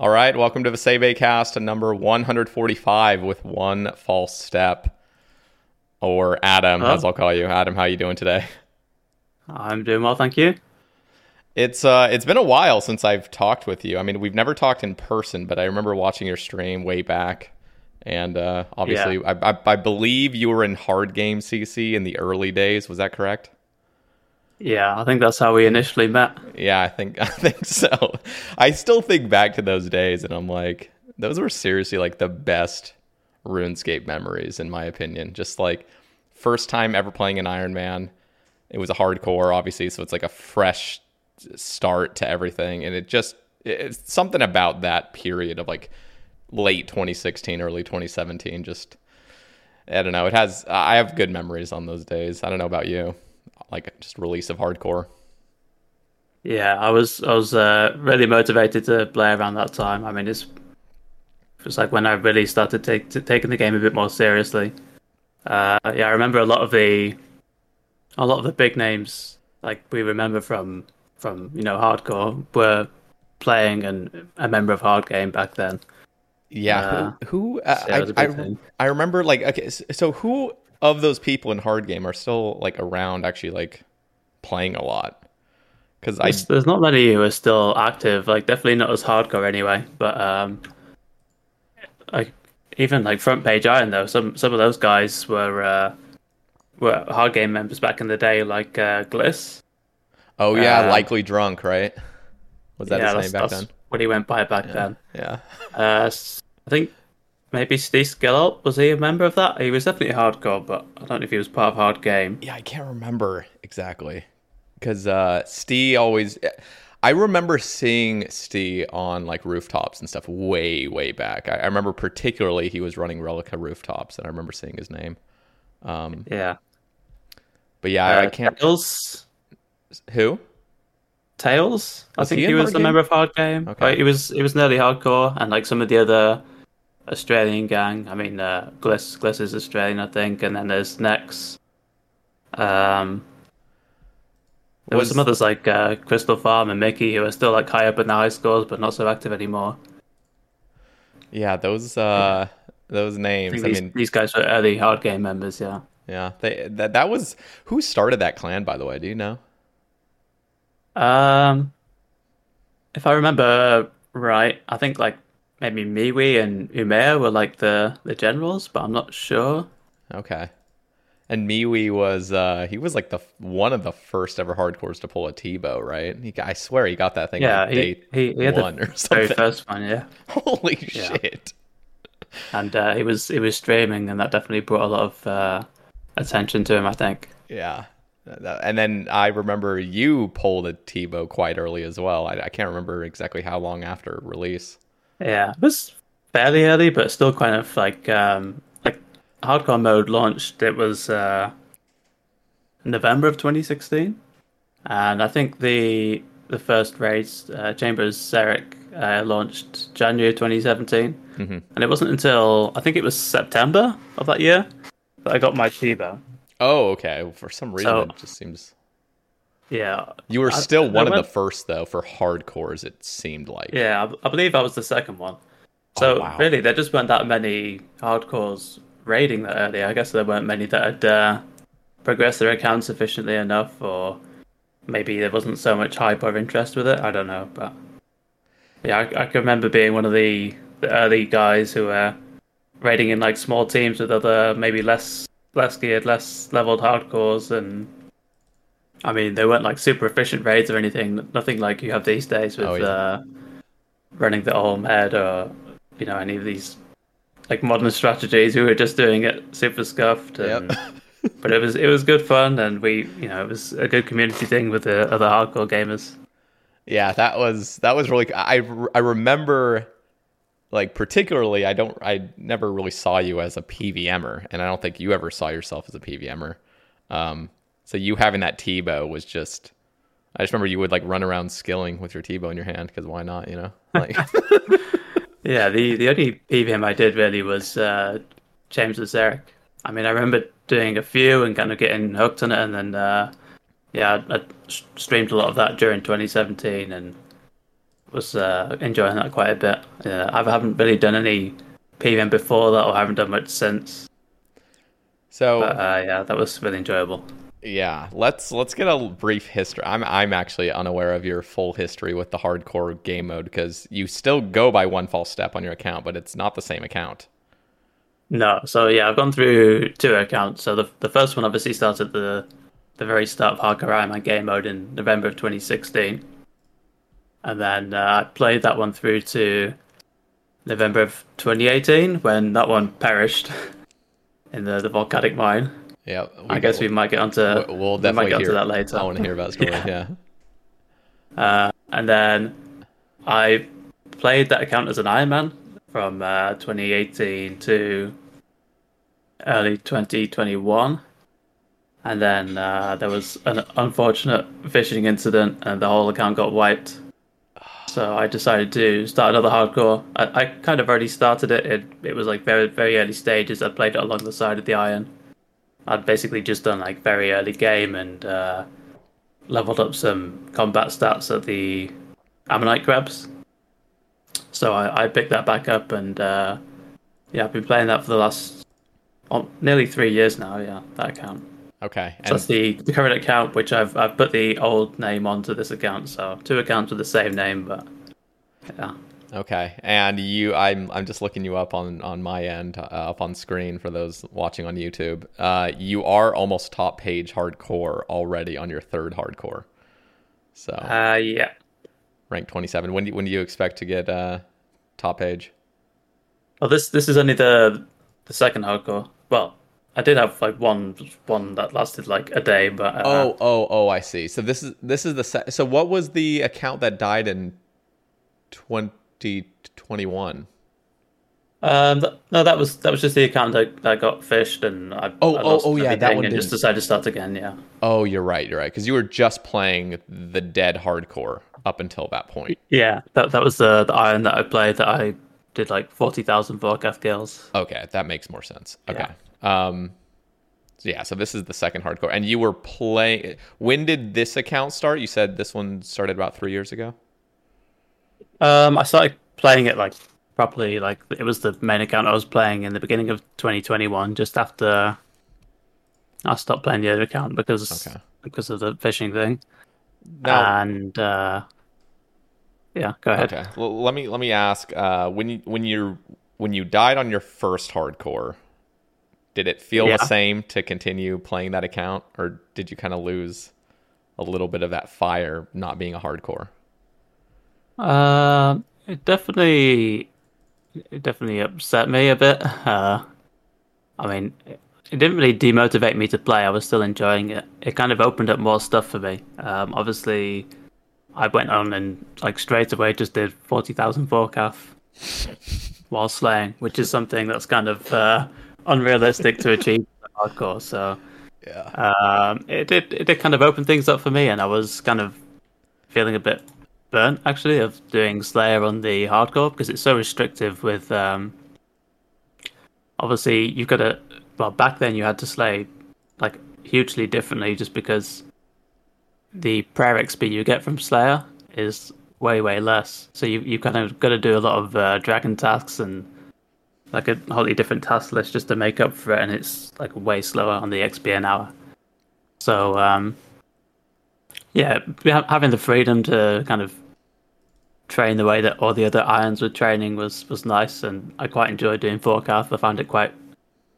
All right, welcome to the Seibei Cast, number 145 with one false step, or Adam, as I'll call you. Adam, how are you doing today? I'm doing well, thank you. It's been a while since I've talked with you. I mean, we've never talked in person, but I remember watching your stream way back, and obviously, yeah. I believe you were in Hard Game CC in the early days. Was that correct? Yeah, I think that's how we initially met. Yeah, I think so. I still think back to those days, and I'm like, those were seriously like the best RuneScape memories, in my opinion. Just like first time ever playing an Iron Man. It was a hardcore, obviously, so it's like a fresh start to everything, and it's something about that period of like late 2016, early 2017. Just I don't know. I have good memories on those days. I don't know about you. Like just release of hardcore. Yeah, I was really motivated to play around that time. I mean, it's like when I really started taking the game a bit more seriously. Yeah, I remember a lot of the big names like we remember from you know hardcore were playing and a member of Hard Game back then. Yeah, I remember like okay, so who of those people in Hard Game are still like around actually like playing a lot, because there's not many who are still active, like definitely not as hardcore anyway, but like even like Front Page Iron though, some of those guys were Hard Game members back in the day, like Gliss. Oh yeah, Likely Drunk, right? Was that his name back then? What he went by back then. Yeah. I think maybe Stee was he a member of that? He was definitely hardcore, but I don't know if he was part of Hard Game. Yeah, I can't remember exactly. Because Stee always... I remember seeing Stee on like rooftops and stuff way, way back. I remember particularly he was running Relica rooftops, and I remember seeing his name. Yeah. But yeah, I can't... Tails? Who? Tails? I think he was a member of Hard Game. Okay. Like, he was nearly hardcore, and like some of the other... Australian gang. I mean, Gliss is Australian, I think, and then there's Nex. There were some others like Crystal Farm and Mickey who are still like high up in the high scores, but not so active anymore. Yeah, those names. I mean, these guys were early Hard Game members. Yeah. Yeah. That was who started that clan, by the way. Do you know? If I remember right, I think like. Maybe Miwi and Umeya were like the generals, but I'm not sure. Okay. And Miwi was, he was like one of the first ever hardcores to pull a T-bow, right? I swear he got that thing on day one or something. Very first one, yeah. Holy shit. And he was streaming, and that definitely brought a lot of attention to him, I think. Yeah. And then I remember you pulled a T-bow quite early as well. I can't remember exactly how long after release. Yeah, it was fairly early, but still kind of like hardcore mode launched. It was November of 2016, and I think the first raid, Chambers of Zaros, launched January 2017. Mm-hmm. And it wasn't until I think it was September of that year that I got my T-bow. Oh, okay. For some reason, it just seems. Yeah, you were still one of the first though for hardcores. It seemed like. Yeah, I believe I was the second one. So really, there just weren't that many hardcores raiding that early. I guess there weren't many that had progressed their accounts sufficiently enough, or maybe there wasn't so much hype or interest with it. I don't know, but yeah, I can remember being one of the early guys who were raiding in like small teams with other maybe less geared, less leveled hardcores, and I mean they weren't like super efficient raids or anything. Nothing like you have these days with running the Olm head or you know any of these like modern strategies. We were just doing it super scuffed. And... Yep. But it was good fun, and we, you know, it was a good community thing with the other hardcore gamers. Yeah, that was really. I remember, like particularly, I never really saw you as a PVMer, and I don't think you ever saw yourself as a PVMer. So you having that T-bow was just. I just remember you would like run around skilling with your T-bow in your hand because why not, you know? Like. Yeah, the only PVM I did really was Chambers of Zaros. I mean, I remember doing a few and kind of getting hooked on it, and then I streamed a lot of that during 2017 and was enjoying that quite a bit. Yeah, I haven't really done any PVM before that, or haven't done much since. So but, yeah, that was really enjoyable. Yeah, let's get a brief history. I'm actually unaware of your full history with the hardcore game mode because you still go by One False Step on your account, but it's not the same account. No, so yeah, I've gone through two accounts. So the first one obviously started the very start of Hardcore Iron Man game mode in November of 2016. And then I played that one through to November of 2018 when that one perished in the Volcanic Mine. Yeah. I guess we might get onto we'll definitely get onto that later. I want to hear about story, yeah. And then I played that account as an Iron Man from 2018 to early 2021. And then there was an unfortunate phishing incident and the whole account got wiped. So I decided to start another hardcore. I kind of already started it. It was like very, very early stages. I played it along the side of the iron. I'd basically just done like very early game and leveled up some combat stats at the Ammonite Crabs. So I picked that back up, and I've been playing that for the last nearly 3 years now. Yeah, that account. Okay. So that's the current account, which I've put the old name onto this account. So two accounts with the same name, but yeah. Okay. And you, I'm just looking you up on my end, up on screen for those watching on YouTube. You are almost top page hardcore already on your third hardcore. So. Yeah. Rank 27. When do you expect to get top page? Well, this is only the second hardcore. Well, I did have like one that lasted like a day, but I see. So this is so what was the account that died in 2021? No, that was just the account that got fished, and I lost that one, and just decided to start again. Yeah. Oh, you're right, because you were just playing the dead hardcore up until that point. Yeah, that was the iron that I played. That I did like 40,000 Vorkath kills. Okay, that makes more sense. Okay. Yeah. So this is the second hardcore, and you were playing. When did this account start? You said this one started about 3 years ago. I started playing it like. Properly, like it was the main account I was playing in the beginning of 2021, just after I stopped playing the other account because of the phishing thing. Now, and go ahead. Okay. Well, let me ask. When you died on your first hardcore, did it feel the same to continue playing that account, or did you kind of lose a little bit of that fire not being a hardcore? It definitely upset me a bit. I mean, it didn't really demotivate me to play. I was still enjoying it. It kind of opened up more stuff for me. Obviously, I went on and like straight away just did 40,000 Vorkath while slaying, which is something that's kind of unrealistic to achieve in hardcore. So yeah, it did kind of open things up for me, and I was kind of feeling a bit burnt actually of doing Slayer on the hardcore because it's so restrictive with obviously you've got to back then you had to slay like hugely differently just because the prayer XP you get from Slayer is way less, so you kind of got to do a lot of dragon tasks and like a wholly different task list just to make up for it, and it's like way slower on the XP an hour. So Yeah, having the freedom to kind of train the way that all the other irons were training was nice, and I quite enjoyed doing Vorkath. I found it quite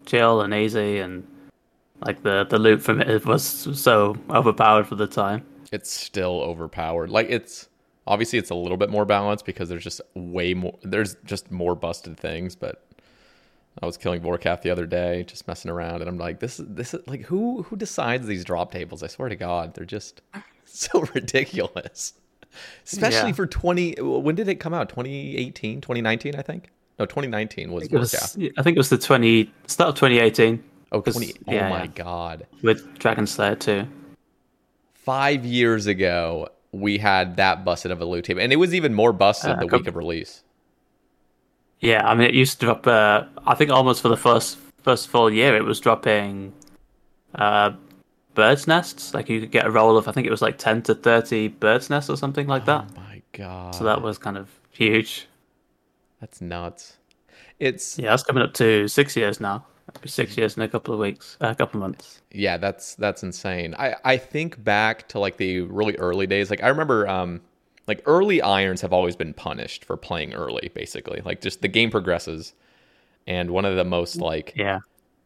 chill and easy, and like the loot from it was so overpowered for the time. It's still overpowered. Like, it's obviously it's a little bit more balanced because there's just way more. There's just more busted things. But I was killing Vorkath the other day, just messing around, and I'm like, this is like who decides these drop tables? I swear to God, they're just so ridiculous. Especially for 20, when did it come out? 2018, 2019, I think. No, 2019 was Vorkath. I think it was the start of 2018. Oh, my God. With Dragon Slayer 2. 5 years ago, we had that busted of a loot table, and it was even more busted the week of release. Yeah, I mean, it used to drop, I think almost for the first full year, it was dropping bird's nests. Like, you could get a roll of, I think it was like 10 to 30 bird's nests or something like that. Oh my God. So that was kind of huge. That's nuts. Yeah, that's coming up to 6 years now. It'll be 6 years in a couple of weeks, a couple of months. Yeah, that's insane. I think back to like the really early days. Like, I remember like early irons have always been punished for playing early, basically. Like, just the game progresses. And one of the most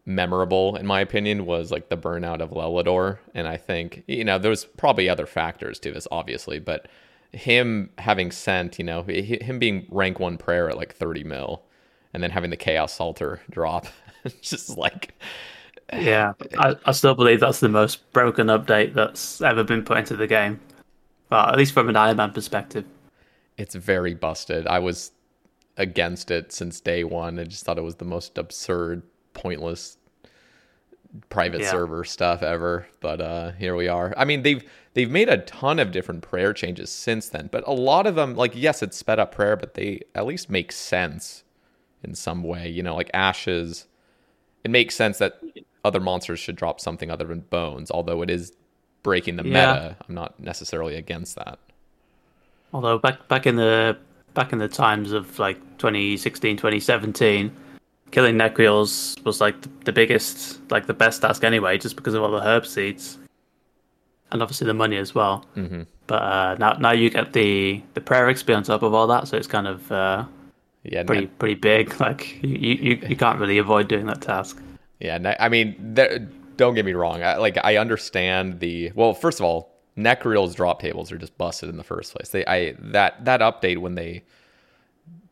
memorable, in my opinion, was like the burnout of Lelador. And I think, there's probably other factors to this, obviously, but him having sent, him being rank 1 prayer at like 30 mil and then having the Chaos Altar drop. Just like, yeah, I still believe that's the most broken update that's ever been put into the game. Well, at least from an Iron Man perspective, it's very busted. I was against it since day one. I just thought it was the most absurd, pointless private server stuff ever. But here we are. I mean, they've made a ton of different prayer changes since then. But a lot of them, like, yes, it's sped up prayer, but they at least make sense in some way. Like ashes. It makes sense that other monsters should drop something other than bones, although it is breaking the meta. I'm not necessarily against that. Although back in the times of like 2016, 2017, killing Nechraels was like the biggest, like the best task anyway, just because of all the herb seeds and obviously the money as well. Mm-hmm. But now you get the prayer XP on top of all that, so it's kind of pretty big. Like you can't really avoid doing that task. Yeah, I mean, don't get me wrong. I understand first of all, Nechrael's drop tables are just busted in the first place. That update when they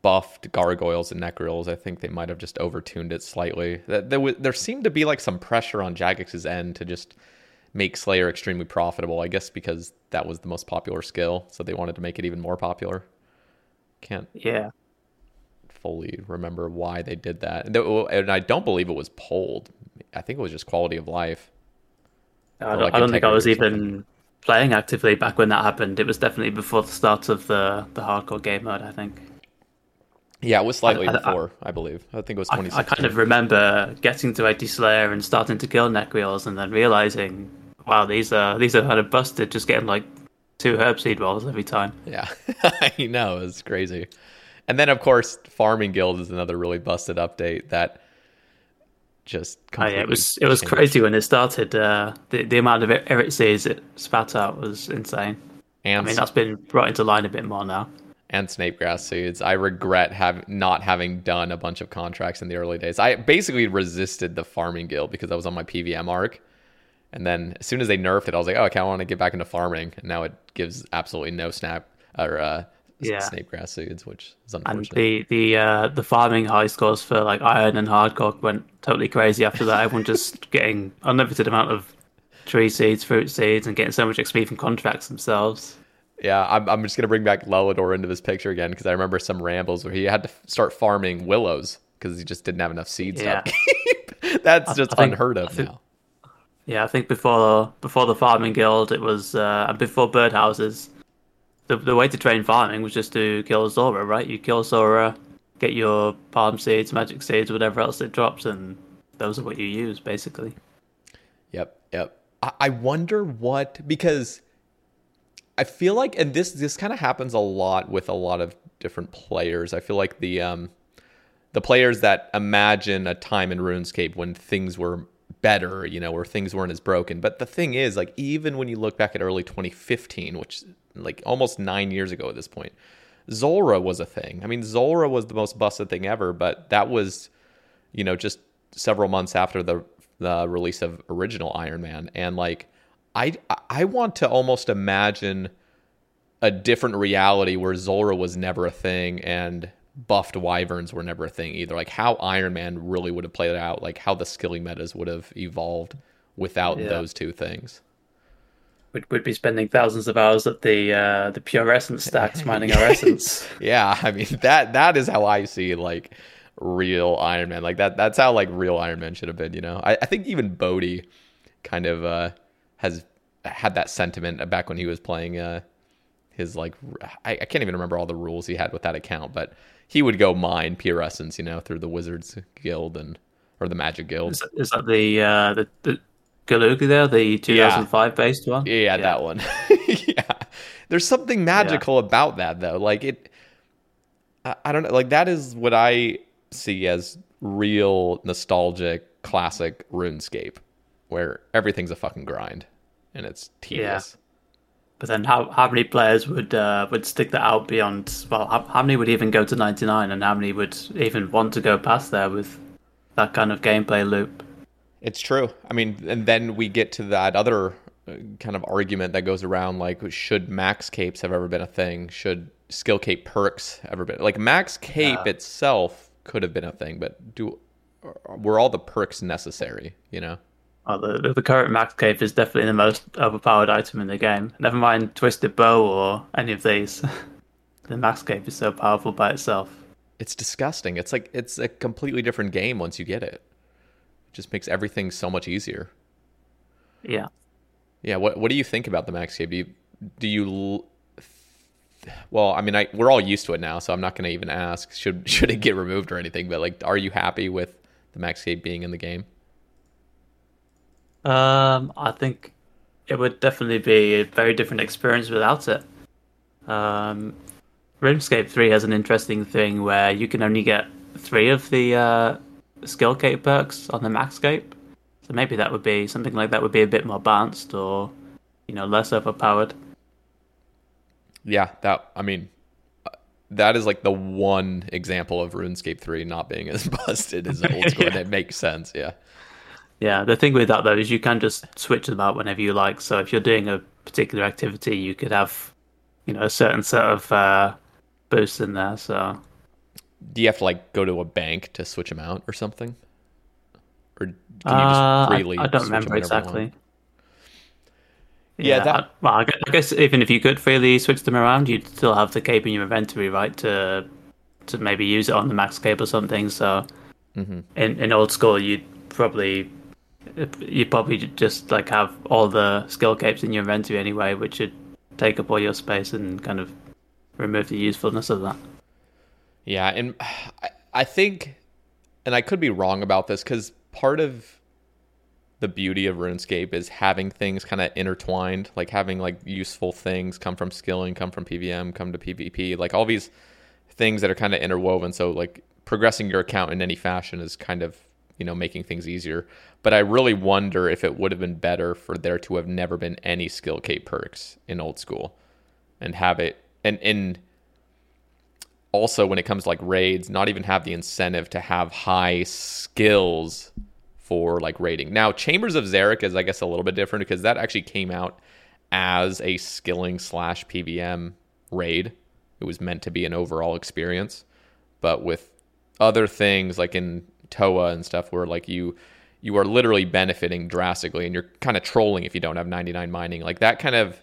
buffed gargoyles and Nechraels, I think they might have just overtuned it slightly. There seemed to be like some pressure on Jagex's end to just make Slayer extremely profitable. I guess because that was the most popular skill, so they wanted to make it even more popular. Fully remember why they did that, and I don't believe it was polled. I think it was just quality of life. I don't think I was even playing actively back when that happened. It was definitely before the start of the hardcore game mode, I think. Yeah, it was slightly before, I believe. I think it was 2016. I kind of remember getting to 80 Slayer and starting to kill Nechraels, and then realizing, wow, these are kind of busted. Just getting like 2 herb seed rolls every time. Yeah, I know, it's crazy. And then, of course, Farming Guild is another really busted update that just completely it was changed. Crazy when it started. The amount of Eric's it spat out was insane. And I mean, that's been brought into line a bit more now. And Snapegrass seeds. I regret not having done a bunch of contracts in the early days. I basically resisted the Farming Guild because I was on my PVM arc. And then as soon as they nerfed it, I was like, oh, okay, I want to get back into farming. And now it gives absolutely no snap or... Snapegrass seeds, which is unfortunate. And the farming high scores for like iron and hardcore went totally crazy after that. Everyone just getting unlimited amount of tree seeds, fruit seeds, and getting so much XP from contracts themselves. Yeah, I'm just gonna bring back Lelador into this picture again, because I remember some rambles where he had to start farming willows because he just didn't have enough seeds to upkeep. That's unheard of now. Yeah, I think before the Farming Guild, it was and before birdhouses. The way to train farming was just to kill Zora, right? You kill Zora, get your palm seeds, magic seeds, whatever else it drops, and those are what you use, basically. Yep. I wonder what... Because I feel like... And this kind of happens a lot with a lot of different players. I feel like the players that imagine a time in RuneScape when things were better, you know, where things weren't as broken. But the thing is, like, even when you look back at early 2015, which like almost 9 years ago at this point, Zora was a thing. I mean, Zora was the most busted thing ever, but that was, you know, just several months after the release of original Iron Man. And like, I want to almost imagine a different reality where Zora was never a thing and buffed wyverns were never a thing either. Like how Iron Man really would have played out, like how the skilling metas would have evolved without those two things. We'd be spending thousands of hours at the pure essence stacks mining our essence. Yeah, I mean that is how I see like real Iron Man. Like that's how like real Iron Man should have been, you know. I think even Bodhi kind of has had that sentiment back when he was playing his like I can't even remember all the rules he had with that account, but he would go mine pure essence, you know, through the Wizards Guild or the Magic Guild. Is that the Galugi there, the 2005 based one? Yeah, that one. Yeah. There's something magical about that though. Like I don't know, like that is what I see as real nostalgic classic RuneScape where everything's a fucking grind and it's tedious. Yeah. But then how many players would stick that out beyond, well, how many would even go to 99 and how many would even want to go past there with that kind of gameplay loop? It's true. I mean, and then we get to that other kind of argument that goes around, like, should max capes have ever been a thing? Should skill cape perks ever been? Like, max cape itself could have been a thing, but were all the perks necessary, you know? Well, the current max cape is definitely the most overpowered item in the game. Never mind Twisted Bow or any of these. The max cape is so powerful by itself. It's disgusting. It's like, it's a completely different game once you get it. Just makes everything so much easier. Yeah. What do you think about the max cape? Well, I mean, we're all used to it now, so I'm not going to even ask should it get removed or anything. But like, are you happy with the max cape being in the game? I think it would definitely be a very different experience without it. RuneScape 3 has an interesting thing where you can only get three of the skill cape perks on the max cape, so maybe that would be something like that would be a bit more balanced or, you know, less overpowered. Yeah, that I mean, that is like the one example of RuneScape 3 not being as busted as old school. And it makes sense. Yeah, the thing with that though is you can just switch them out whenever you like. So if you're doing a particular activity, you could have, you know, a certain set of boosts in there. So do you have to like go to a bank to switch them out or something, or can you just freely? I don't remember exactly. Yeah, I guess even if you could freely switch them around, you'd still have the cape in your inventory, right? To maybe use it on the max cape or something. So in old school, you'd probably just like have all the skill capes in your inventory anyway, which would take up all your space and kind of remove the usefulness of that. Yeah, and I think, and I could be wrong about this, because part of the beauty of RuneScape is having things kind of intertwined, like having like useful things come from skilling, come from PVM, come to PvP, like all these things that are kind of interwoven. So like progressing your account in any fashion is kind of, you know, making things easier. But I really wonder if it would have been better for there to have never been any skill cape perks in old school and have it, and also, when it comes to like raids, not even have the incentive to have high skills for like raiding. Now, Chambers of Zaros is, I guess, a little bit different because that actually came out as a skilling / PVM raid. It was meant to be an overall experience, but with other things like in Toa and stuff, where like you are literally benefiting drastically, and you're kind of trolling if you don't have 99 mining. Like that kind of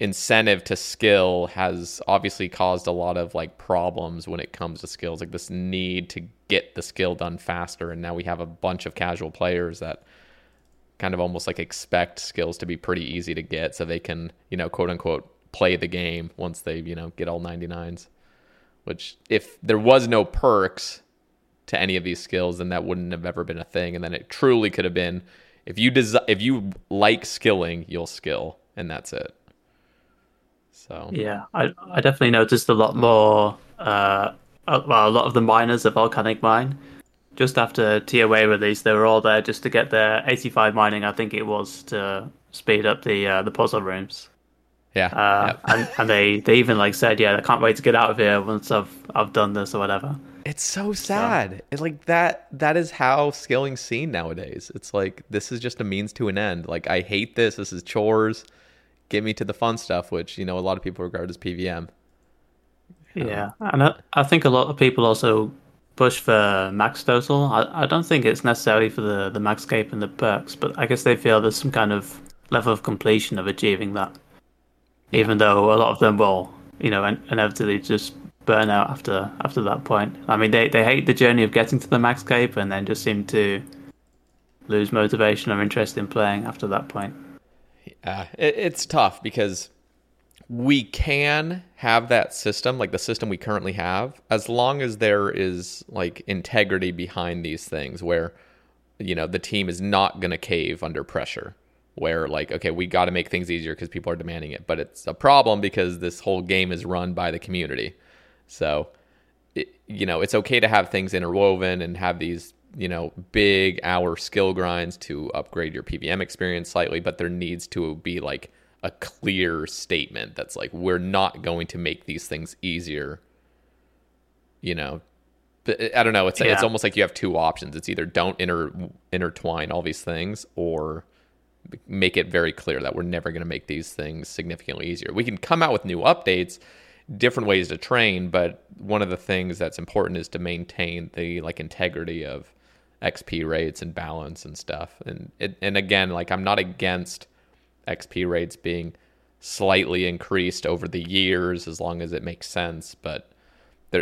incentive to skill has obviously caused a lot of like problems when it comes to skills, like this need to get the skill done faster. And now we have a bunch of casual players that kind of almost like expect skills to be pretty easy to get so they can, you know, quote unquote play the game once they, you know, get all 99s, which if there was no perks to any of these skills, then that wouldn't have ever been a thing. And then it truly could have been, if you like skilling, you'll skill, and that's it. So. Yeah, I definitely noticed a lot more, a lot of the miners of Volcanic Mine just after TOA release, they were all there just to get their 85 mining, I think it was, to speed up the puzzle rooms. Yeah. And they even like said, yeah, I can't wait to get out of here once I've done this or whatever. It's so sad. So. It's like that is how scaling's seen nowadays. It's like, this is just a means to an end. Like, I hate this. This is chores. Get me to the fun stuff, which, you know, a lot of people regard as PVM. Yeah. And I think a lot of people also push for max total. I don't think it's necessarily for the maxscape and the perks, but I guess they feel there's some kind of level of completion of achieving that. Even though a lot of them will, you know, inevitably just burn out after that point. I mean, they hate the journey of getting to the maxscape and then just seem to lose motivation or interest in playing after that point. It's tough because we can have that system, like the system we currently have, as long as there is like integrity behind these things where, you know, the team is not going to cave under pressure. Where like, okay, we got to make things easier because people are demanding it, but it's a problem because this whole game is run by the community. So, you know, it's okay to have things interwoven and have these, you know, big hour skill grinds to upgrade your PVM experience slightly, but there needs to be like a clear statement that's like, we're not going to make these things easier. You know, I don't know. It's almost like you have two options. It's either don't intertwine all these things or make it very clear that we're never going to make these things significantly easier. We can come out with new updates, different ways to train, but one of the things that's important is to maintain the like integrity of XP rates and balance and stuff. And again, like I'm not against XP rates being slightly increased over the years as long as it makes sense, but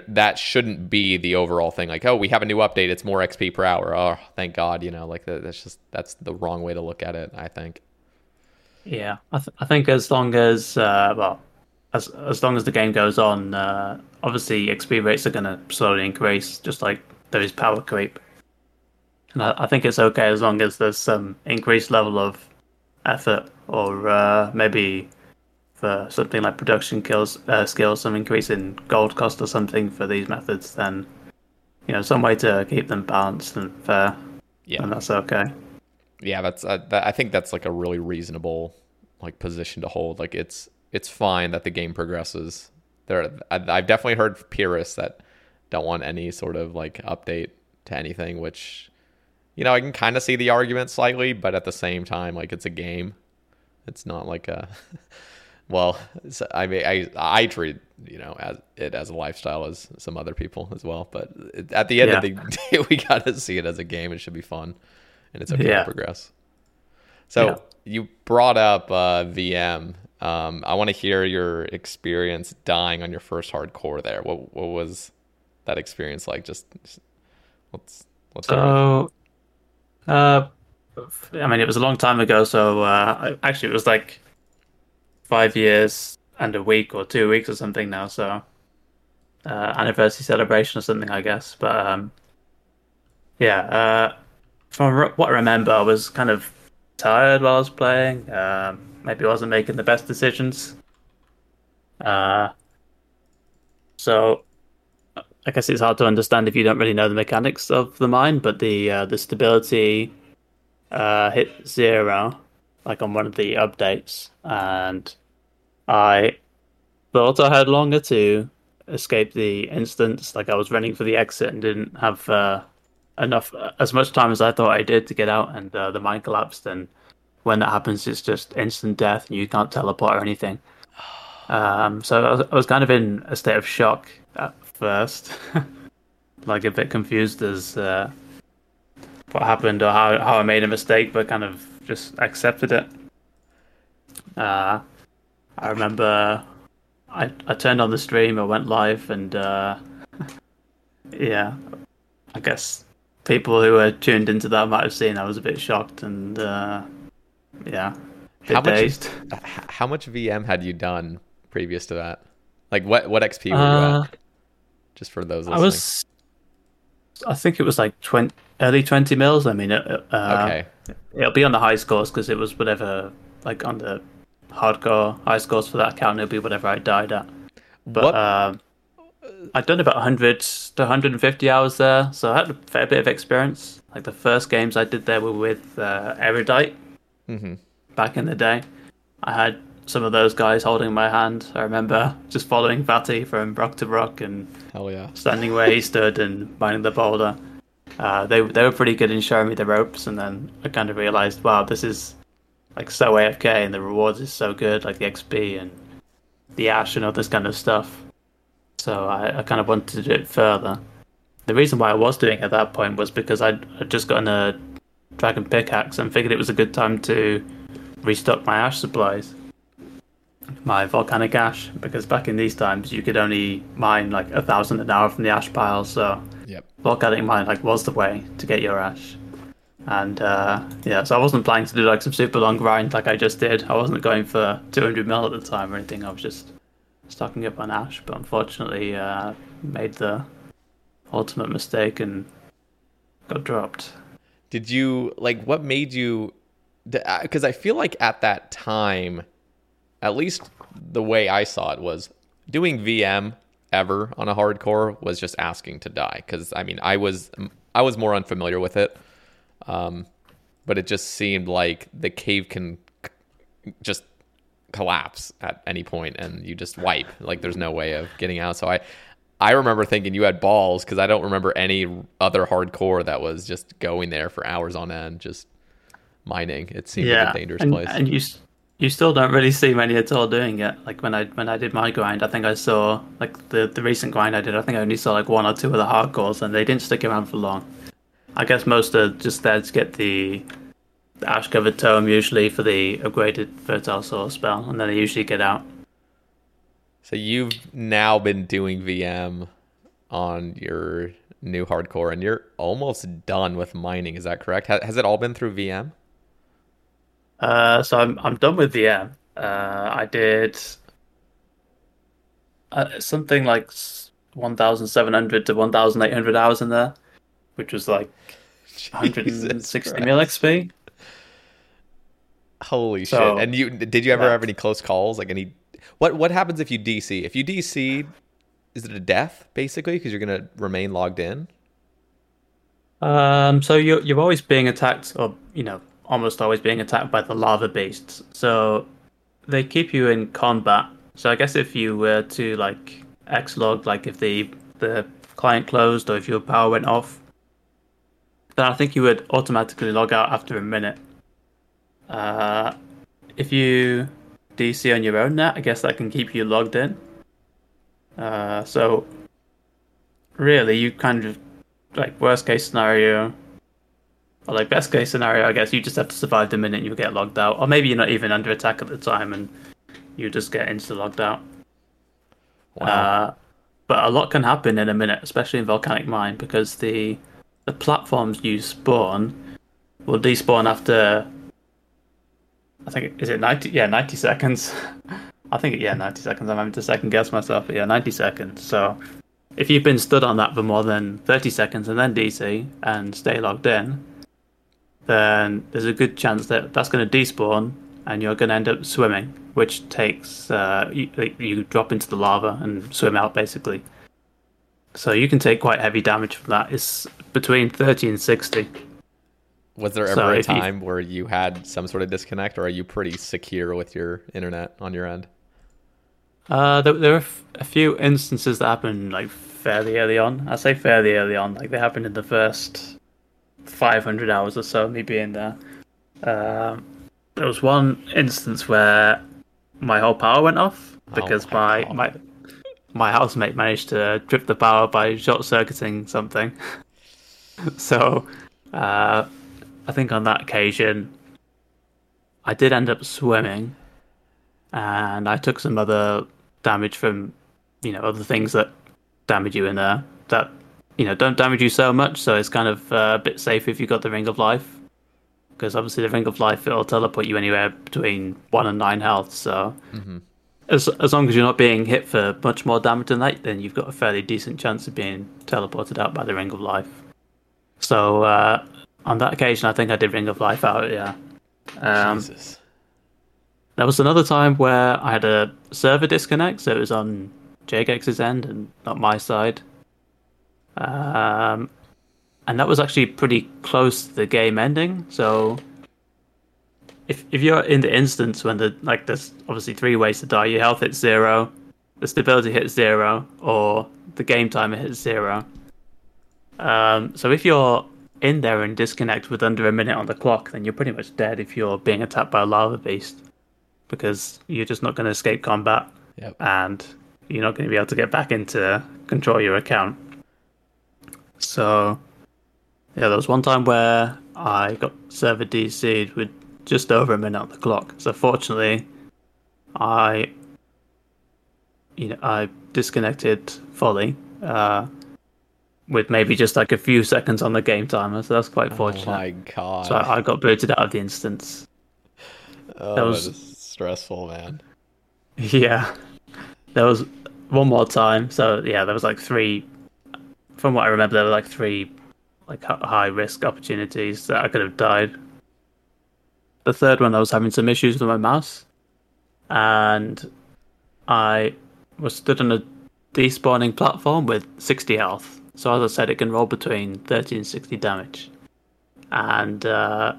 that shouldn't be the overall thing. Like, oh, we have a new update. It's more XP per hour. Oh, thank God. You know, like that's the wrong way to look at it, I think. Yeah, I think as long as as long as the game goes on, obviously XP rates are going to slowly increase, just like there is power creep. And I think it's okay as long as there's some increased level of effort, or maybe for something like production skills, some increase in gold cost or something for these methods, then, you know, some way to keep them balanced and fair. Yeah, and that's okay. Yeah, that's I think that's like a really reasonable like position to hold. Like it's fine that the game progresses. I've definitely heard purists that don't want any sort of like update to anything, which, you know, I can kind of see the argument slightly, but at the same time, like it's a game. It's not like a well, I mean, I treat, you know, as a lifestyle as some other people as well. But at the end of the day, we got to see it as a game. It should be fun, and it's okay to progress. So you brought up VM. I want to hear your experience dying on your first hardcore there. What was that experience like? Just let's. So, I mean, it was a long time ago. So actually, it was like 5 years and a week or 2 weeks or something now, so anniversary celebration or something, I guess. But from what I remember, I was kind of tired while I was playing. Maybe I wasn't making the best decisions. So I guess it's hard to understand if you don't really know the mechanics of the mine, but the stability hit zero, like on one of the updates, and I thought I had longer to escape the instance. Like I was running for the exit and didn't have as much time as I thought I did to get out, and the mine collapsed. And when that happens, it's just instant death, and you can't teleport or anything. So I was kind of in a state of shock at first, like a bit confused as what happened or how I made a mistake, but kind of just accepted it. I remember I turned on the stream, I went live, and I guess people who were tuned into that might have seen I was a bit shocked and a bit dazed. How much VM had you done previous to that? Like what XP were you at? Just for those listening. I think it was like early 20 mils. I mean, okay. It'll be on the high scores because it was whatever, like on the hardcore high scores for that account, it'll be whatever I died at. But I'd done about 100 to 150 hours there, so I had a fair bit of experience. Like the first games I did there were with Erudite back in the day. I had some of those guys holding my hand. I remember just following Fatty from rock to rock and standing where he stood and mining the boulder. They were pretty good in showing me the ropes, and then I kind of realised, wow, this is like so AFK, and the rewards is so good, like the XP and the ash and all this kind of stuff. So I kind of wanted to do it further. The reason why I was doing it at that point was because I'd just gotten a dragon pickaxe and figured it was a good time to restock my ash supplies, my volcanic ash, because back in these times you could only mine like 1,000 an hour from the ash pile, so volcanic mine like was the way to get your ash. And so I wasn't planning to do like some super long grind like I just did. I wasn't going for 200 mil at the time or anything. I was just stocking up on ash, but unfortunately made the ultimate mistake and got dropped. Did you like what made you, because I feel like at that time, at least the way I saw it, was doing VM ever on a hardcore was just asking to die. Because I mean, I was more unfamiliar with it, but it just seemed like the cave can just collapse at any point and you just wipe. Like there's no way of getting out. So I remember thinking you had balls, because I don't remember any other hardcore that was just going there for hours on end, just mining. It seemed like a dangerous place. And you still don't really see many at all doing it. Like when I did my grind, I think I saw like the recent grind I did, I think I only saw like one or two of the hardcores, and they didn't stick around for long. I guess most are just there to get the ash covered tome, usually for the upgraded fertile soil spell, and then they usually get out. So you've now been doing VM on your new hardcore, and you're almost done with mining. Is that correct? Has it all been through VM? So I'm done with VM. I did something like 1,700 to 1,800 hours in there, which was like 160 mil XP. Holy shit! And did you ever have any close calls? Like any? What happens if you DC? If you DC, is it a death basically? Because you're gonna remain logged in. So you're always being attacked, or you know, almost always being attacked by the lava beasts. So they keep you in combat. So I guess if you were to like X-log, like if the client closed or if your power went off, then I think you would automatically log out after a minute. If you DC on your own net, I guess that can keep you logged in. So really you kind of like worst case scenario, or like best case scenario, I guess you just have to survive the minute you get logged out. Or maybe you're not even under attack at the time and you just get insta logged out. Wow. But a lot can happen in a minute, especially in Volcanic Mine, because the platforms you spawn will despawn after, I think, is it 90? Yeah, 90 seconds. I think, yeah, 90 seconds. I'm having to second guess myself, but yeah, 90 seconds. So if you've been stood on that for more than 30 seconds and then DC and stay logged in, then there's a good chance that that's going to despawn and you're going to end up swimming, which takes you drop into the lava and swim out basically. So you can take quite heavy damage from that. It's between 30 and 60. Was there ever a time where you had some sort of disconnect, or are you pretty secure with your internet on your end? There were a few instances that happened like fairly early on. I say fairly early on, like they happened in the first 500 hours or so me being there. There was one instance where my whole power went off because my housemate managed to trip the power by short-circuiting something. So I think on that occasion I did end up swimming, and I took some other damage from, you know, other things that damage you in there that, you know, don't damage you so much, so it's kind of a bit safe if you've got the Ring of Life. Because obviously the Ring of Life, it'll teleport you anywhere between 1 and 9 health, so as long as you're not being hit for much more damage than that, then you've got a fairly decent chance of being teleported out by the Ring of Life. So on that occasion, I think I did Ring of Life out, yeah. Jesus. There was another time where I had a server disconnect, so it was on JGex's end and not my side. And that was actually pretty close to the game ending. So if you're in the instance when there's obviously three ways to die, your health hits zero, the stability hits zero, or the game timer hits zero. So if you're in there and disconnect with under a minute on the clock, then you're pretty much dead if you're being attacked by a lava beast, because you're just not going to escape combat. Yep. And you're not going to be able to get back into control your account. So yeah, there was one time where I got server DC'd with just over a minute on the clock. So fortunately, I disconnected fully with maybe just like a few seconds on the game timer. So that's quite fortunate. Oh my god! So I got booted out of the instance. Oh, that was stressful, man. Yeah, there was one more time. So yeah, there was like three. From what I remember, there were like three like high risk opportunities that I could have died. The third one, I was having some issues with my mouse, and I was stood on a despawning platform with 60 health. So as I said, it can roll between 30 and 60 damage, and I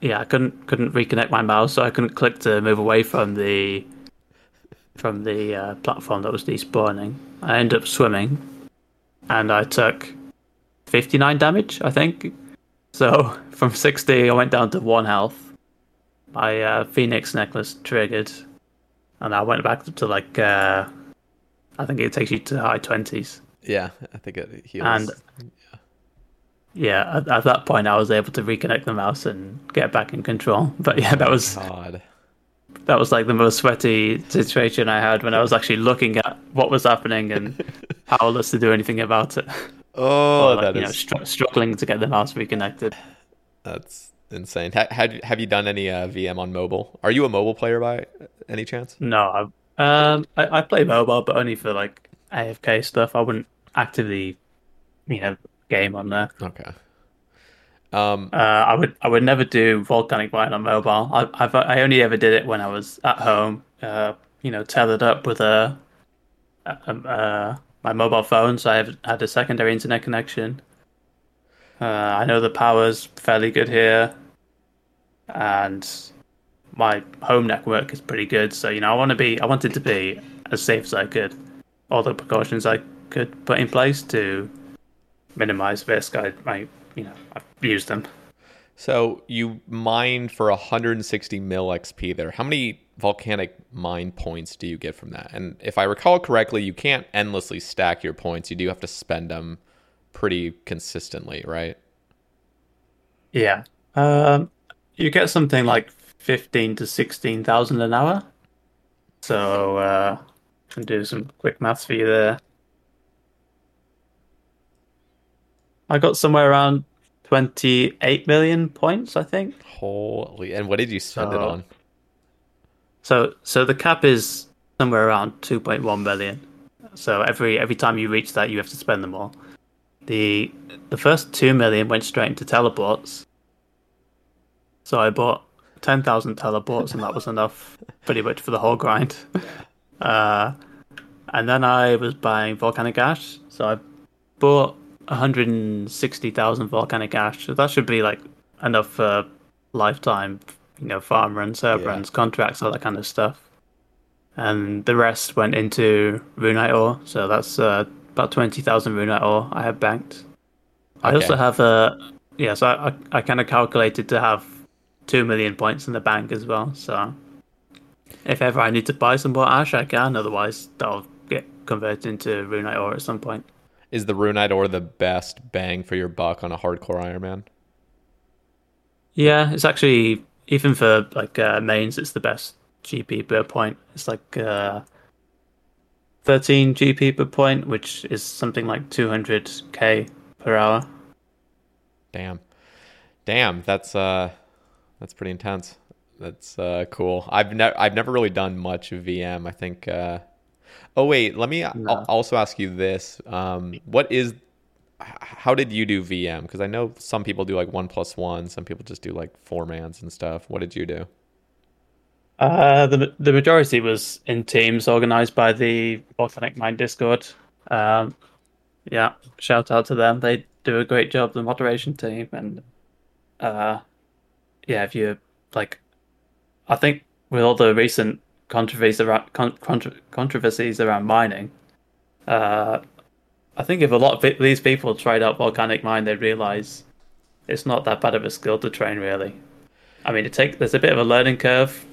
couldn't reconnect my mouse, so I couldn't click to move away from the platform that was despawning. I ended up swimming, and I took 59 damage, I think. So from 60, I went down to 1 health. My Phoenix necklace triggered, and I went back to like I think it takes you to high 20s. Yeah, I think it heals. And yeah, at that point, I was able to reconnect the mouse and get back in control. But yeah, that was like the most sweaty situation I had when I was actually looking at what was happening and powerless to do anything about it. Oh, like, that is struggling to get the mouse reconnected. That's insane. Have you done any VM on mobile? Are you a mobile player by any chance? No, I play mobile, but only for like AFK stuff. I wouldn't actively, game on there. Okay. I would never do Volcanic Mine on mobile. I only ever did it when I was at home. Tethered up with my mobile phone, so I had a secondary internet connection. I know the power's fairly good here, and my home network is pretty good. So I wanted to be as safe as I could. All the precautions I could put in place to minimize risk, I've used them. So you mined for 160 mil XP there. How many volcanic mine points do you get from that? And if I recall correctly, you can't endlessly stack your points. You do have to spend them pretty consistently, right? Yeah. You get something like 15 to 16,000 an hour. So I can do some quick maths for you there. I got somewhere around 28 million points, I think. Holy! And what did you spend it on? So the cap is somewhere around 2.1 million. So every time you reach that, you have to spend them all. The first 2 million went straight into teleports. So I bought 10,000 teleports, and that was enough pretty much for the whole grind. And then I was buying volcanic ash, so I bought 160,000 volcanic ash. So that should be like enough for lifetime, farm runs, server runs, contracts, all that kind of stuff. And the rest went into runite ore. So that's about 20,000 runite ore I have banked. Okay. I also have so I kind of calculated to have 2 million points in the bank as well. So if ever I need to buy some more ash, I can. Otherwise, that'll get converted into runite ore at some point. Is the runite ore the best bang for your buck on a hardcore Iron Man? Yeah, it's actually, even for like mains, it's the best GP per point. It's like 13 GP per point, which is something like 200k per hour. Damn, that's pretty intense. That's cool. I've never really done much VM. I think. Oh wait, let me also ask you this. How did you do VM? Because I know some people do like 1+1, some people just do like 4 mans and stuff. What did you do? The majority was in teams organised by the Volcanic Mine Discord. Yeah, shout out to them. They do a great job, the moderation team. And yeah, if you like, I think with all the recent controversies around mining, I think if a lot of these people tried out Volcanic Mine, they'd realise it's not that bad of a skill to train, really. I mean, there's a bit of a learning curve.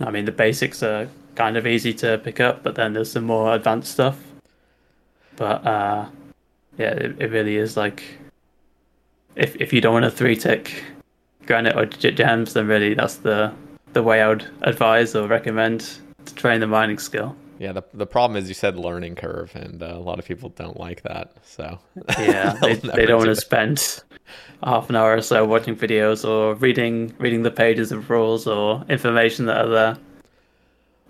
I mean, the basics are kind of easy to pick up, but then there's some more advanced stuff. But yeah, it really is like, if you don't want to 3-tick granite or gems, then really that's the way I would advise or recommend to train the mining skill. Yeah, the problem is you said learning curve, and a lot of people don't like that. So yeah, they don't want to spend half an hour or so watching videos or reading the pages of rules or information that are there.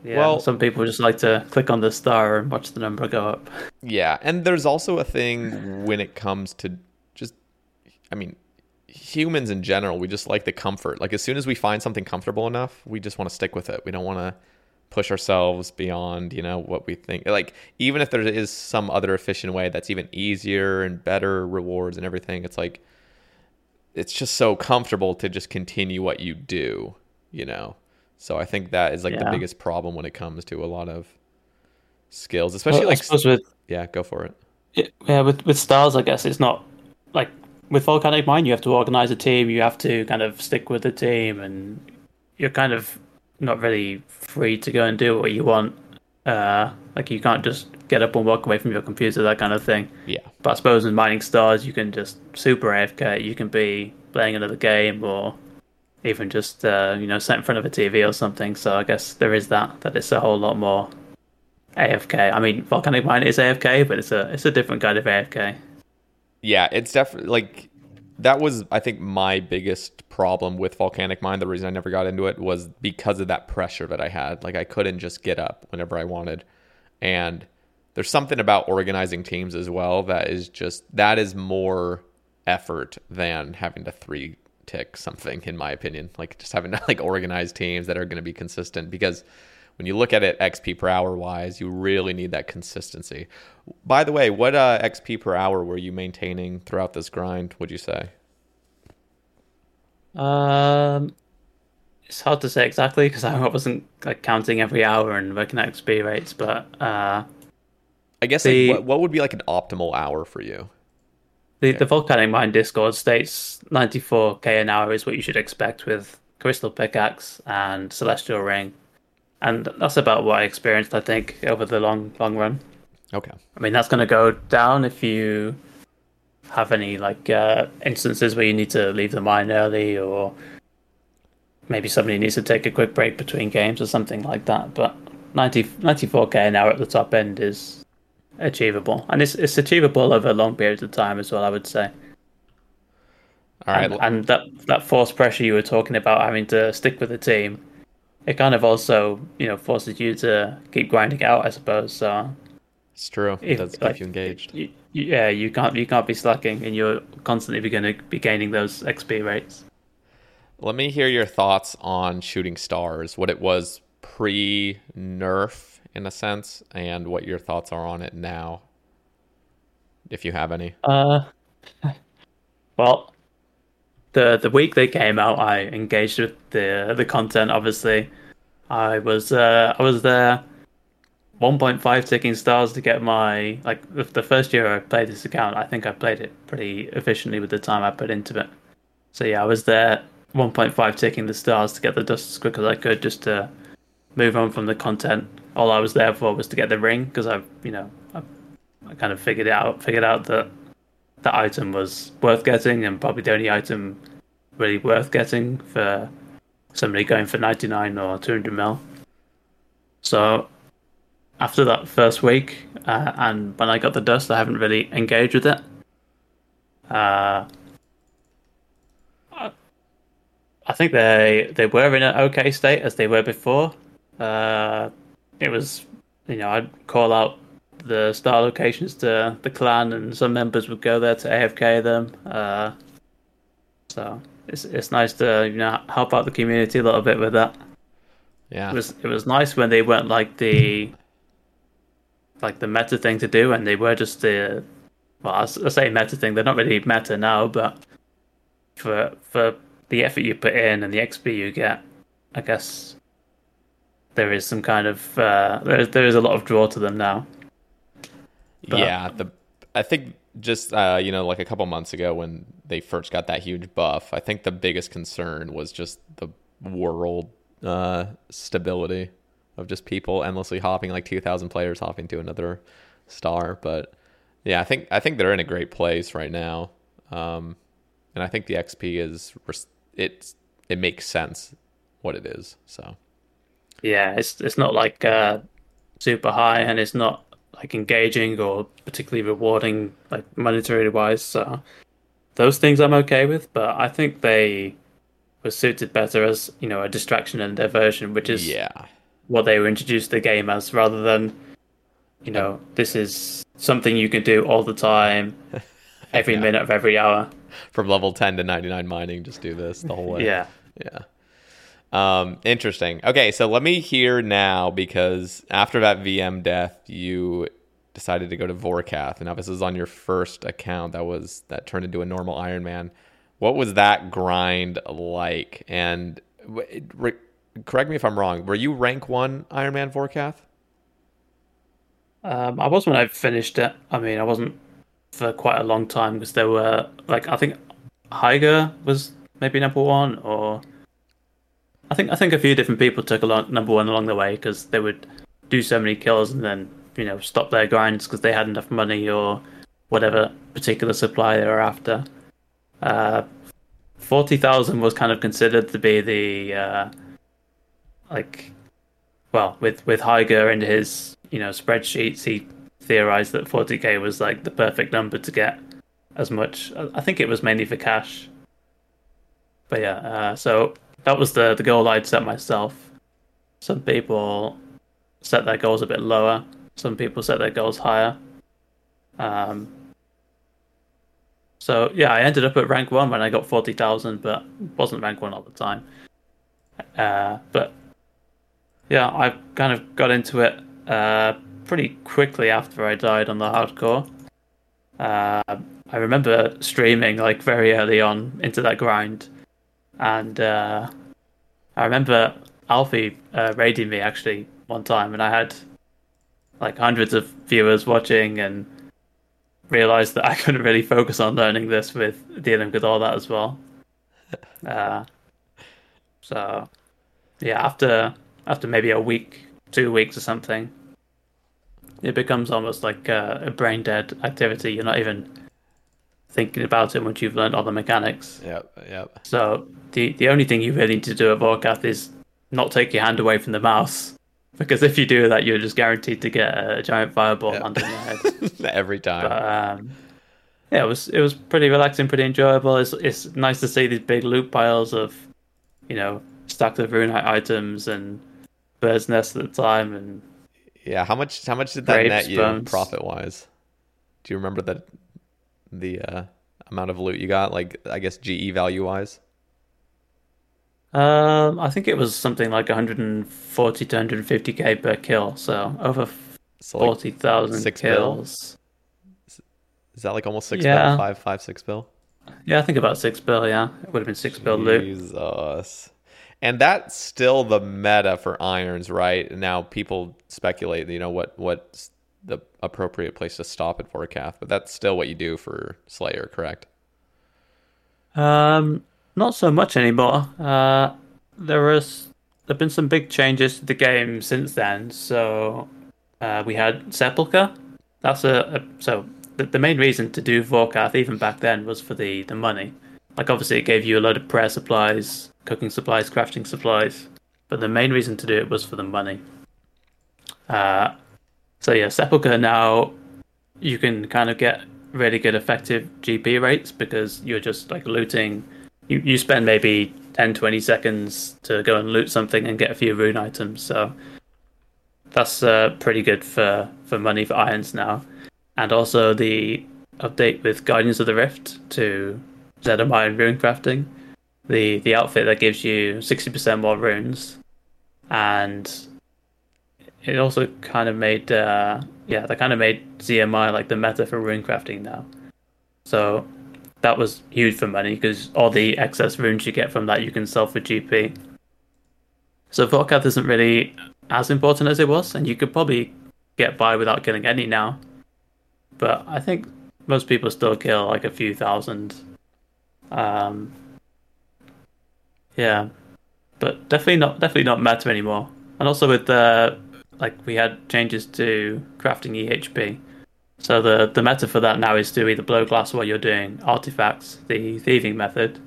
Yeah, well, some people just like to click on the star and watch the number go up. Yeah, and there's also a thing when it comes to just, I mean, humans in general, we just like the comfort. Like as soon as we find something comfortable enough, we just want to stick with it. We don't want to push ourselves beyond, you know, what we think. Like, even if there is some other efficient way that's even easier and better rewards and everything, it's like, it's just so comfortable to just continue what you do, you know? So I think that is like the biggest problem when it comes to a lot of skills, especially go for it. Yeah, with styles, I guess it's not like with Volcanic Mine, you have to organize a team, you have to kind of stick with the team, and you're kind of not really free to go and do what you want. Like you can't just get up and walk away from your computer, that kind of thing. Yeah. But I suppose in mining stars, you can just super AFK. You can be playing another game, or even just sat in front of a TV or something. So I guess there is that it's a whole lot more AFK. I mean, Volcanic Mine is AFK, but it's a different kind of AFK. Yeah, it's definitely like, that was, I think, my biggest problem with Volcanic Mine. The reason I never got into it was because of that pressure that I had. Like, I couldn't just get up whenever I wanted. And there's something about organizing teams as well that is just, that is more effort than having to 3-tick something, in my opinion. Like, just having to, like, organize teams that are going to be consistent. Because when you look at it XP per hour wise, you really need that consistency. By the way, what XP per hour were you maintaining throughout this grind, would you say? It's hard to say exactly because I wasn't like counting every hour and working at XP rates, but I guess what would be like an optimal hour for you? The Volcanic Mine Discord states 94k an hour is what you should expect with Crystal Pickaxe and Celestial Ring. And that's about what I experienced, I think, over the long run. Okay. I mean, that's going to go down if you have any like instances where you need to leave the mine early, or maybe somebody needs to take a quick break between games or something like that. But 94k an hour at the top end is achievable, and it's achievable over long periods of time as well, I would say. All right. And that forced pressure you were talking about, having to stick with the team, it kind of also, forces you to keep grinding out, I suppose. So it's true. It does keep you engaged. You can't be slacking, and you're constantly going to be gaining those XP rates. Let me hear your thoughts on shooting stars, what it was pre-nerf, in a sense, and what your thoughts are on it now, if you have any. Well, The week they came out, I engaged with the content. Obviously, I was there 1.5 ticking stars to get my, like, the first year I played this account, I think I played it pretty efficiently with the time I put into it. So yeah, I was there 1.5 ticking the stars to get the dust as quick as I could, just to move on from the content. All I was there for was to get the ring, because I kind of figured out that that item was worth getting, and probably the only item really worth getting for somebody going for 99 or 200 mil. So after that first week, and when I got the dust, I haven't really engaged with it. I think they were in an okay state as they were before. It was, I'd call out the star locations to the clan, and some members would go there to AFK them. So it's nice to help out the community a little bit with that. Yeah. It was nice when they weren't like the meta thing to do, and they were just the, well, I say meta thing, they're not really meta now, but for the effort you put in and the XP you get, I guess there is some kind of there is a lot of draw to them now. But, yeah, I think just like a couple months ago when they first got that huge buff, I think the biggest concern was just the world stability of just people endlessly hopping, like 2,000 players hopping to another star. But yeah, I think they're in a great place right now, and I think the XP is it makes sense what it is. So yeah, it's not like super high, and it's not like engaging or particularly rewarding, like monetary wise. So those things I'm okay with, but I think they were suited better as, you know, a distraction and diversion, which is what they were introduced to the game as, rather than, you know, this is something you can do all the time, every minute of every hour. From level 10 to 99 mining, just do this the whole way. Yeah. Interesting. Okay, so let me hear now, because after that VM death, you decided to go to Vorkath, and now this is on your first account that turned into a normal Iron Man. What was that grind like? And correct me if I'm wrong, were you rank 1 Iron Man Vorkath? I was when I finished it. I mean, I wasn't for quite a long time, because there were, like, I think Higher was maybe number 1, or I think a few different people took number 1 along the way, because they would do so many kills and then, you know, stop their grinds because they had enough money or whatever particular supply they were after. 40,000 was kind of considered to be the with Haiger into his, you know, spreadsheets, he theorized that 40k was like the perfect number to get as much. I think it was mainly for cash, but yeah, so that was the goal I'd set myself. Some people set their goals a bit lower, some people set their goals higher. So yeah, I ended up at rank 1 when I got 40,000, but wasn't rank 1 all the time. But yeah, I kind of got into it pretty quickly after I died on the hardcore. I remember streaming like very early on into that grind, and I remember Alfie raiding me actually one time, and I had like hundreds of viewers watching, and realized that I couldn't really focus on learning this with dealing with all that as well. So yeah, after maybe a week, 2 weeks or something, it becomes almost like a brain dead activity. You're not even thinking about it once you've learned all the mechanics. Yep. So the only thing you really need to do at Vorkath is not take your hand away from the mouse, because if you do that, you're just guaranteed to get a giant fireball under your head every time. But, yeah, it was pretty relaxing, pretty enjoyable. It's nice to see these big loot piles of, you know, stacks of runite items and bird's nests at the time. And yeah, how much did that net you profit wise? Do you remember the amount of loot you got? Like, I guess GE value wise. I think it was something like 140 to 150k per kill, so over 40,000 like kills. Bill? Is that like almost 6 bill? 5, 6 bill? Yeah, I think about 6 bill, yeah. It would have been 6 bill loot. Jesus. And that's still the meta for irons, right? Now people speculate, you know, what's the appropriate place to stop at Vorkath, but that's still what you do for Slayer, correct? Not so much anymore. There've been some big changes to the game since then. So we had Sepulchre. That's the main reason to do Vorkath even back then was for the money. Like, obviously it gave you a load of prayer supplies, cooking supplies, crafting supplies, but the main reason to do it was for the money. So yeah, Sepulchre now you can kind of get really good effective GP rates because you're just like looting. You spend maybe 10, 20 seconds to go and loot something and get a few rune items. So that's pretty good for money for irons now. And also the update with Guardians of the Rift to ZMI and rune crafting. The outfit that gives you 60% more runes. and it also kind of made that kind of made ZMI like the meta for runecrafting now. So that was huge for money because all the excess runes you get from that you can sell for GP. So Vorkath isn't really as important as it was, and you could probably get by without killing any now. But I think most people still kill like a few thousand. But definitely not meta anymore. And also with the we had changes to crafting EHP. So the meta for that now is to either blow glass while you're doing artifacts, the thieving method,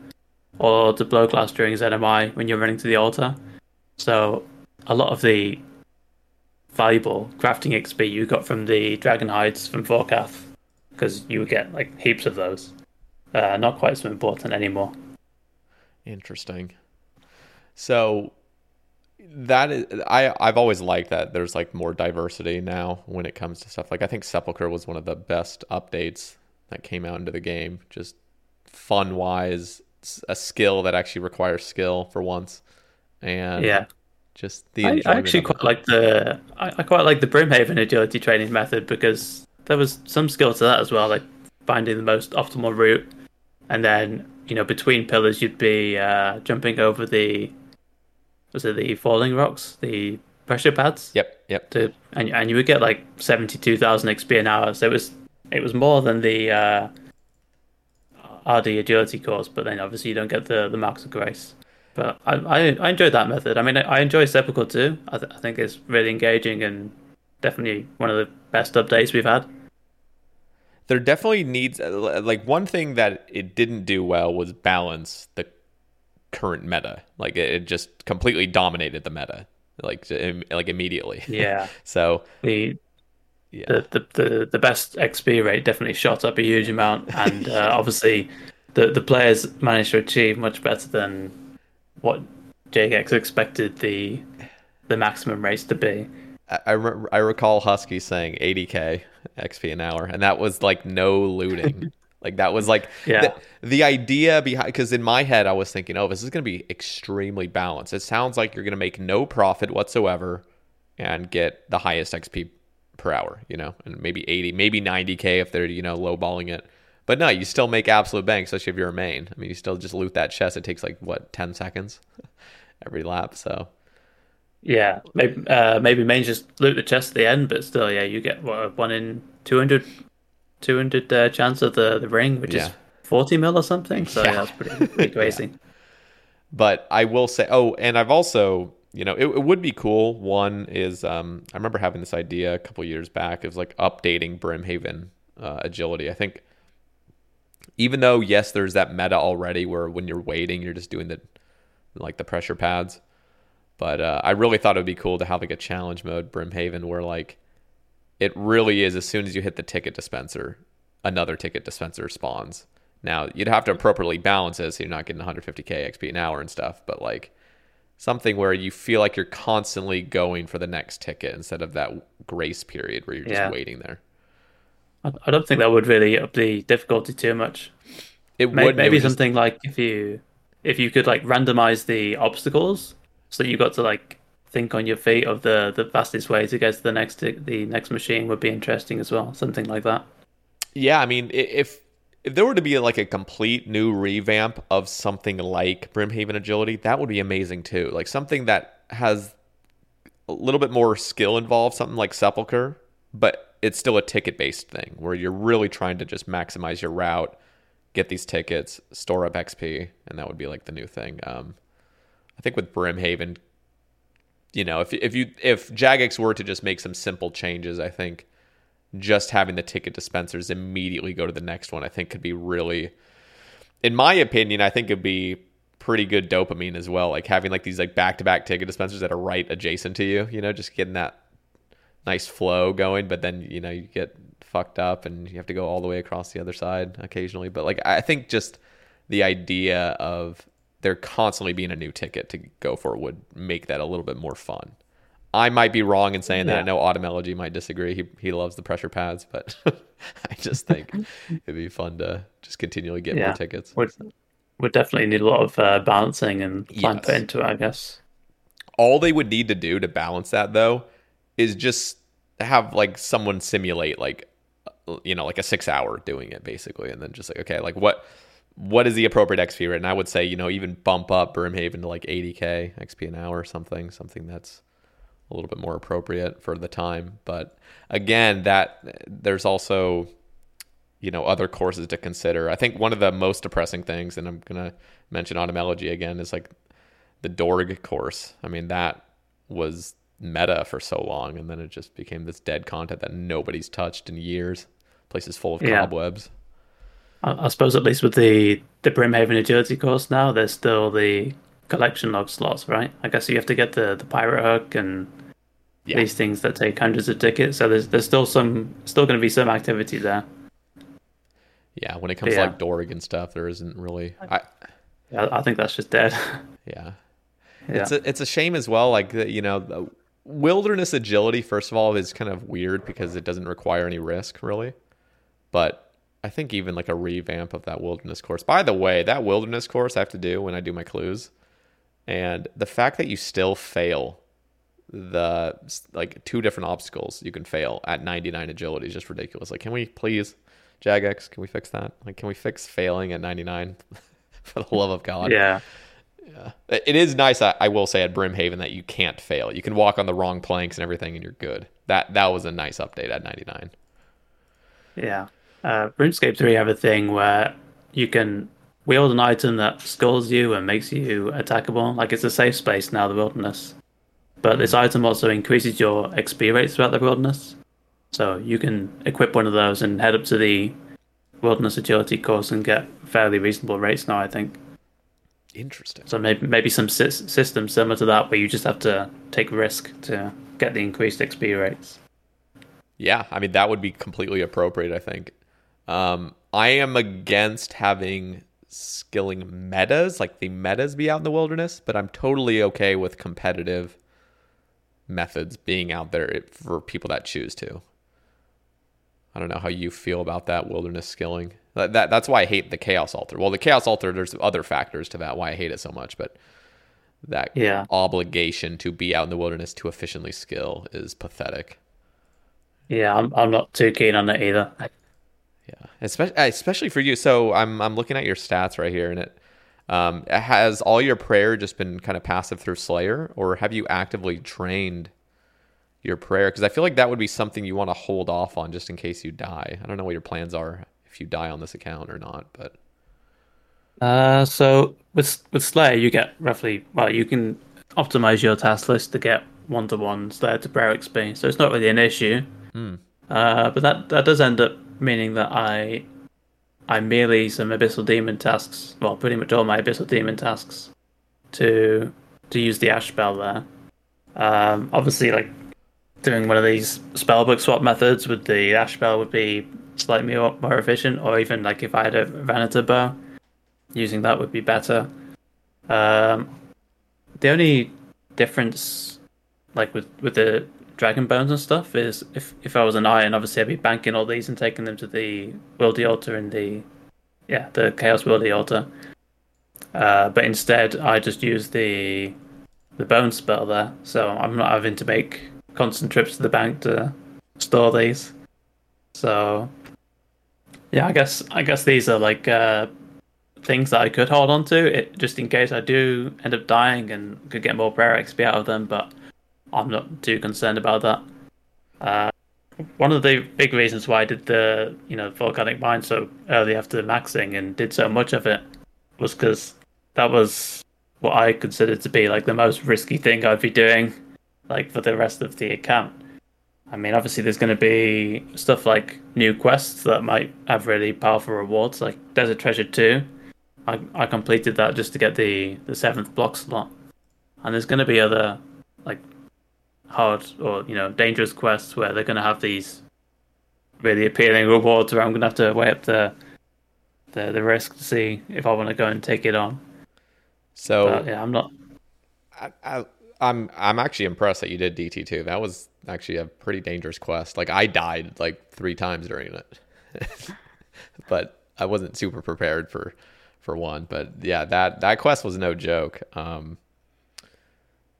or to blow glass during ZMI when you're running to the altar. So a lot of the valuable crafting XP you got from the dragon hides from Vorkath, because you would get heaps of those. Not quite so important anymore. Interesting. So that is, I've always liked that there's more diversity now when it comes to stuff. I think Sepulchre was one of the best updates that came out into the game, just fun wise, a skill that actually requires skill for once. And yeah, just the I actually quite like the I quite like the Brimhaven agility training method, because there was some skill to that as well, finding the most optimal route, and then between pillars you'd be jumping over the falling rocks, the pressure pads. Yep. And you would get 72,000 XP an hour. So it was more than the RD agility course, but then obviously you don't get the marks of grace. But I enjoyed that method. I mean, I enjoy Sepulchre too. I think it's really engaging and definitely one of the best updates we've had. There definitely needs... one thing that it didn't do well was balance the current meta. It just completely dominated the meta, immediately. Yeah. So... The best XP rate definitely shot up a huge amount, and obviously the players managed to achieve much better than what JGX expected the maximum rates to be. I recall Husky saying 80k XP an hour, and that was no looting. That was the idea behind, because in my head I was thinking, oh, this is going to be extremely balanced. It sounds like you're going to make no profit whatsoever and get the highest XP per hour, and maybe 80, maybe 90k if they're lowballing it. But no, you still make absolute bank, especially if you're a main. I mean, you still just loot that chest. It takes 10 seconds every lap, so. Yeah, maybe mains just loot the chest at the end, but still, yeah, you get a 1 in 200 chance of the ring, which is 40 mil or something, so yeah, that's pretty crazy. Yeah. But I will say, and I've also, it would be cool. One is, I remember having this idea a couple years back. It was updating Brimhaven agility, I think. Even though, yes, there's that meta already where when you're waiting, you're just doing the pressure pads. But I really thought it would be cool to have a challenge mode Brimhaven where it really is, as soon as you hit the ticket dispenser, another ticket dispenser spawns. Now, you'd have to appropriately balance it so you're not getting 150k XP an hour and stuff. But something where you feel you're constantly going for the next ticket instead of that grace period where you're just waiting there. I don't think that would really up the difficulty too much. Maybe something if you could randomize the obstacles so that you got to think on your feet of the fastest way to get to the next machine would be interesting as well. Something like that. Yeah, I mean, if there were to be a complete new revamp of something like Brimhaven Agility, that would be amazing too. Something that has a little bit more skill involved, something like Sepulchre, but it's still a ticket-based thing where you're really trying to just maximize your route, get these tickets, store up XP, and that would be the new thing. I think with Brimhaven, if Jagex were to just make some simple changes, I think just having the ticket dispensers immediately go to the next one, I think could be really, in my opinion, I think it'd be pretty good dopamine as well. Having these back-to-back ticket dispensers that are right adjacent to you, just getting that nice flow going, but then you get fucked up and you have to go all the way across the other side occasionally. But I think just the idea of there constantly being a new ticket to go for would make that a little bit more fun. I might be wrong in saying that. I know Automelogy might disagree. He loves the pressure pads, but I just think it'd be fun to just continually get more tickets. We definitely need a lot of balancing and plan put into it, I guess. All they would need to do to balance that, though, is just have like someone simulate like, you know, like a 6 hour doing it basically, and then just like, okay, like what is the appropriate XP rate? And I would say, you know, even bump up Brimhaven to like 80k XP an hour or something that's a little bit more appropriate for the time. But again, that there's also, you know, other courses to consider. I think one of the most depressing things, and I'm gonna mention Automology again, is like the Dorg course. I mean, that was meta for so long, and then it just became this dead content that nobody's touched in years. Places full of cobwebs. I suppose at least with the Brimhaven agility course now, there's still the collection log slots, right? I guess you have to get the pirate hook and these things that take hundreds of tickets. So there's still going to be some activity there. Yeah, when it comes to like Dorg and stuff, there isn't really. I think that's just dead. Yeah. It's a shame as well. Like, you know, wilderness agility, first of all, is kind of weird because it doesn't require any risk, really. But I think even like a revamp of that wilderness course. By the way, that wilderness course I have to do when I do my clues. And the fact that you still fail the like two different obstacles you can fail at 99 agility is just ridiculous. Like, can we please, Jagex, can we fix that? Like, can we fix failing at 99? For the love of God. Yeah. It is nice, I will say, at Brimhaven that you can't fail. You can walk on the wrong planks and everything, and you're good. That was a nice update at 99. Yeah. RuneScape 3 have a thing where you can wield an item that skulls you and makes you attackable. Like, it's a safe space now, the wilderness. But this item also increases your XP rates throughout the wilderness. So you can equip one of those and head up to the wilderness agility course and get fairly reasonable rates now, I think. Interesting. So maybe some system similar to that where you just have to take risk to get the increased XP rates. Yeah, I mean, that would be completely appropriate, I think. I am against having skilling metas, like the metas be out in the wilderness, but I'm totally okay with competitive methods being out there for people that choose to. I don't know how you feel about that wilderness skilling. That's why I hate the Chaos Altar. Well, the Chaos Altar, there's other factors to that, why I hate it so much, but that obligation to be out in the wilderness to efficiently skill is pathetic. Yeah, I'm not too keen on it either. Yeah, especially for you. So I'm looking at your stats right here, and it has all your prayer just been kind of passive through Slayer, or have you actively trained your prayer? Because I feel like that would be something you want to hold off on just in case you die. I don't know what your plans are if you die on this account or not, but so with Slayer, you get roughly, well, you can optimize your task list to get 1-to-1 Slayer to prayer XP, so it's not really an issue. But that does end up meaning that I melee some Abyssal Demon tasks, well, pretty much all my Abyssal Demon tasks to use the Ash spell there. Obviously, like, doing one of these spellbook swap methods with the Ash spell would be slightly more efficient, or even like if I had a Venator bow, using that would be better. The only difference, like with the Dragon Bones and stuff, is if I was an Iron, obviously I'd be banking all these and taking them to the Wildy Altar and the Chaos Wildy Altar. But instead, I just use the Bone spell there, so I'm not having to make constant trips to the bank to store these. So yeah, I guess these are like things that I could hold on to, just in case I do end up dying and could get more prayer XP out of them, but I'm not too concerned about that. One of the big reasons why I did the Volcanic Mine so early after maxing and did so much of it was because that was what I considered to be like the most risky thing I'd be doing like for the rest of the account. I mean, obviously there's going to be stuff like new quests that might have really powerful rewards, like Desert Treasure 2. I completed that just to get the 7th block slot. And there's going to be other like hard or dangerous quests where they're going to have these really appealing rewards where I'm going to have to weigh up the risk to see if I want to go and take it on. So but, yeah, I'm not... I'm actually impressed that you did DT2. That was actually a pretty dangerous quest. Like, I died like 3 times during it, but I wasn't super prepared for one. But yeah, that quest was no joke.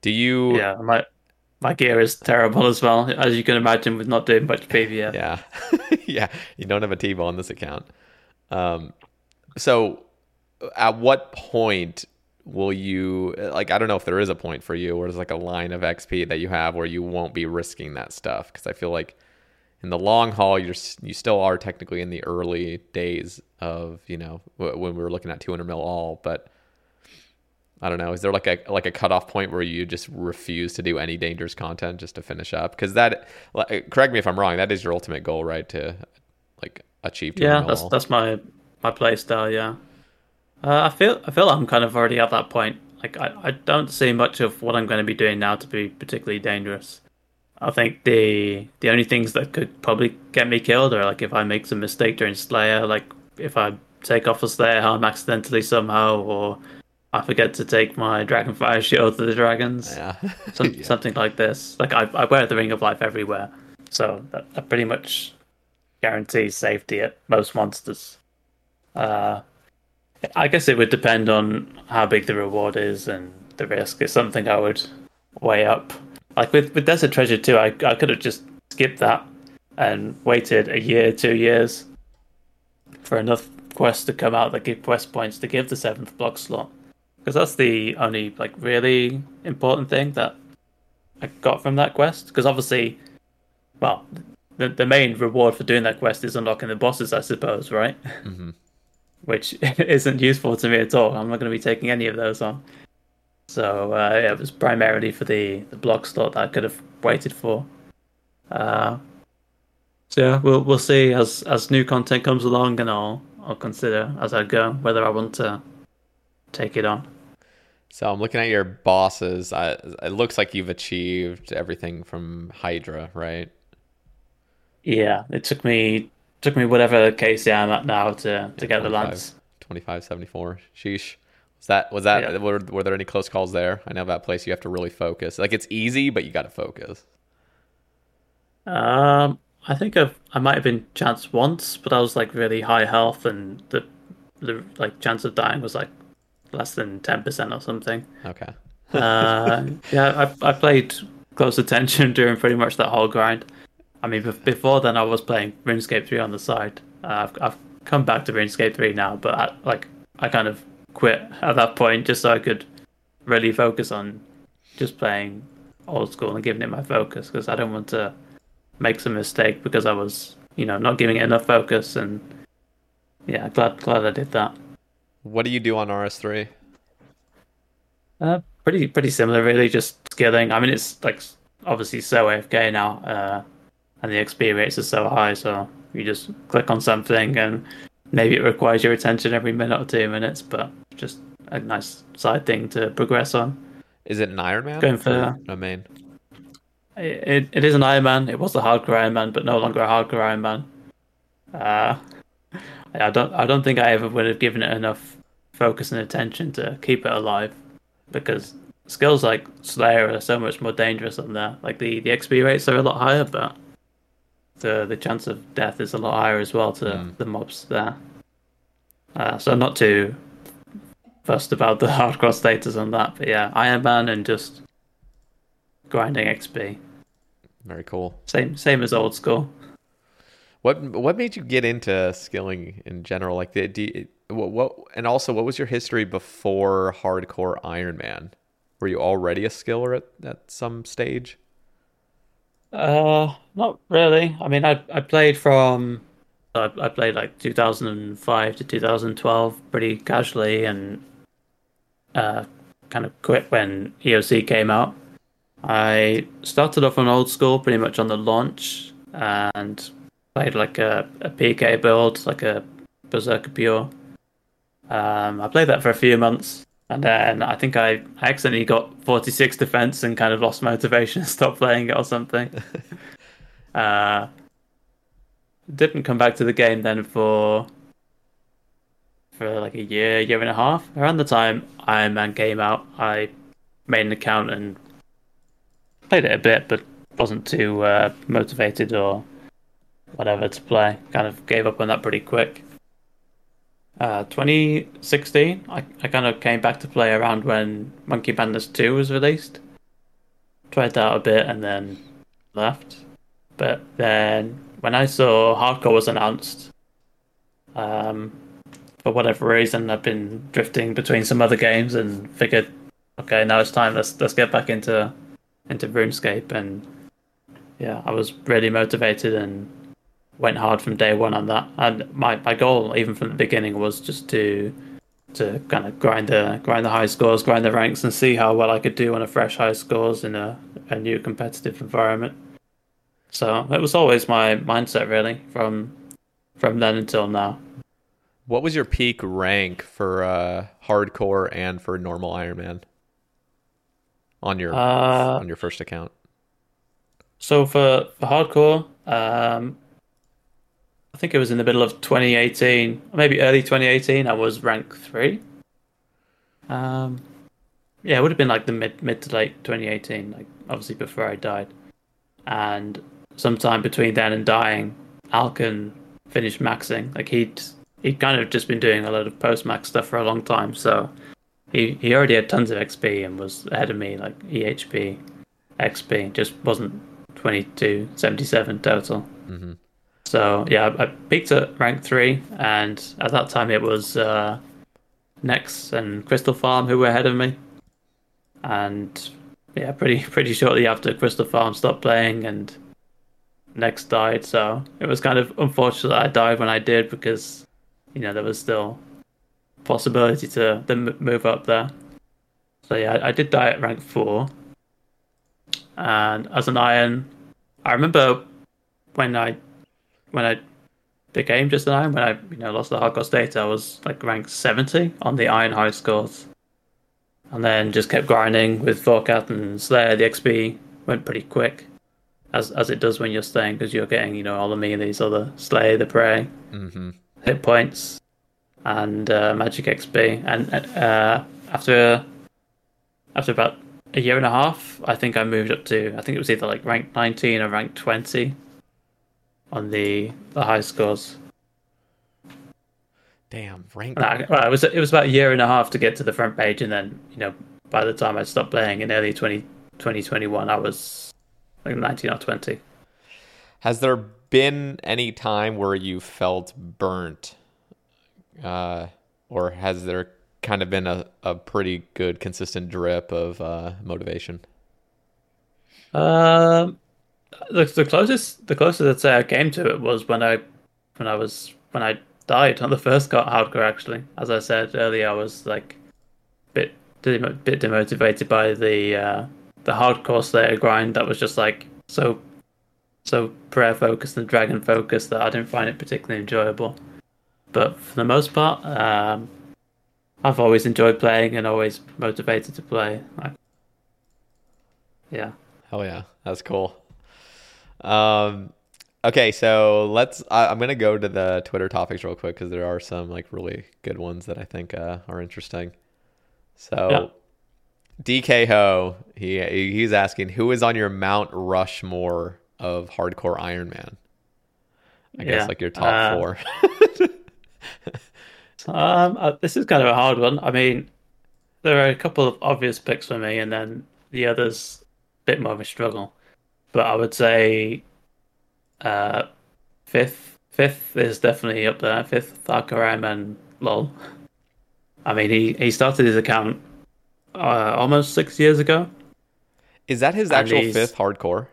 Do you? Yeah, my gear is terrible as well, as you can imagine, with not doing much PvE. Yeah, yeah. You don't have a T-bow on this account. So, at what point will you, like, I don't know if there is a point for you, or there's like a line of XP that you have where you won't be risking that stuff? Because I feel like in the long haul, you still are technically in the early days of, you know, when we were looking at 200 mil all, but I don't know. Is there like a cutoff point where you just refuse to do any dangerous content just to finish up? Because that, correct me if I'm wrong, that is your ultimate goal, right? To like achieve 200 mil all. Yeah, that's my playstyle, yeah. I feel I'm kind of already at that point. Like I don't see much of what I'm going to be doing now to be particularly dangerous. I think the only things that could probably get me killed are like if I make some mistake during Slayer, like if I take off a Slayer helm accidentally somehow, or I forget to take my Dragonfire shield to the dragons. Yeah. Something like this. Like I wear the Ring of Life everywhere, so that pretty much guarantees safety at most monsters. I guess it would depend on how big the reward is and the risk. It's something I would weigh up. Like with Desert Treasure 2, I could have just skipped that and waited a year, 2 years for enough quests to come out that give quest points to give the 7th block slot. Because that's the only like really important thing that I got from that quest. Because obviously, well, the main reward for doing that quest is unlocking the bosses, I suppose, right? Mm-hmm. Which isn't useful to me at all. I'm not going to be taking any of those on. So it was primarily for the block slot that I could have waited for. So yeah, we'll see as new content comes along, and I'll consider as I go whether I want to take it on. So I'm looking at your bosses. It looks like you've achieved everything from Hydra, right? Yeah, it took me whatever KC I'm at now to get the lance. 2574. Sheesh. Was that? Yeah. Were there any close calls there? I know that place you have to really focus. Like it's easy, but you got to focus. I think I might have been chanced once, but I was like really high health, and the like chance of dying was like less than 10% or something. Okay. Yeah, I played close attention during pretty much that whole grind. I mean, before then, I was playing RuneScape 3 on the side. I've come back to RuneScape 3 now, but I kind of quit at that point just so I could really focus on just playing old school and giving it my focus, because I don't want to make some mistake because I was, you know, not giving it enough focus. And yeah, glad I did that. What do you do on RS3? Pretty similar, really. Just skilling. I mean, it's like obviously so AFK now. And the XP rates are so high, so you just click on something and maybe it requires your attention every minute or 2 minutes, but just a nice side thing to progress on. Is it an Iron Man? Going for a main. It is an Iron Man. It was a Hardcore Iron Man, but no longer a Hardcore Iron Man. I don't think I ever would have given it enough focus and attention to keep it alive, because skills like Slayer are so much more dangerous on there. Like the XP rates are a lot higher, but the chance of death is a lot higher as well to the mobs there. So I'm not too fussed about the hardcore status on that, but yeah, Iron Man and just grinding XP. Very cool. Same as old school. What made you get into skilling in general? Like and also what was your history before Hardcore Iron Man? Were you already a skiller at some stage? Not really. I mean, I played from... I played like 2005 to 2012 pretty casually, and kind of quit when EOC came out. I started off on old school pretty much on the launch, and played like a PK build, like a Berserker Pure. I played that for a few months, and then I think I accidentally got 46 defense and kind of lost motivation and stopped playing it or something. Didn't come back to the game then for like a year and a half. Around the time Iron Man came out, I made an account and played it a bit, but wasn't too motivated or whatever to play. Kind of gave up on that pretty quick. 2016, I kind of came back to play around when Monkey Madness 2 was released, tried that a bit and then left. But then when I saw Hardcore was announced, for whatever reason, I've been drifting between some other games and figured, okay, now it's time. Let's get back into RuneScape. And yeah, I was really motivated and went hard from day one on that. And my goal, even from the beginning, was just to kind of grind the high scores, grind the ranks, and see how well I could do on a fresh high scores in a new competitive environment. So it was always my mindset, really, from then until now. What was your peak rank for hardcore and for normal Iron Man on your first account? So for hardcore, I think it was in the middle of 2018, maybe early 2018. I was rank 3. Yeah, it would have been like the mid to late 2018, like obviously before I died. And sometime between then and dying, Alkan finished maxing. Like he'd kind of just been doing a lot of post-max stuff for a long time, so he already had tons of XP and was ahead of me, like EHP, XP, just wasn't 2277 total. Mm-hmm. So yeah, I peaked at rank 3, and at that time it was Nex and Crystal Farm who were ahead of me. And yeah, pretty shortly after Crystal Farm stopped playing and Nex died, so it was kind of unfortunate that I died when I did, because you know there was still possibility to move up there. So yeah, I did die at rank 4, and as an Iron, I remember when I became just an Iron, when I lost the hardcore state, I was like rank 70 on the Iron high scores, and then just kept grinding with Vorkath and Slayer. The XP went pretty quick, as it does when you're staying, because you're getting all the melee, all the Slayer, the Prey, mm-hmm. hit points, and magic XP. And after about a year and a half, I think I moved up to, I think it was either like rank 19 or rank 20 on the high scores. Damn, rank. Well, it was about a year and a half to get to the front page, and then by the time I stopped playing in early 2021, I was like 19 or 20. Has there been any time where you felt burnt, or has there kind of been a pretty good consistent drip of motivation? The closest I'd say I came to it was when I died on the first hardcore. Actually, as I said earlier, I was like a bit demotivated by the hardcore Slayer grind that was just like so prayer focused and dragon focused that I didn't find it particularly enjoyable. But for the most part, I've always enjoyed playing and always motivated to play. Yeah. Hell yeah, that's cool. Okay, so I'm going to go to the Twitter topics real quick, because there are some like really good ones that I think are interesting. So yeah. DK Ho, he's asking, who is on your Mount Rushmore of hardcore Iron Man? I guess like your top 4. This is kind of a hard one. I mean, there are a couple of obvious picks for me, and then the others a bit more of a struggle. But I would say fifth is definitely up there. Fifth, Hardcore Iron Man, lol. I mean, he started his account almost 6 years ago. Is that his actual fifth hardcore?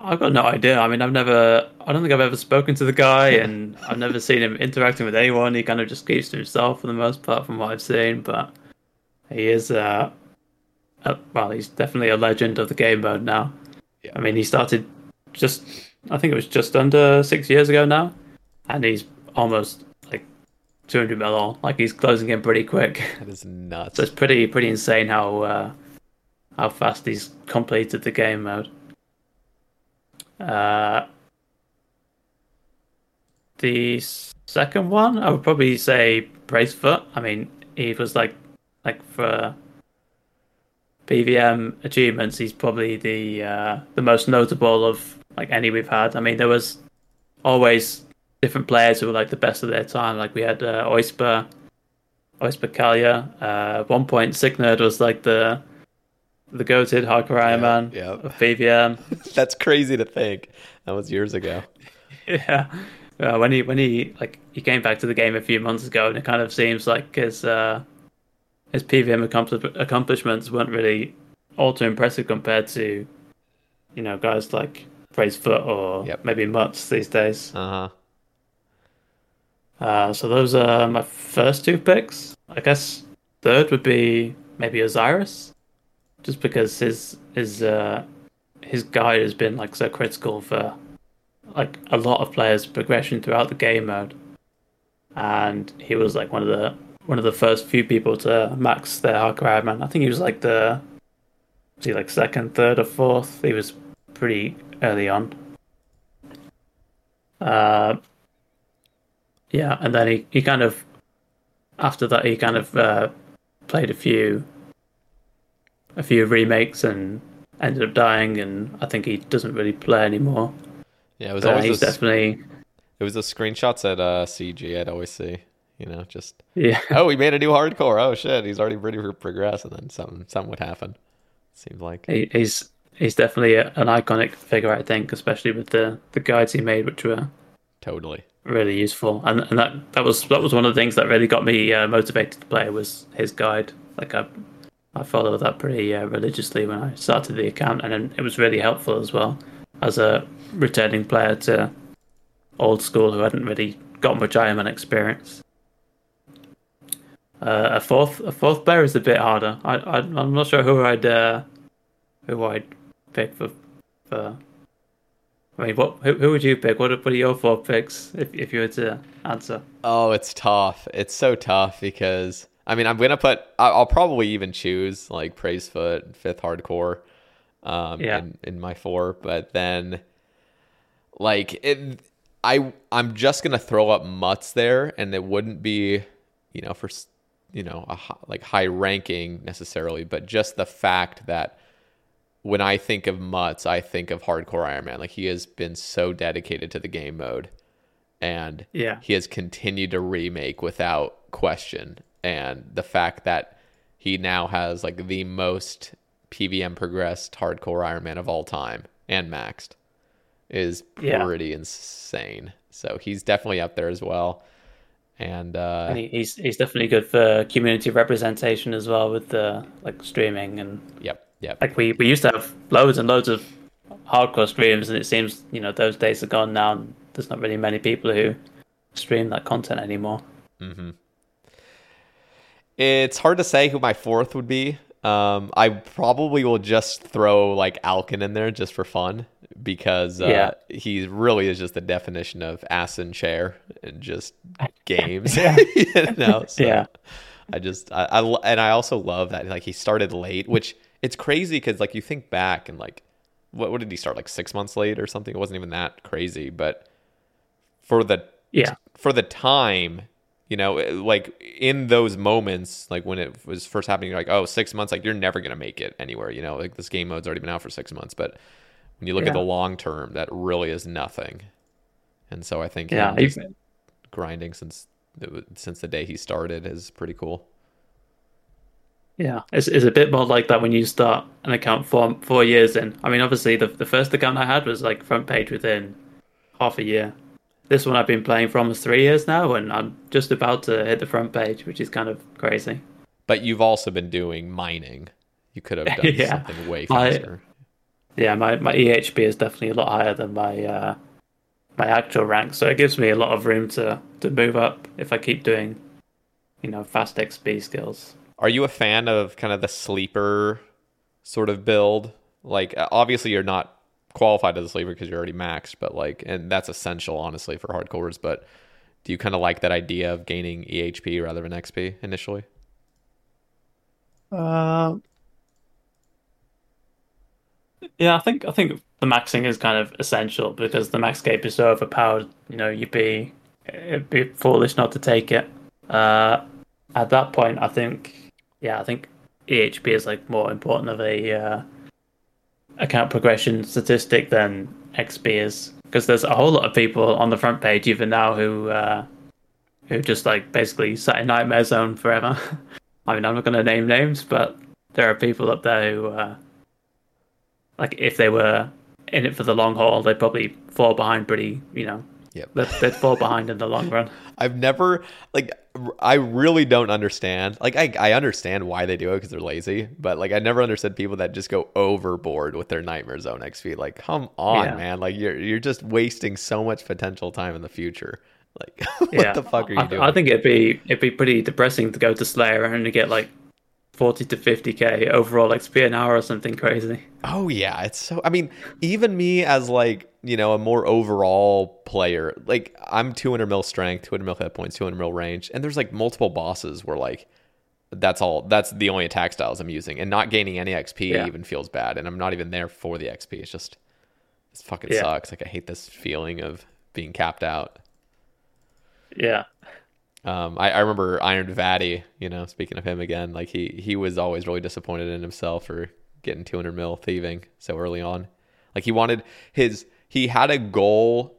I've got no idea. I mean, I don't think I've ever spoken to the guy, and I've never seen him interacting with anyone. He kind of just keeps to himself for the most part from what I've seen, but he is, he's definitely a legend of the game mode now. Yeah. I mean, he started I think it was just under 6 years ago now, and he's almost like 200 mil all. Like, he's closing in pretty quick. That is nuts. So it's pretty insane how fast he's completed the game mode. The second one, I would probably say Bracefoot. I mean, he was like for PVM achievements, he's probably the most notable of like any we've had. I mean, there was always different players who were like the best of their time. Like we had Oyster Kalia. One point Signerd was like the The goated Hardcore Iron Man. Yeah. BVM. That's crazy to think. That was years ago. Yeah. When he came back to the game a few months ago, and it kind of seems like his PVM accomplishments weren't really all too impressive compared to, you know, guys like Bracefoot or maybe Mutz these days. Uh-huh. So those are my first two picks. I guess third would be maybe Osiris, just because his guide has been like so critical for like a lot of players' progression throughout the game mode, and he was like one of the first few people to max their Hardcore Iron Man. I think he was like second, third, or fourth. He was pretty early on. And then he kind of after that he kind of played a few remakes and ended up dying, and I think he doesn't really play anymore. Yeah, it was always definitely. It was the screenshots at CG I'd always see, you know, just oh, he made a new hardcore. Oh shit, he's already ready for progress, and then something would happen. It seemed like he's definitely an iconic figure, I think, especially with the guides he made, which were totally really useful, and that was one of the things that really got me motivated to play was his guide. Like I followed that pretty religiously when I started the account, and then it was really helpful as well as a returning player to old school who hadn't really got much Iron Man experience. A fourth player is a bit harder. I'm not sure who I'd pick for. I mean, who would you pick? What are your four picks if you were to answer? Oh, it's tough. It's so tough because I mean I'll probably even choose like Bracefoot, fifth hardcore. In my four, but then like I'm just gonna throw up Mutz there, and it wouldn't be for high ranking necessarily, but just the fact that when I think of Mutz, I think of Hardcore Iron Man. Like he has been so dedicated to the game mode, and he has continued to remake without question, and the fact that he now has like the most PVM progressed Hardcore Iron Man of all time and maxed is pretty insane. So he's definitely up there as well, and he's definitely good for community representation as well with the like streaming and like we used to have loads and loads of hardcore streams, and it seems those days are gone now, and there's not really many people who stream that content anymore. Mm-hmm. It's hard to say who my fourth would be. I probably will just throw like Alkin in there just for fun because he really is just the definition of ass and chair and just games. I also love that like he started late, which it's crazy because like you think back and like what did he start like 6 months late or something? It wasn't even that crazy, but for the time. You know, like in those moments, like when it was first happening, you're like, oh, 6 months, like you're never going to make it anywhere. You know, like this game mode's already been out for 6 months. But when you look at the long term, that really is nothing. And so I think grinding since the day he started is pretty cool. Yeah, it's a bit more like that when you start an account four years in. I mean, obviously, the first account I had was like front page within half a year. This one I've been playing for almost 3 years now, and I'm just about to hit the front page, which is kind of crazy. But you've also been doing mining. You could have done something way faster. My EHP is definitely a lot higher than my actual rank, so it gives me a lot of room to move up if I keep doing, fast XP skills. Are you a fan of kind of the sleeper sort of build? Like, obviously you're not qualified as a sleeper because you're already maxed, but like, and that's essential honestly for hardcores, but do you kind of like that idea of gaining EHP rather than XP initially? I think the maxing is kind of essential because the max cape is so overpowered, it'd be foolish not to take it at that point. I think EHP is like more important of a account progression statistic than XP is, because there's a whole lot of people on the front page even now who just like basically sat in Nightmare Zone forever. I mean, I'm not going to name names, but there are people up there who, like, if they were in it for the long haul, they'd probably fall behind pretty, you know. Yep. They'd fall behind in the long run. I've never, like, I really don't understand. Like, I understand why they do it because they're lazy, but, like, I never understood people that just go overboard with their Nightmare Zone XP. Like, come on, man. Like, you're just wasting so much potential time in the future. Like, what the fuck are you doing? I think it'd be pretty depressing to go to Slayer and only get, like, 40 to 50k overall XP an hour or something crazy. Oh yeah, it's so, I mean, even me as, like, you know, a more overall player, like, I'm 200 mil strength, 200 mil hit points, 200 mil range, and there's, like, multiple bosses where, like, that's the only attack styles I'm using, and not gaining any XP even feels bad, and I'm not even there for the XP. It's just, it fucking sucks. Like, I hate this feeling of being capped out. Yeah. I remember Iron Vaddy, you know, speaking of him again, like, he was always really disappointed in himself for getting 200 mil thieving so early on. Like, he wanted he had a goal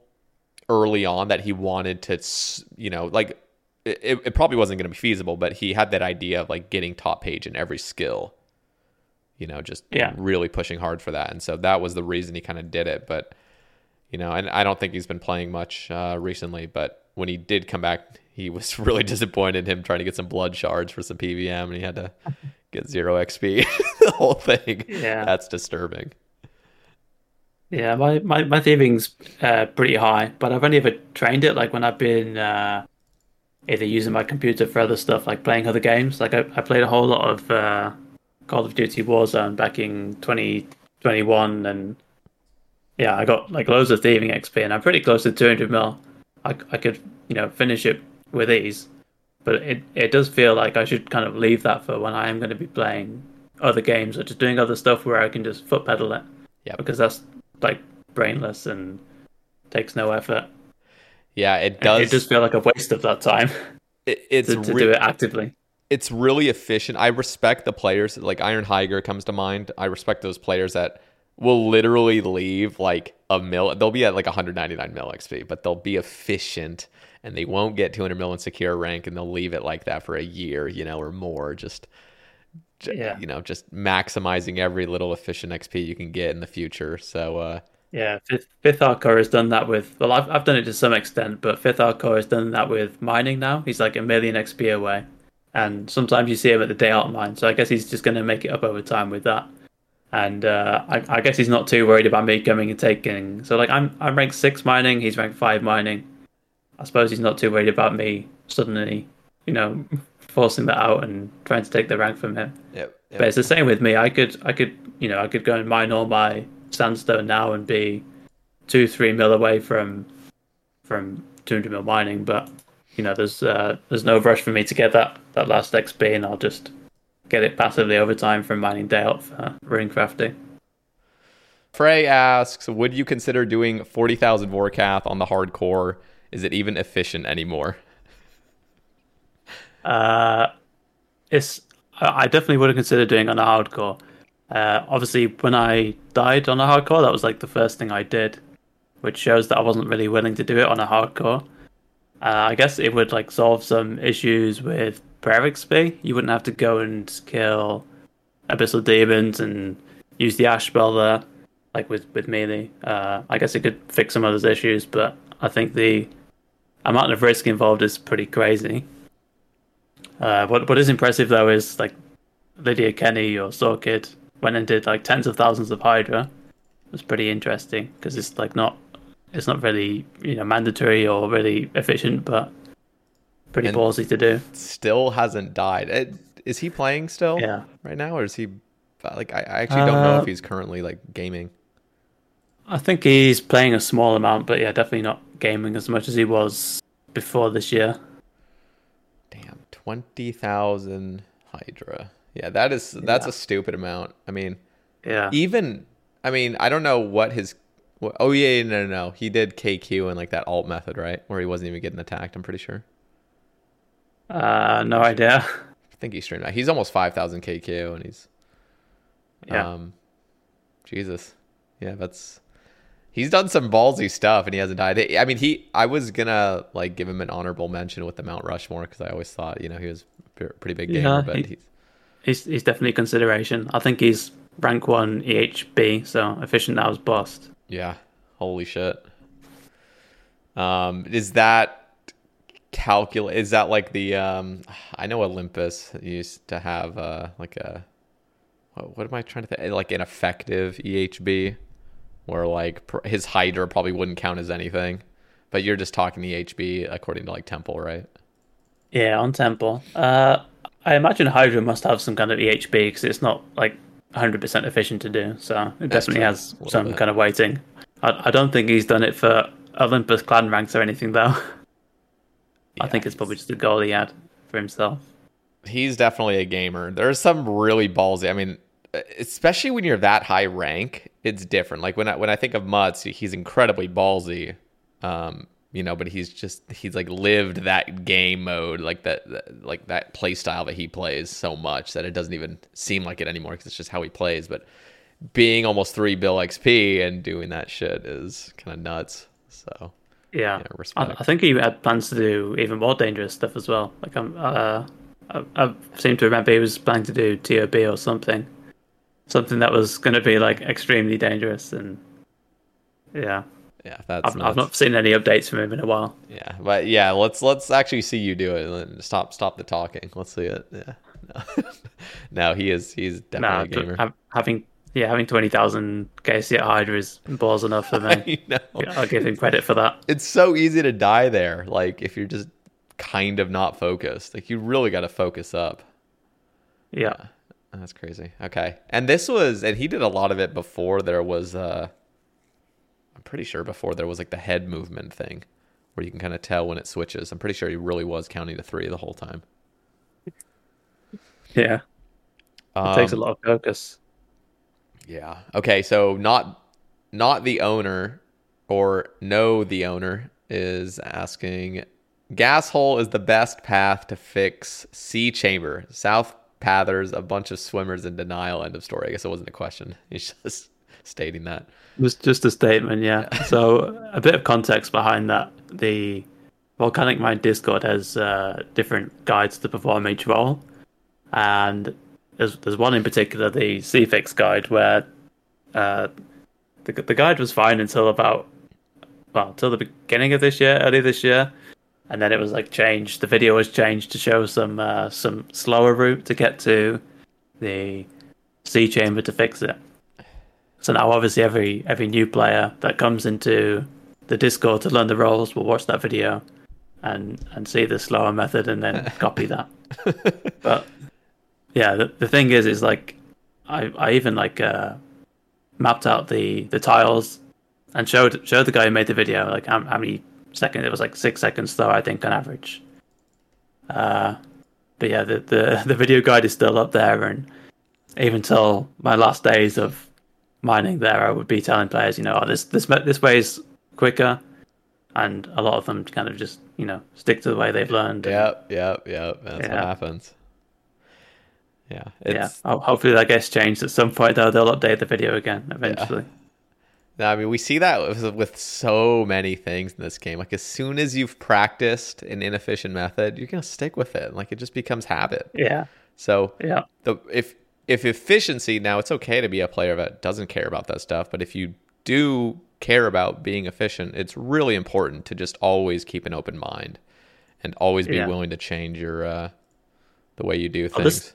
early on that he wanted to, you know, like, it probably wasn't going to be feasible, but he had that idea of, like, getting top page in every skill, you know, just really pushing hard for that. And so that was the reason he kind of did it. But, you know, and I don't think he's been playing much recently, but when he did come back, he was really disappointed in him trying to get some blood shards for some PVM, and he had to get 0 XP. The whole thing. Yeah. That's disturbing. Yeah, my thieving's pretty high, but I've only ever trained it, like, when I've been either using my computer for other stuff, like playing other games. Like, I played a whole lot of Call of Duty Warzone back in 2021, and yeah, I got, like, loads of thieving XP, and I'm pretty close to 200 mil. I could, you know, finish it with ease, but it does feel like I should kind of leave that for when I am going to be playing other games or just doing other stuff where I can just foot pedal it. Yeah, because that's, like, brainless and takes no effort. Yeah, it does. And it does feel like a waste of that time. It's to do it actively. It's really efficient. I respect the players, like Iron Higer comes to mind. I respect those players that will literally leave, like, a mil. They'll be at, like, 199 mil XP, but they'll be efficient and they won't get 200 mil in secure rank, and they'll leave it like that for a year, you know, or more. You know, just maximizing every little efficient XP you can get in the future. So, Fifth Hardcore has done that with, well, I've done it to some extent, but Fifth Hardcore has done that with mining now. He's, like, 1 million XP away, and sometimes you see him at the day out mine. So I guess he's just going to make it up over time with that. And I guess he's not too worried about me coming and taking. So, like, I'm ranked 6 mining, he's ranked 5 mining. I suppose he's not too worried about me suddenly, you know, forcing that out and trying to take the rank from him. Yep. But it's the same with me. I could, you know, I could go and mine all my sandstone now and be 2-3 mil away from 200 mil mining. But, you know, there's no rush for me to get that last XP, and I'll just get it passively over time from mining day out for runecrafting. Frey asks, would you consider doing 40,000 Vorkath on the hardcore? Is it even efficient anymore? I definitely wouldn't consider doing on a hardcore. Obviously, when I died on a hardcore, that was, like, the first thing I did, which shows that I wasn't really willing to do it on a hardcore. I guess it would, like, solve some issues with prayer XP. You wouldn't have to go and kill Abyssal Demons and use the Ash spell there, like with melee. I guess it could fix some of those issues, but I think the amount of risk involved is pretty crazy. What is impressive, though, is, like, Lydia Kenny or Sorkid went and did, like, tens of thousands of Hydra. It was pretty interesting because it's, like, not really, you know, mandatory or really efficient, but pretty ballsy to do. Still hasn't died. Is he playing still right now, or is he, like, I actually don't know if he's currently, like, gaming. I think he's playing a small amount, but yeah, definitely not gaming as much as he was before this year. Damn, 20,000 Hydra. Yeah, that's a stupid amount. I mean, I don't know what his. Oh yeah, no, he did KQ and, like, that alt method, right, where he wasn't even getting attacked. I'm pretty sure. No idea. I think he streamed that. He's almost 5,000 KQ, and he's, Jesus, yeah, that's. He's done some ballsy stuff, and he hasn't died. I mean, I was gonna, like, give him an honorable mention with the Mount Rushmore because I always thought, you know, he was pretty big gamer, but he's He's definitely a consideration. I think he's rank 1 EHB, so efficient that was bust. Yeah, holy shit. Is that calculate? Is that like the I know Olympus used to have like a what am I trying to think? Like an effective EHB, where like his Hydra probably wouldn't count as anything, but you're just talking the EHB according to like Temple, right? Yeah, on Temple. I imagine Hydra must have some kind of EHB because it's not like 100% efficient to do, so it definitely has some kind of weighting. I don't think he's done it for Olympus clan ranks or anything though. Yeah, I think it's probably just a goal he had for himself. He's definitely a gamer. There's some really ballsy. I mean, especially when you're that high rank, it's different. Like when I think of Mutz, he's incredibly ballsy. You know, but he's like lived that game mode, like that play style that he plays so much that it doesn't even seem like it anymore because it's just how he plays. But being almost 3 bill XP and doing that shit is kind of nuts. So yeah, respect. I think he had plans to do even more dangerous stuff as well. Like I seem to remember he was planning to do TOB or something that was going to be like extremely dangerous. And yeah, that's I've not seen any updates from him in a while. Yeah, but yeah, let's actually see you do it. Stop the talking. Let's see it. Yeah, no, he's definitely a gamer. Having 20,000 KC at Hydra is balls enough for me. I'll give him credit for that. It's so easy to die there, like, if you're just kind of not focused. Like, you really got to focus up. Yeah. That's crazy. Okay. And he did a lot of it before there was, I'm pretty sure before there was, like, the head movement thing where you can kind of tell when it switches. I'm pretty sure he really was counting to 3 the whole time. Yeah. It takes a lot of focus. Yeah. Okay, so not the owner or no the owner is asking, gas hole is the best path to fix sea chamber. South pathers a bunch of swimmers in denial. End of story. I guess it wasn't a question. He's just stating that. It was just a statement, yeah. So a bit of context behind that. The Volcanic Mine Discord has different guides to perform each role. And There's one in particular, the C-Fix guide, where the guide was fine until the beginning of this year, early this year, and then it was like changed. The video was changed to show some slower route to get to the sea chamber to fix it. So now, obviously, every new player that comes into the Discord to learn the roles will watch that video and see the slower method and then copy that. But yeah, the thing is like I even like mapped out the tiles and showed the guy who made the video like how many seconds. It was like 6 seconds though, I think, on average. But yeah, the video guide is still up there, and even till my last days of mining there, I would be telling players, you know, this way is quicker, and a lot of them kind of just, you know, stick to the way they've learned. Yep. That's what happens. Yeah. Hopefully that gets changed at some point, though. They'll update the video again eventually. Yeah. I mean, we see that with so many things in this game. Like, as soon as you've practiced an inefficient method, you're going to stick with it. Like, it just becomes habit. Yeah. So yeah, if efficiency, now it's okay to be a player that doesn't care about that stuff. But if you do care about being efficient, it's really important to just always keep an open mind and always be willing to change your the way you do things.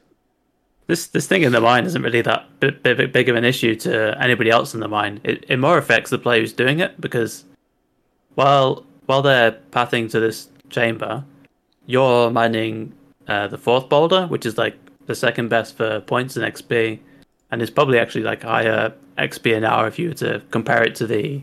This thing in the mine isn't really that big of an issue to anybody else in the mine. It more affects the player who's doing it, because while they're pathing to this chamber, you're mining the 4th boulder, which is like the 2nd best for points and XP, and it's probably actually like higher XP an hour if you were to compare it to the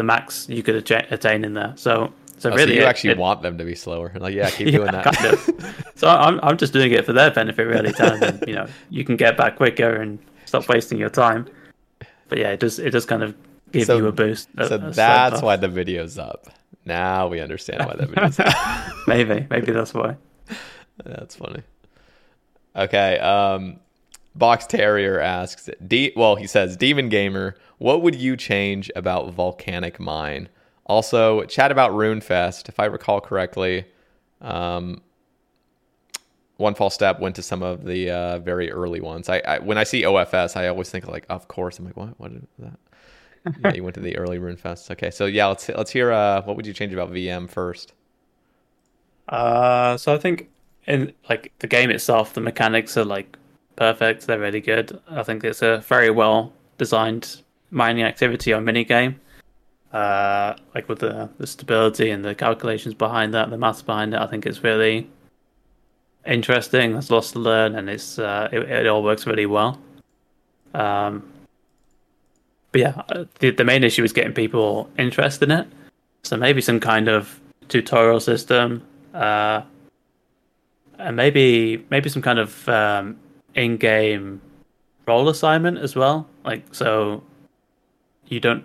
max you could attain in there. So really, so you actually want them to be slower. Like, yeah, keep doing that. Kind of. So I'm just doing it for their benefit, really, telling them, you know, you can get back quicker and stop wasting your time. But yeah, it does kind of give you a boost. So that's why the video's up. Now we understand why that video's up. Maybe that's why. That's funny. Okay, Box Terrier asks, he says, Demon Gamer, what would you change about Volcanic Mine? Also, chat about RuneFest. If I recall correctly, One False Step went to some of the very early ones. I when I see OFS, I always think like, of course. I'm like, what? What is that? Yeah, you went to the early RuneFest. Okay, so yeah, let's hear. What would you change about VM first? So I think in like the game itself, the mechanics are like perfect. They're really good. I think it's a very well designed mining activity or mini game. Like with the stability and the calculations behind that, the maths behind it, I think it's really interesting. There's lots to learn, and it's it all works really well. But yeah, the main issue is getting people interested in it. So maybe some kind of tutorial system, and maybe some kind of in-game role assignment as well. Like, so you don't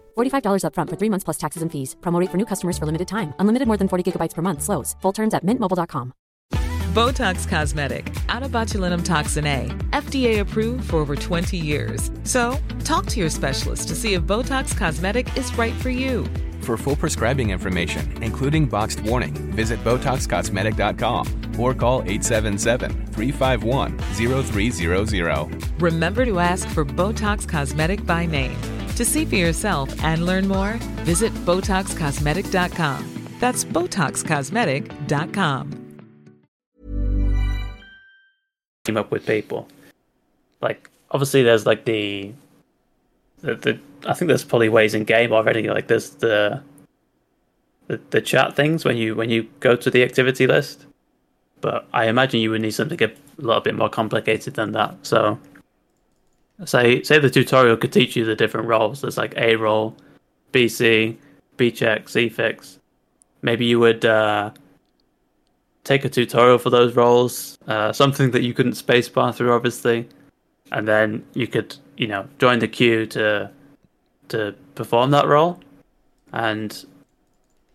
$45 up front for 3 months plus taxes and fees. Promo rate for new customers for limited time. Unlimited more than 40 gigabytes per month slows. Full terms at mintmobile.com. Botox Cosmetic, onabotulinum toxin A, FDA approved for over 20 years. So, talk to your specialist to see if Botox Cosmetic is right for you. For full prescribing information, including boxed warning, visit BotoxCosmetic.com or call 877-351-0300. Remember to ask for Botox Cosmetic by name. To see for yourself and learn more, visit BotoxCosmetic.com. That's BotoxCosmetic.com. Up with people, like obviously there's like the I think there's probably ways in game already, like there's the chat things when you go to the activity list, but I imagine you would need something a little bit more complicated than that. So say the tutorial could teach you the different roles. There's like A role, BC, B check, C fix. Maybe you would take a tutorial for those roles, something that you couldn't spacebar through, obviously, and then you could, join the queue to perform that role. And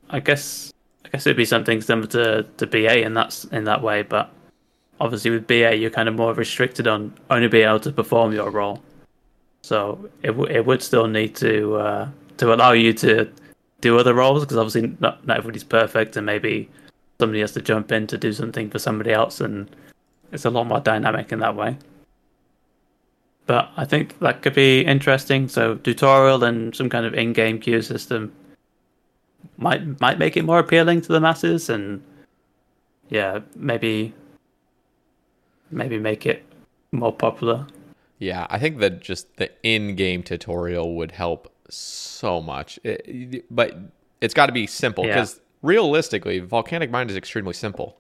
I guess it'd be something similar to BA, and that's in that way. But obviously, with BA, you're kind of more restricted on only being able to perform your role. So it would still need to allow you to do other roles, because obviously not everybody's perfect, and maybe somebody has to jump in to do something for somebody else, and it's a lot more dynamic in that way. But I think that could be interesting. So tutorial and some kind of in-game queue system might make it more appealing to the masses, and yeah, maybe make it more popular. Yeah, I think that just the in-game tutorial would help so much. But it's got to be simple, because realistically, Volcanic Mine is extremely simple,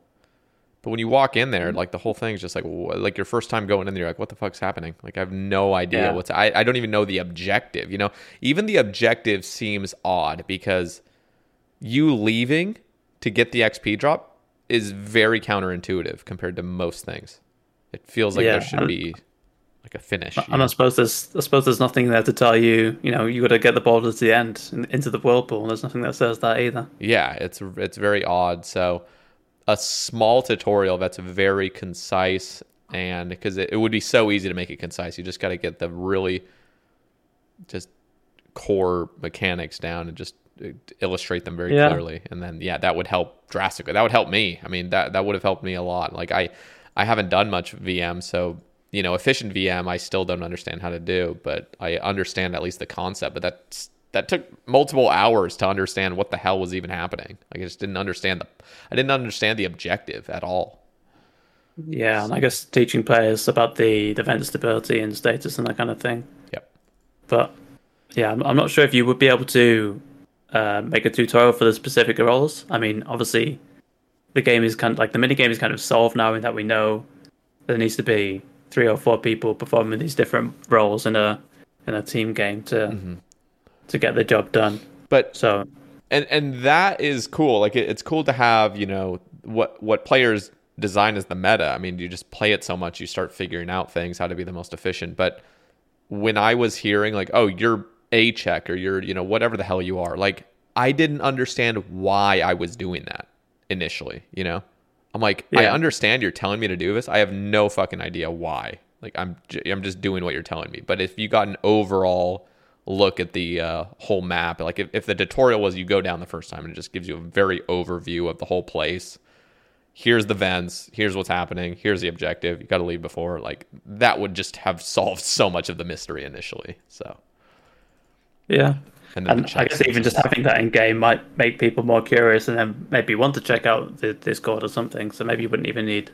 but when you walk in there, like the whole thing is just like your first time going in there, you're like, what the fuck's happening? Like, I have no idea what's. I don't even know the objective. Even the objective seems odd, because you leaving to get the XP drop is very counterintuitive compared to most things. It feels like there should be like a finish. And I suppose there's nothing there to tell you, you got to get the boulder to the end into the whirlpool. There's nothing that says that either. Yeah, it's very odd. So a small tutorial that's very concise, and because it would be so easy to make it concise, you just got to get the really just core mechanics down and just illustrate them very clearly. And then, that would help drastically. That would help me. I mean, that would have helped me a lot. Like I haven't done much VM, so efficient VM, I still don't understand how to do, but I understand at least the concept. But that took multiple hours to understand what the hell was even happening. Like, I just didn't understand the objective at all. Yeah, and I guess teaching players about the event stability and status and that kind of thing. Yep. But yeah, I'm not sure if you would be able to make a tutorial for the specific roles. I mean, obviously, the game is kind of like the mini game is kind of solved now, in that we know there needs to be 3 or 4 people performing these different roles in a team game to get the job done. But so and that is cool. Like it's cool to have what players design is the meta. I mean, you just play it so much, you start figuring out things, how to be the most efficient. But when I was hearing like, oh, you're A check or you're, you know, whatever the hell you are, like, I didn't understand why I was doing that initially, you know? I'm like, yeah. I understand you're telling me to do this. I have no fucking idea why. Like, I'm just doing what you're telling me. But if you got an overall look at the whole map, like if the tutorial was you go down the first time and it just gives you a very overview of the whole place, here's the vents, here's what's happening, here's the objective, you got to leave before, like that would just have solved so much of the mystery initially. So yeah. And I guess even just having that in game might make people more curious and then maybe want to check out the Discord or something. So maybe you wouldn't even need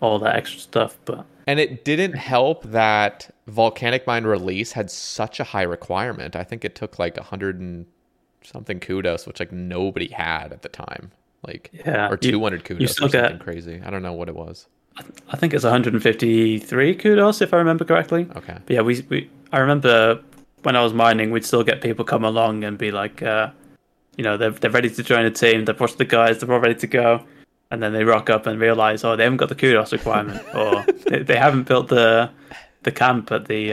all that extra stuff. But and it didn't help that Volcanic Mine release had such a high requirement. I think it took like 100 and something kudos, which like nobody had at the time. Like yeah, or 200 kudos or something crazy. I don't know what it was. I think it's 153 kudos if I remember correctly. Okay. But yeah, we I remember when I was mining, we'd still get people come along and be like, you know, they're ready to join a team. They've watched the guys. They're all ready to go. And then they rock up and realize, oh, they haven't got the kudos requirement, or they haven't built the camp at the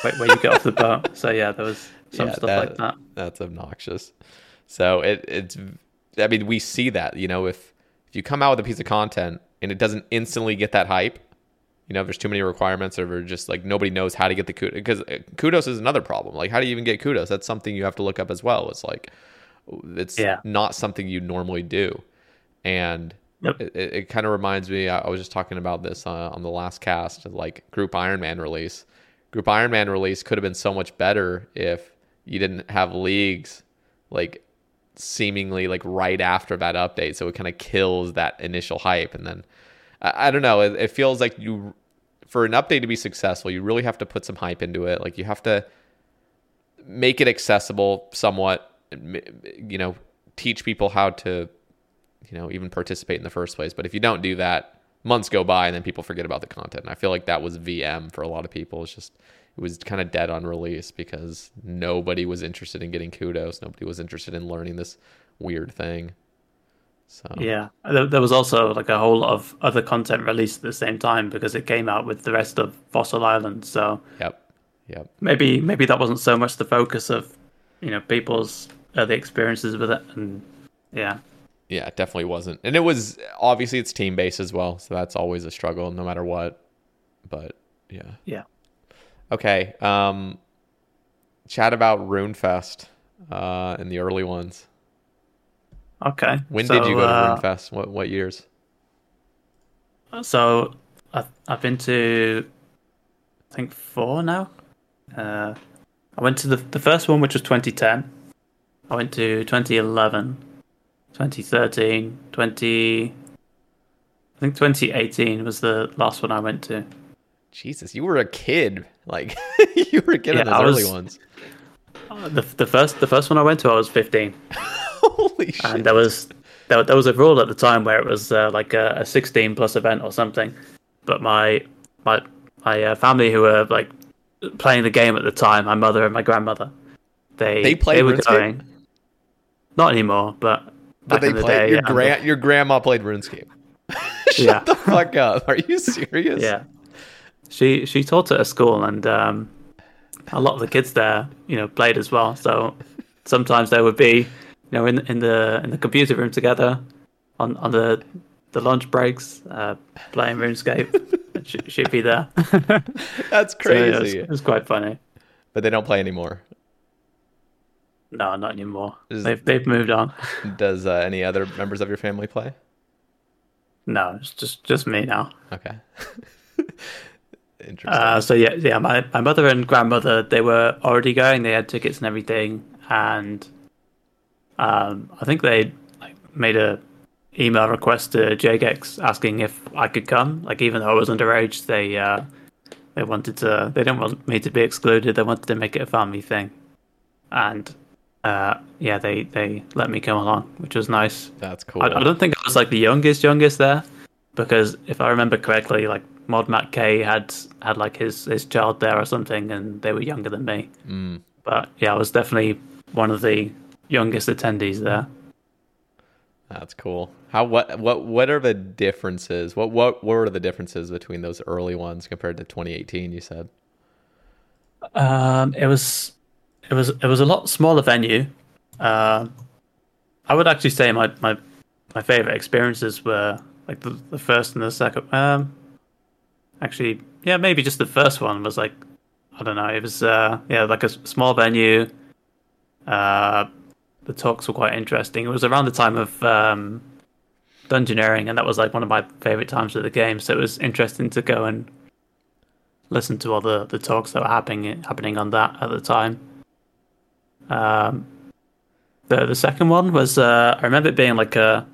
where you get off the boat. So yeah, there was some stuff like that. That's obnoxious. So it's, I mean, we see that, you know, if you come out with a piece of content and it doesn't instantly get that hype, you know, if there's too many requirements or just like nobody knows how to get the kudos, because kudos is another problem. Like, how do you even get kudos? That's something you have to look up as well. It's like, it's not something you normally do. And it kind of reminds me, I was just talking about this on the last cast, like Group Iron Man release. Group Iron Man release could have been so much better if you didn't have leagues like seemingly like right after that update. So it kind of kills that initial hype. And then I don't know. It feels like you, for an update to be successful, you really have to put some hype into it. Like you have to make it accessible somewhat, you know, teach people how to, you know, even participate in the first place. But if you don't do that, months go by and then people forget about the content. And I feel like that was VM for a lot of people. It's just, it was kind of dead on release because nobody was interested in getting kudos. Nobody was interested in learning this weird thing. So. Yeah, there was also like a whole lot of other content released at the same time because it came out with the rest of Fossil Island. So yep. Maybe that wasn't so much the focus of, you know, people's the experiences with it, and yeah, it definitely wasn't. And it was obviously it's team based as well, so that's always a struggle no matter what. But yeah. Okay, chat about RuneFest in the early ones. Okay. When did you go to RuneFest? What years? So I've been to, I think 4 now. I went to the first one, which was 2010. I went to 2011, 2013, I think 2018 was the last one I went to. Jesus, you were a kid. Like you were a kid in those early ones. The first one I went to, I was 15. Holy shit. And there was a rule at the time where it was like a 16 plus event or something, but my family, who were like playing the game at the time, my mother and my grandmother, they played. They were going. Not anymore, but they played. Your grandma played RuneScape. Shut the fuck up! Are you serious? Yeah, she taught at a school, and a lot of the kids there, you know, played as well. So sometimes there would be. You know, in the computer room together, on the lunch breaks, playing RuneScape, she'd be there. That's crazy. So it was quite funny. But they don't play anymore. No, not anymore. They've moved on. Does any other members of your family play? No, it's just me now. Okay. Interesting. So yeah, my mother and grandmother, they were already going. They had tickets and everything, and. I think they made a email request to JGEX asking if I could come. Like even though I was underage, they wanted to. They didn't want me to be excluded. They wanted to make it a family thing, and they let me come along, which was nice. That's cool. I don't think I was like the youngest there, because if I remember correctly, like Mod Matt K had like his child there or something, and they were younger than me. Mm. But yeah, I was definitely one of the youngest attendees there. That's cool. How what are the differences? What were the differences between those early ones compared to 2018? You said it was a lot smaller venue. I would actually say my favorite experiences were like the first and the second. Actually, yeah, maybe just the first one was like, I don't know. It was like a small venue. The talks were quite interesting. It was around the time of Dungeoneering, and that was like one of my favorite times of the game. So it was interesting to go and listen to all the talks that were happening on that at the time. The second one was I remember it being like a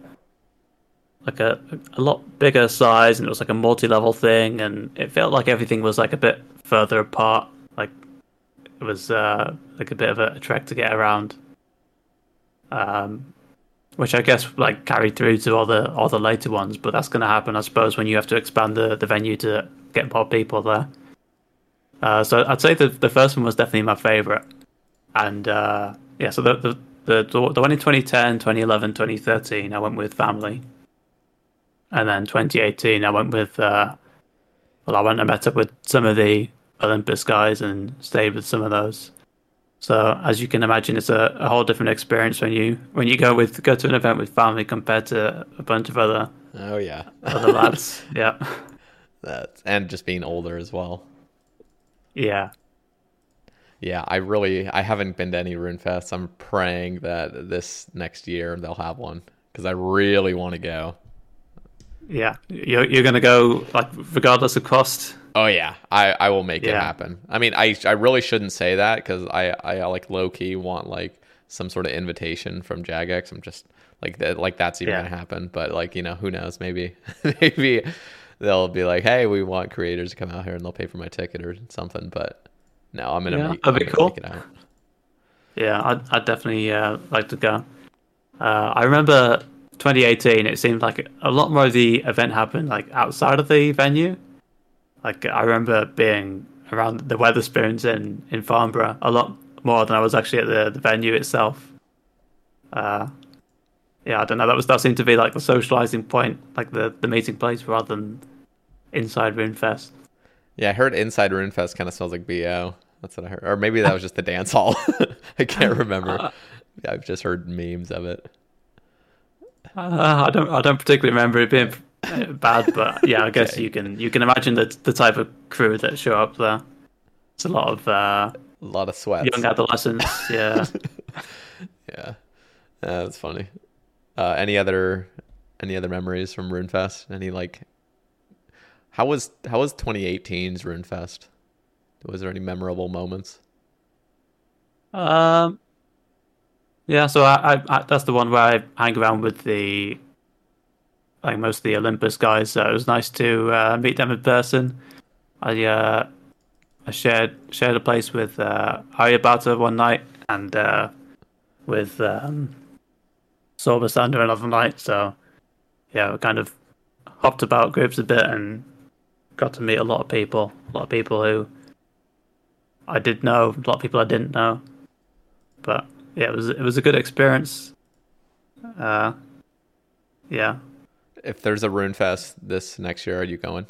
lot bigger size, and it was like a multi-level thing, and it felt like everything was like a bit further apart. Like it was like a bit of a trek to get around. Which I guess like carried through to all the later ones, but that's going to happen, I suppose, when you have to expand the venue to get more people there. So I'd say the first one was definitely my favourite, and so the one in 2010, 2011, 2013, I went with family, and then 2018 I went with I met up with some of the Olympus guys and stayed with some of those. So as you can imagine, it's a whole different experience when you go to an event with family compared to a bunch of other lads. Yeah. And just being older as well. Yeah. Yeah, I haven't been to any RuneFest. I'm praying that this next year they'll have one, because I really want to go. Yeah, you're gonna go like regardless of cost. Oh yeah, I will make it happen. I mean, I really shouldn't say that, because I like low key want like some sort of invitation from Jagex. I'm just like that, like that's even gonna happen. But like, you know, who knows? Maybe they'll be like, hey, we want creators to come out here, and they'll pay for my ticket or something. But no, I'm gonna make it out. Yeah, I'd definitely like to go. I remember 2018, it seemed like a lot more of the event happened like outside of the venue. Like I remember being around the Weatherspoons in Farnborough a lot more than I was actually at the venue itself. I don't know. That seemed to be like the socializing point, like the meeting place, rather than inside RuneFest. Yeah, I heard inside RuneFest kind of smells like BO. That's what I heard, or maybe that was just the dance hall. I can't remember. Yeah, I've just heard memes of it. I don't particularly remember it being bad, but yeah, I guess okay. You can imagine the type of crew that show up there. It's a lot of sweats, young adolescents. Yeah, yeah, that's funny. Any other memories from RuneFest? Any like how was 2018's RuneFest? Was there any memorable moments? Yeah, so I that's the one where I hang around with the like most of the Olympus guys. So it was nice to meet them in person. I shared a place with Ayabata one night, and with Sorba Sander another night. So yeah, we kind of hopped about groups a bit and got to meet a lot of people who I did know, a lot of people I didn't know, but. Yeah, it was a good experience. Yeah. If there's a RuneFest this next year, are you going?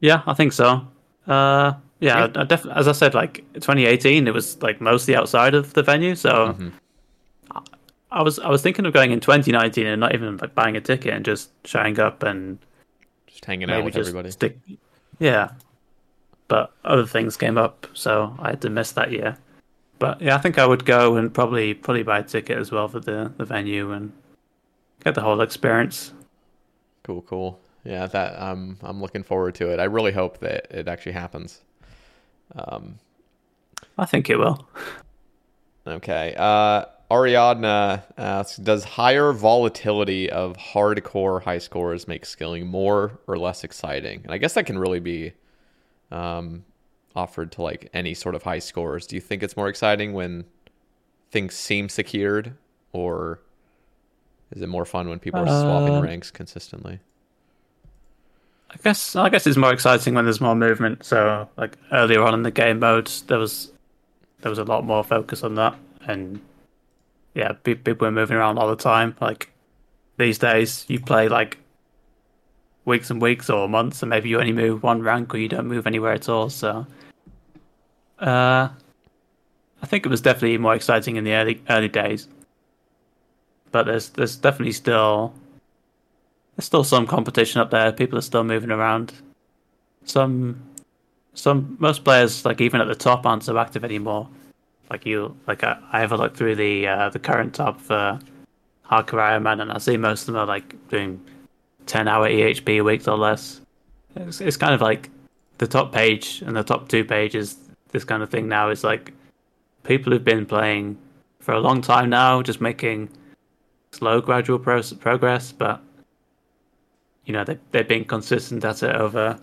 Yeah, I think so. Yeah. I definitely, as I said, like 2018, it was like mostly outside of the venue, so I was thinking of going in 2019 and not even like buying a ticket and just showing up and just hanging out with everybody. Yeah, but other things came up, so I had to miss that year. But yeah, I think I would go and probably buy a ticket as well for the venue and get the whole experience. Cool. Yeah, that I'm looking forward to it. I really hope that it actually happens. I think it will. Okay. Ariadna asks, does higher volatility of hardcore high scores make skilling more or less exciting? And I guess that can really be offered to like any sort of high scores. Do you think it's more exciting when things seem secured, or is it more fun when people are swapping ranks consistently? I guess it's more exciting when there's more movement. So like earlier on in the game modes, there was a lot more focus on that, and yeah, people are moving around all the time. Like these days, you play like weeks and weeks or months, and maybe you only move one rank or you don't move anywhere at all. So, I think it was definitely more exciting in the early days. But there's definitely still some competition up there. People are still moving around. Most players, like even at the top, aren't so active anymore. I have a look through the current top for Hardcore Iron Man, and I see most of them are like doing 10-hour EHP weeks or less. It's kind of like the top page and the top two pages. This kind of thing now is like people who've been playing for a long time now, just making slow, gradual progress, but you know they've been consistent at it over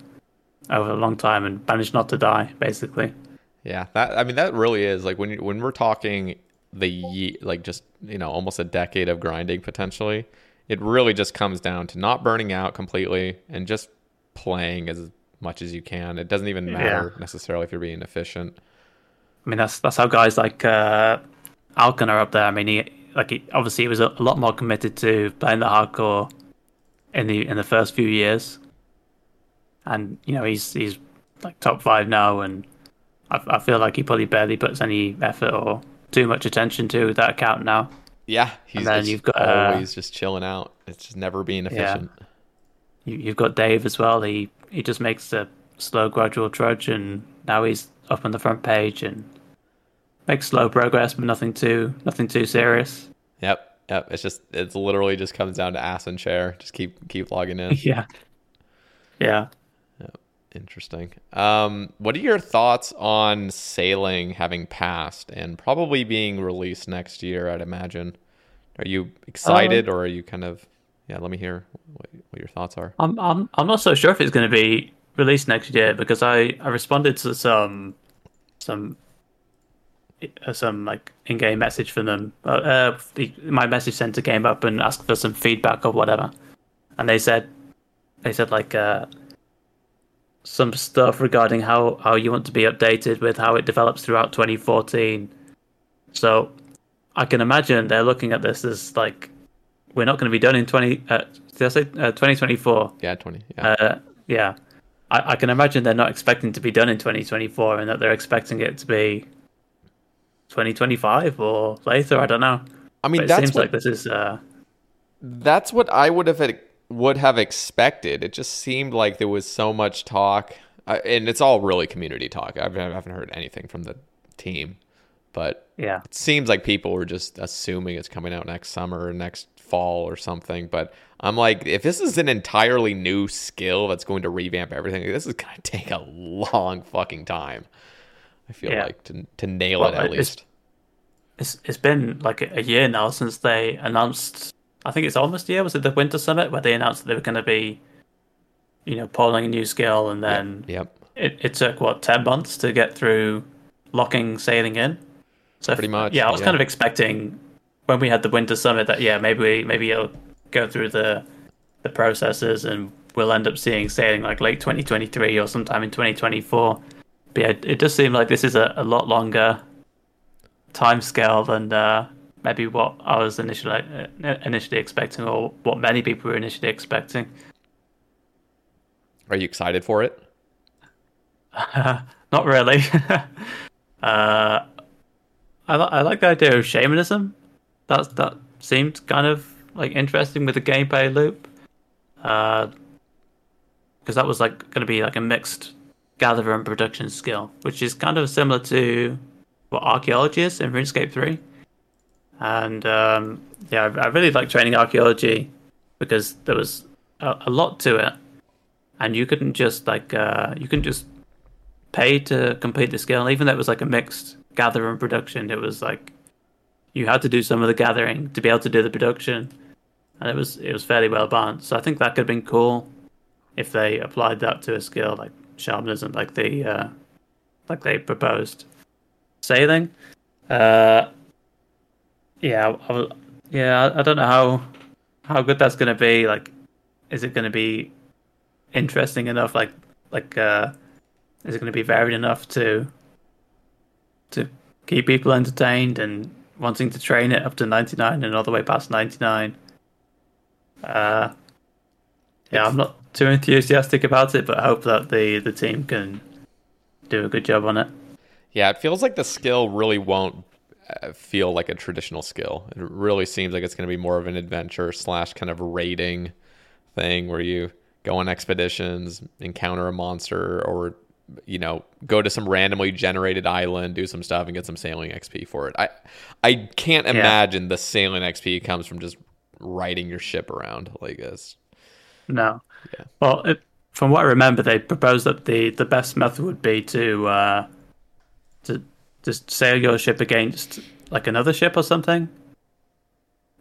a long time and managed not to die, basically. Yeah, that really is like when we're talking almost a decade of grinding potentially. It really just comes down to not burning out completely and just playing as much as you can. It doesn't even matter necessarily if you're being efficient. I mean, that's how guys like Alkan are up there. I mean, he obviously was a lot more committed to playing the hardcore in the first few years, and you know he's like top 5 now, and I feel like he probably barely puts any effort or too much attention to that account now. Yeah, he's always just chilling out. It's just never being efficient. Yeah. You've got Dave as well. He just makes a slow, gradual trudge, and now he's up on the front page and makes slow progress, but nothing too serious. Yep. It's literally just comes down to ass and chair. Just keep logging in. Yeah. Yep. Interesting. What are your thoughts on sailing having passed and probably being released next year? I'd imagine. Are you excited or are you kind of? Yeah, let me hear what your thoughts are. I'm not so sure if it's going to be released next year because I responded to some like in-game message from them. My message center came up and asked for some feedback or whatever, and they said like some stuff regarding how you want to be updated with how it develops throughout 2014. So I can imagine they're looking at this as like, we're not going to be done in 2024. Yeah, 20. Yeah. I can imagine they're not expecting to be done in 2024 and that they're expecting it to be 2025 or later. I don't know. I mean, that's what I would have expected. It just seemed like there was so much talk, and it's all really community talk. I haven't heard anything from the team, but yeah, it seems like people were just assuming it's coming out next summer or next fall or something. But I'm like, if this is an entirely new skill that's going to revamp everything, this is going to take a long fucking time, I feel like, to nail it at least. It's been like a year now since they announced, I think it's almost a year, was it the Winter Summit, where they announced that they were going to be, you know, polling a new skill, and then it took, 10 months to get through locking sailing in? So pretty much. Yeah, I was kind of expecting when we had the Winter Summit that maybe it'll go through the processes and we'll end up seeing sailing like late 2023 or sometime in 2024. But yeah, it does seem like this is a lot longer time scale than maybe what I was initially expecting, or what many people were initially expecting. Are you excited for it? Not really. I like the idea of shamanism. That seemed kind of like interesting with the gameplay loop, because that was like going to be like a mixed gather and production skill, which is kind of similar to what archaeology is in RuneScape 3. And I really like training archaeology because there was a lot to it, and you couldn't just pay to complete the skill. And even though it was like a mixed gather and production, it was like you had to do some of the gathering to be able to do the production, and it was fairly well balanced. So I think that could have been cool if they applied that to a skill like shamanism, like they proposed. Sailing, I don't know how good that's going to be. Like, is it going to be interesting enough? Like, is it going to be varied enough to keep people entertained and wanting to train it up to 99 and all the way past 99. Yeah, I'm not too enthusiastic about it, but I hope that the team can do a good job on it. Yeah, it feels like the skill really won't feel like a traditional skill. It really seems like it's going to be more of an adventure slash kind of raiding thing where you go on expeditions, encounter a monster, or you know, go to some randomly generated island, do some stuff, and get some sailing XP for it. I can't imagine the sailing XP comes from just riding your ship around like this. No. Yeah. Well, from what I remember, they proposed that the best method would be to just sail your ship against like another ship or something.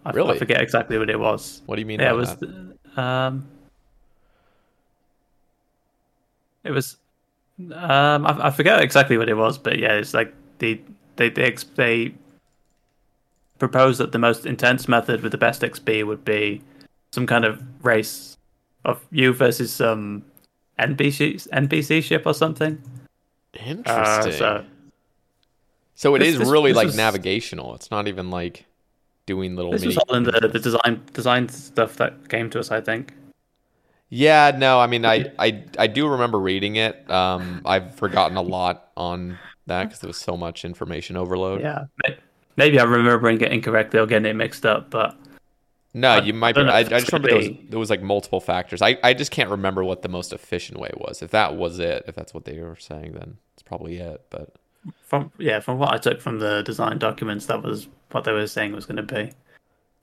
I forget exactly what it was. What do you mean? Yeah, I forget exactly what it was, but yeah, it's like they proposed that the most intense method with the best XP would be some kind of race of you versus some NPC ship or something. Interesting. So it is navigational. It's not even like doing little. This is all in the design stuff that came to us, I think. Yeah, no, I mean, I do remember reading it. I've forgotten a lot on that because there was so much information overload. Yeah, maybe I'm remembering it incorrectly or getting it mixed up, but... No, you might be... I just remember there was like multiple factors. I just can't remember what the most efficient way was. If that was it, if that's what they were saying, then it's probably it, but... From what I took from the design documents, that was what they were saying was going to be.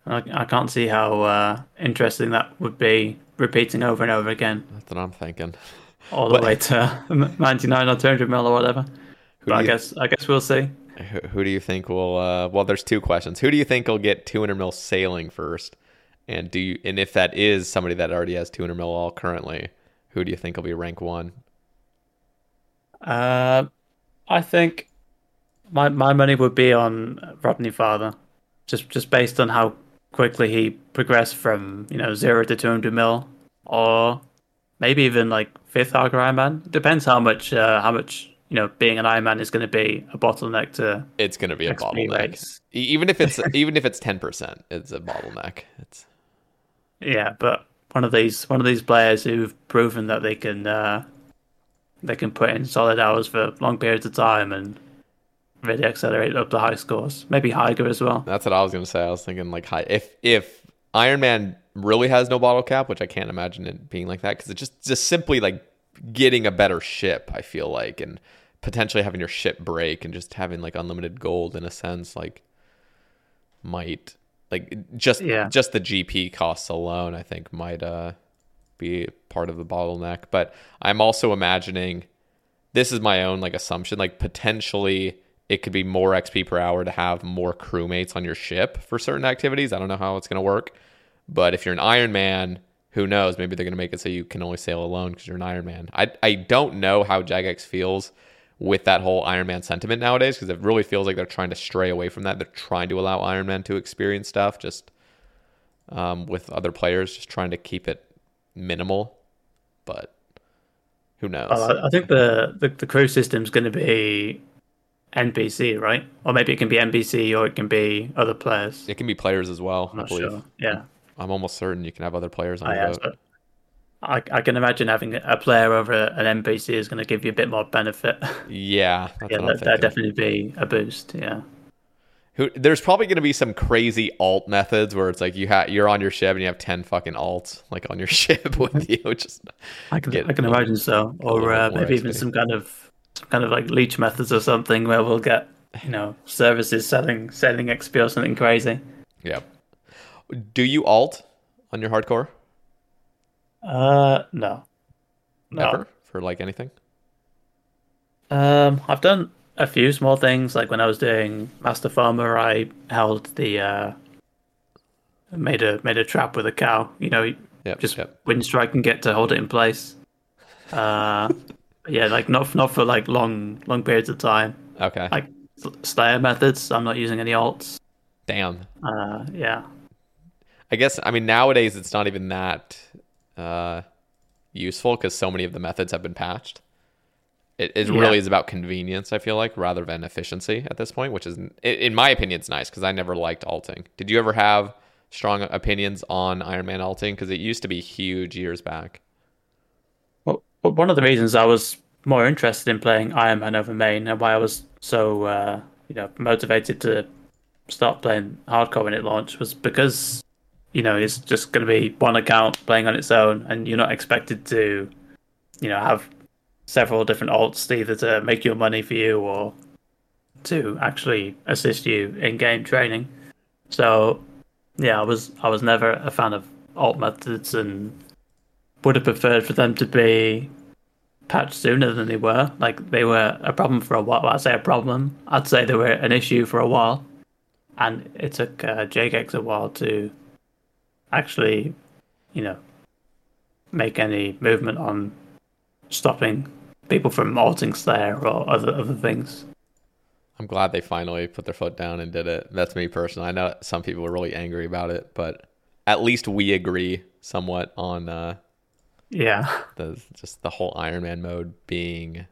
I can't see how interesting that would be repeating over and over again. That's what I'm thinking. All the way to 99 or 200 mil or whatever. I guess we'll see. Who do you think will... well, there's two questions. Who do you think will get 200 mil sailing first? And if that is somebody that already has 200 mil all currently, who do you think will be rank one? I think my money would be on Rodney Father. Just based on how quickly he progressed from 0 to 200 mil, or maybe even like 5th Hardcore Iron Man. Depends how much being an Iron Man is going to be a bottleneck to. It's going to be a bottleneck, rates. even if it's 10%, it's a bottleneck. But one of these players who've proven that they can put in solid hours for long periods of time and really accelerate up to high scores. Maybe Higer as well. That's what I was going to say. I was thinking like high. If Iron Man really has no bottle cap, which I can't imagine it being like that, because it's just simply like getting a better ship, I feel like, and potentially having your ship break and just having like unlimited gold in a sense, like might like just the GP costs alone, I think might be part of the bottleneck. But I'm also imagining, this is my own like assumption, like potentially it could be more XP per hour to have more crewmates on your ship for certain activities. I don't know how it's going to work. But if you're an Iron Man, who knows? Maybe they're going to make it so you can only sail alone because you're an Iron Man. I don't know how Jagex feels with that whole Iron Man sentiment nowadays, because it really feels like they're trying to stray away from that. They're trying to allow Iron Man to experience stuff just with other players, just trying to keep it minimal. But who knows? Well, I think the crew system is going to be... NPC, right? Or maybe it can be NPC, or it can be other players. It can be players as well. I'm not sure. Yeah, I'm almost certain you can have other players on the boat. I can imagine having a player over an NPC is going to give you a bit more benefit. Yeah, that'd definitely be a boost. Yeah. There's probably going to be some crazy alt methods where it's like you're on your ship and you have 10 fucking alts like on your ship with you. Just I can imagine so, or maybe even some kind of like leech methods or something where we'll get services selling XP or something crazy. Yeah. Do you alt on your hardcore? No. Never? No. For like anything? I've done a few small things. Like when I was doing Master Farmer, I held the made a trap with a cow. Wind strike and get to hold it in place. Yeah, like not for like long periods of time. Okay. Like Slayer methods, I'm not using any alts. Damn. Yeah. I guess, I mean, nowadays it's not even that useful because so many of the methods have been patched. It really is about convenience, I feel like, rather than efficiency at this point, which is, in my opinion, it's nice because I never liked alting. Did you ever have strong opinions on Iron Man alting? Because it used to be huge years back. Well, one of the reasons I was more interested in playing Iron Man over main and why I was so motivated to start playing hardcore when it launched was because, it's just going to be one account playing on its own and you're not expected to, have several different alts either to make your money for you or to actually assist you in game training. So yeah, I was never a fan of alt methods and would have preferred for them to be patched sooner than they were. Like, they were a problem for a while. Well, I'd say a problem. I'd say they were an issue for a while, and it took JGEX a while to actually, make any movement on stopping people from alting Slayer or other things. I'm glad they finally put their foot down and did it. That's me personally. I know some people were really angry about it, but at least we agree somewhat on the whole Iron Man mode being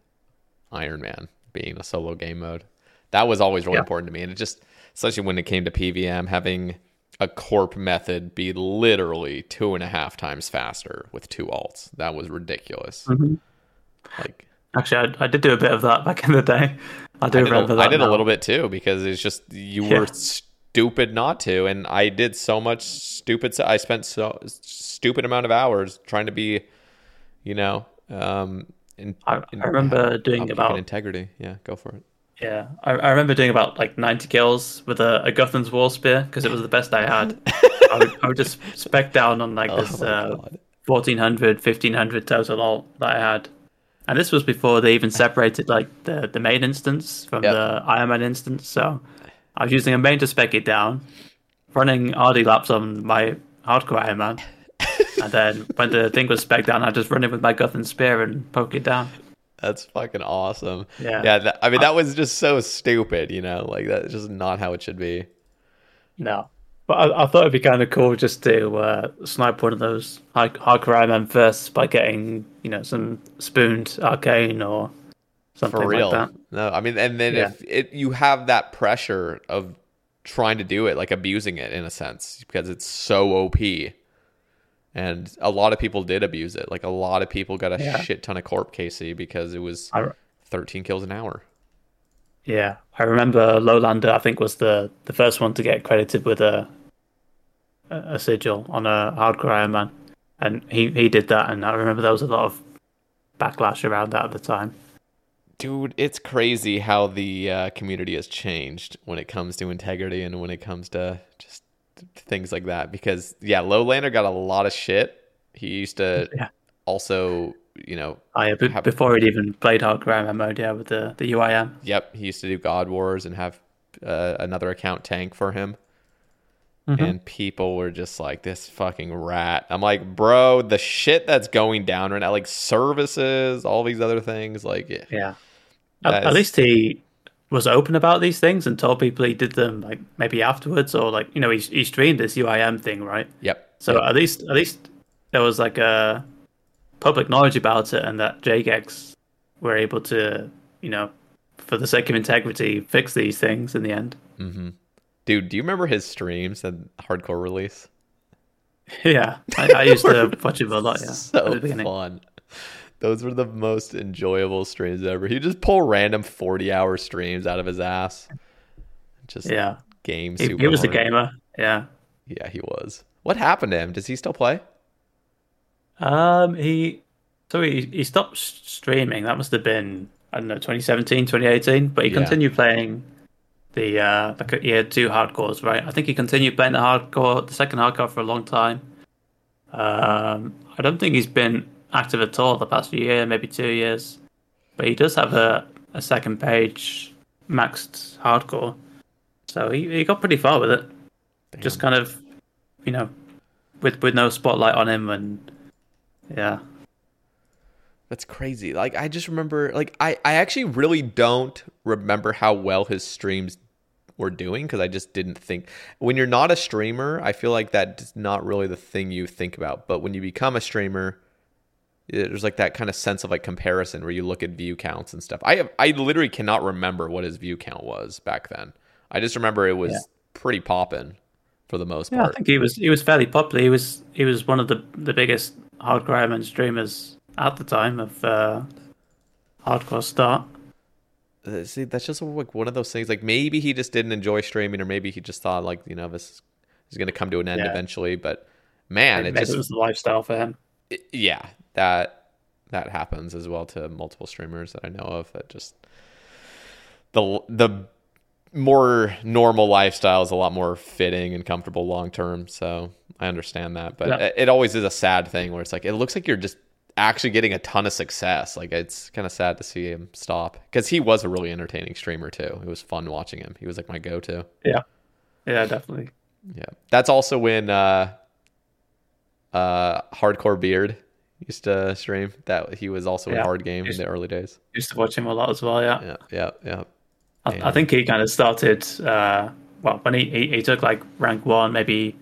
Iron Man, being a solo game mode. That was always really important to me, and it just, especially when it came to PVM, having a corp method be literally 2.5 times faster with 2 alts. That was ridiculous. Mm-hmm. Actually, I did do a bit of that back in the day. I remember that. I did now. A little bit too, because it's just, you were stupid not to. And I did so much stupid stuff. I spent so stupid amount of hours trying to be, I remember doing about integrity. Yeah, go for it. Yeah, I remember doing about 90 kills with a Guthan's War Spear because it was the best I had. I would just spec down on 1,400, 1,500 total ult that I had. And this was before they even separated the main instance from the Iron Man instance. So I was using a main to spec it down, running RD laps on my hardcore Iron Man. And then when the thing was spec down, I'd just run it with my Guthan's Spear and poke it down. That's fucking awesome. Yeah. That was just so stupid, that's just not how it should be. No, but I thought it'd be kind of cool just to snipe one of those hardcore Iron Man first by getting, some spooned arcane or something for real. Like that. No, and then if you have that pressure of trying to do it, abusing it in a sense, because it's so OP. And a lot of people did abuse it. A lot of people got a shit ton of corp KC because it was 13 kills an hour. Yeah. I remember Lowlander, I think, was the first one to get credited with a sigil on a hardcore Iron Man. And he did that. And I remember there was a lot of backlash around that at the time. Dude, it's crazy how the community has changed when it comes to integrity and when it comes to just things like that, because Lowlander got a lot of shit. He used to also before he'd even played hardcore Iron mode with the UIM. Yep, he used to do God Wars and have another account tank for him. Mm-hmm. And people were just like, this fucking rat. I'm like, bro, the shit that's going down right now, services, all these other things, at least he was open about these things and told people he did them, maybe afterwards, or he streamed this UIM thing, right? Yep. So at least there was a public knowledge about it, and that JGEX were able to, for the sake of integrity, fix these things in the end. Mm-hmm. Dude, do you remember his streams at hardcore release? Yeah, I used to watch him a lot. Yeah, so fun. Those were the most enjoyable streams ever. He'd just pull random 40-hour streams out of his ass. Just game super. He was a gamer, yeah. Yeah, he was. What happened to him? Does he still play? He stopped streaming. That must have been, 2017, 2018. But he continued playing he had 2 hardcores, right? I think he continued playing the second hardcore for a long time. I don't think he's been active at all the past year, maybe 2 years, but he does have a second page maxed hardcore, so he got pretty far with it. Damn. Just kind of with no spotlight on him, and that's crazy. I just remember, I actually really don't remember how well his streams were doing, because I just didn't think, when you're not a streamer, I feel like that's not really the thing you think about, but when you become a streamer, there's like that kind of sense of like comparison where you look at view counts and stuff. I literally cannot remember what his view count was back then. I just remember it was pretty poppin' for the most part. I think he was fairly popular. He was one of the biggest Hardcore Iron Man streamers at the time of Hardcore start. See, that's just like one of those things. Like maybe he just didn't enjoy streaming, or maybe he just thought like, you know, this is going to come to an end eventually. But man, it was the lifestyle for him. That happens as well to multiple streamers that I know of. That just the more normal lifestyle is a lot more fitting and comfortable long term. So I understand that, but it always is a sad thing where it's like it looks like you're just actually getting a ton of success. Like it's kind of sad to see him stop, because he was a really entertaining streamer too. It was fun watching him. He was like my go-to. Yeah definitely. Yeah, that's also when Hardcore Beard used to stream. That he was also in Hard Game in the early days. Used to watch him a lot as well. Yeah. I think he kind of started when he took like rank 1 maybe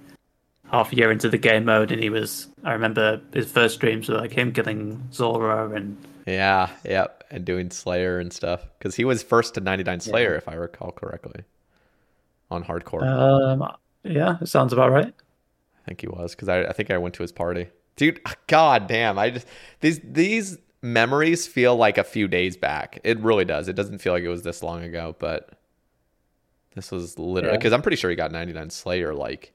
half a year into the game mode, and I remember his first streams were like him killing Zora and and doing Slayer and stuff, because he was first to 99 Slayer if I recall correctly on Hardcore. It sounds about right. I think he was, because I think I went to his party. Dude, god damn, I just these memories feel like a few days back. It really does. It doesn't feel like it was this long ago, but this was literally, because I'm pretty sure he got 99 Slayer like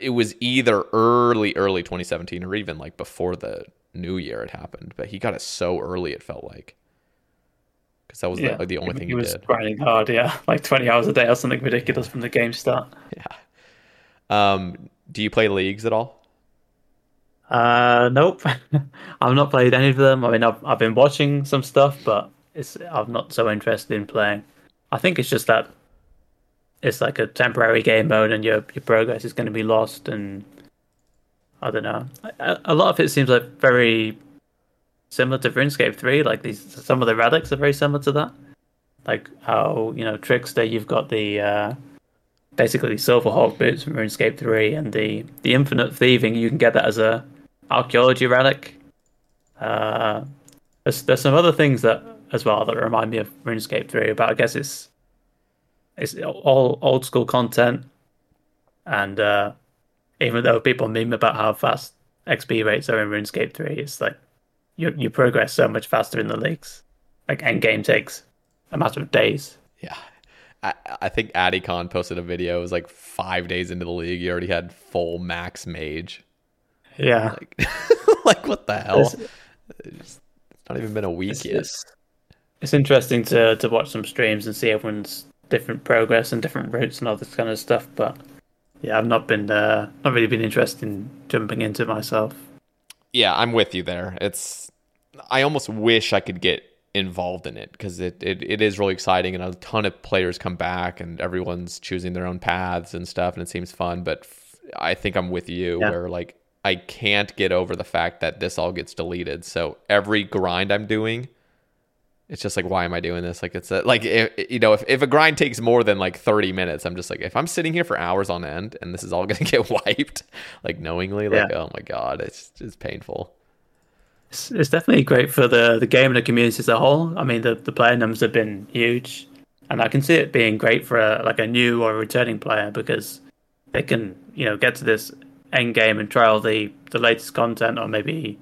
it was either early 2017 or even like before the new year it happened, but he got it so early it felt like, because that was the only thing he was did. Grinding hard, like 20 hours a day or something ridiculous from the game start. Do you play leagues at all? Nope. I've not played any of them. I mean, I've been watching some stuff, but I'm not so interested in playing. I think it's just that it's like a temporary game mode, and your progress is going to be lost. And I don't know. A lot of it seems like very similar to RuneScape 3. Like some of the relics are very similar to that. Like how, you know, Trickster, you've got the basically Silverhawk boots from RuneScape 3, and the Infinite Thieving. You can get that as a archaeology relic. There's some other things that as well that remind me of RuneScape 3, but I guess it's all old school content, and even though people meme about how fast XP rates are in RuneScape 3, it's like you progress so much faster in the leagues. Like end game takes a matter of days. Yeah, I think Addycon posted a video. It was like 5 days into the league, you already had full max mage. Yeah, like what the hell? It's not even been a week yet. It's interesting to watch some streams and see everyone's different progress and different routes and all this kind of stuff, but I've not really been interested in jumping into it myself. I'm with you there. I almost wish I could get involved in it, because it is really exciting, and a ton of players come back and everyone's choosing their own paths and stuff, and it seems fun, but I think I'm with you where like I can't get over the fact that this all gets deleted. So every grind I'm doing, it's just like, why am I doing this? Like it's like, you know, if a grind takes more than like 30 minutes, I'm just like, if I'm sitting here for hours on end and this is all going to get wiped, like knowingly, like, oh my God, it's painful. It's definitely great for the game and the community as a whole. I mean, the player numbers have been huge, and I can see it being great for a new or returning player, because they can, you know, get to this end game and try all the latest content, or maybe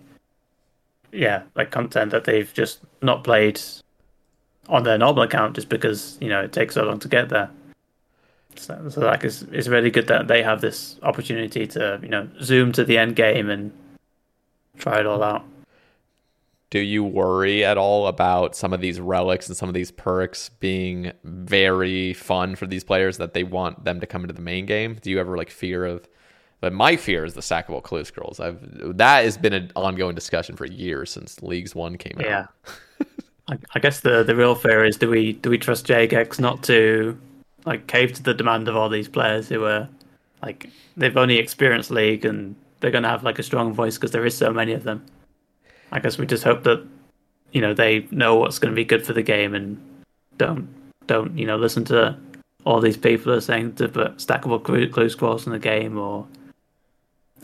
like content that they've just not played on their normal account, just because, you know, it takes so long to get there. So like it's really good that they have this opportunity to, you know, zoom to the end game and try it all out. Do you worry at all about some of these relics and some of these perks being very fun for these players that they want them to come into the main game? Do you ever like fear of? But my fear is the stackable clue scrolls. That has been an ongoing discussion for years since Leagues 1 came out. I guess the real fear is, do we trust JGX not to like cave to the demand of all these players who are like, they've only experienced League and they're going to have like a strong voice because there is so many of them. I guess we just hope that, you know, they know what's going to be good for the game and don't you know, listen to all these people are saying to put stackable clue scrolls in the game, or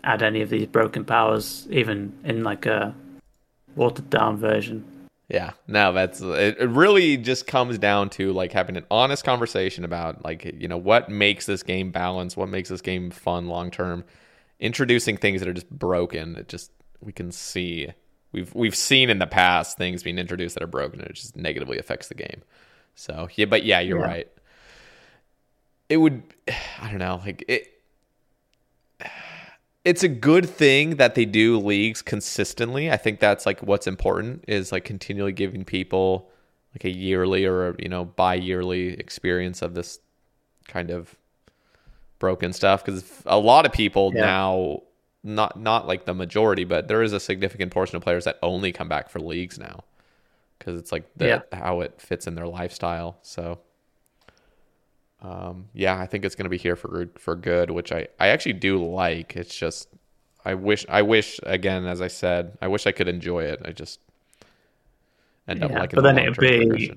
add any of these broken powers, even in like a watered down version. Yeah, no, that's it. It really just comes down to like having an honest conversation about like, you know, what makes this game balanced, what makes this game fun long term. Introducing things that are just broken, it just, we can see, we've seen in the past things being introduced that are broken, and it just negatively affects the game. So yeah, but yeah, you're right. It would, I don't know, like it's a good thing that they do leagues consistently. I think that's like what's important, is like continually giving people like a yearly or, you know, bi-yearly experience of this kind of broken stuff, because a lot of people now, not like the majority, but there is a significant portion of players that only come back for leagues now, because it's like how it fits in their lifestyle. So I think it's going to be here for good, which I actually do like. It's just I wish again, as I said, I wish I could enjoy it. I just end up liking it. But then it'd be,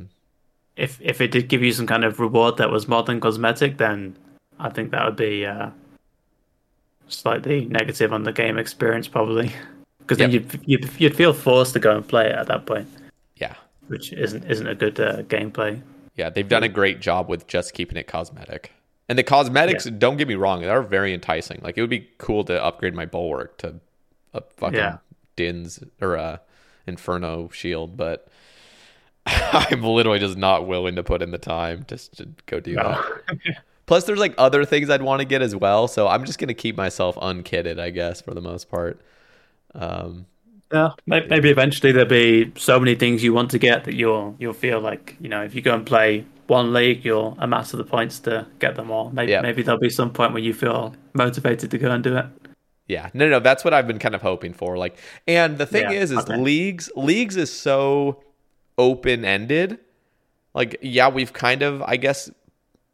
if it did give you some kind of reward that was more than cosmetic, then I think that would be slightly negative on the game experience, probably, because then you'd feel forced to go and play it at that point. Yeah, which isn't a good gameplay. Yeah, they've done a great job with just keeping it cosmetic. And the cosmetics, don't get me wrong, are very enticing. Like, it would be cool to upgrade my bulwark to a fucking Din's or a Inferno shield, but I'm literally just not willing to put in the time just to go do that. Plus, there's like other things I'd want to get as well, so I'm just going to keep myself unkitted, I guess, for the most part. Maybe eventually there'll be so many things you want to get that you'll feel like, you know, if you go and play one league, you'll amass the points to get them all. Maybe there'll be some point where you feel motivated to go and do it. Yeah, no, that's what I've been kind of hoping for. Like, and the thing is leagues is so open ended. Like, we've kind of, I guess,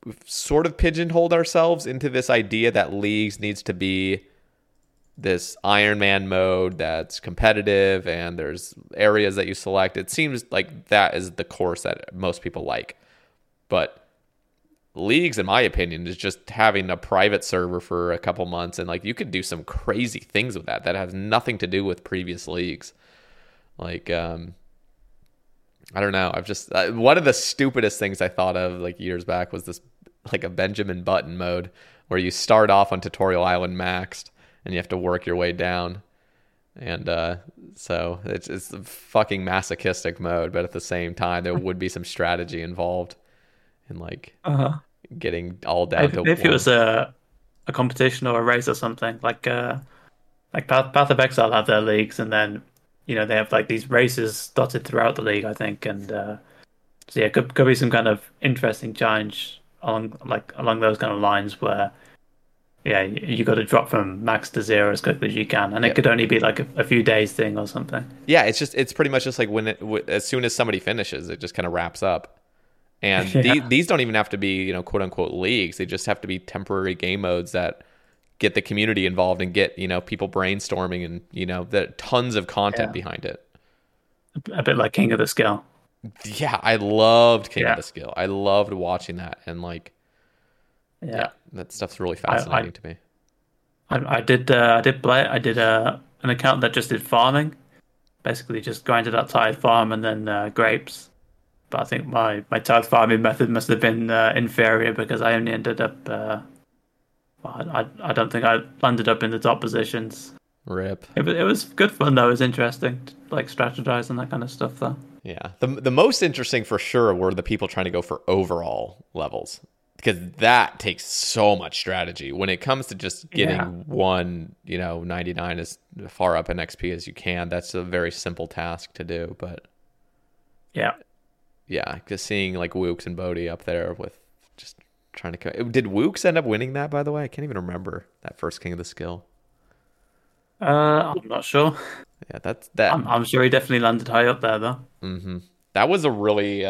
we've sort of pigeonholed ourselves into this idea that leagues needs to be this Iron Man mode that's competitive and there's areas that you select. It seems like that is the course that most people like. But leagues, in my opinion, is just having a private server for a couple months, and like you could do some crazy things with that has nothing to do with previous leagues. Like, I don't know. I've just, one of the stupidest things I thought of like years back was this, like a Benjamin Button mode where you start off on Tutorial Island maxed, and you have to work your way down. And so it's a fucking masochistic mode, but at the same time, there would be some strategy involved in like getting all down to one. If it was a competition or a race or something, like Path of Exile have their leagues, and then, you know, they have like these races dotted throughout the league, I think. And so it could be some kind of interesting challenge along those kind of lines where, yeah, you got to drop from max to zero as quickly as you can, and it could only be like a few days thing or something. Yeah, it's just pretty much just like when as soon as somebody finishes, it just kind of wraps up. And these don't even have to be, you know, quote unquote leagues. They just have to be temporary game modes that get the community involved and get, you know, people brainstorming, and you know, the tons of content behind it. A bit like King of the Skill. Yeah, I loved King of the Skill. I loved watching that, and like. Yeah, that stuff's really fascinating to me. I did play it. I did an account that just did farming, basically just grinded out tithe farm and then grapes. But I think my tithe farming method must have been inferior, because I only ended up. I don't think I landed up in the top positions. Rip. It was good fun though. It was interesting, like strategizing that kind of stuff though. Yeah, the most interesting for sure were the people trying to go for overall levels, because that takes so much strategy when it comes to just getting one, you know, 99 as far up in XP as you can. That's a very simple task to do, but just seeing like Wooks and Bodhi up there with just trying to. Did Wooks end up winning that? By the way, I can't even remember that first King of the Skill. I'm not sure. Yeah, that's that. I'm sure he definitely landed high up there though. Mm-hmm. That was a really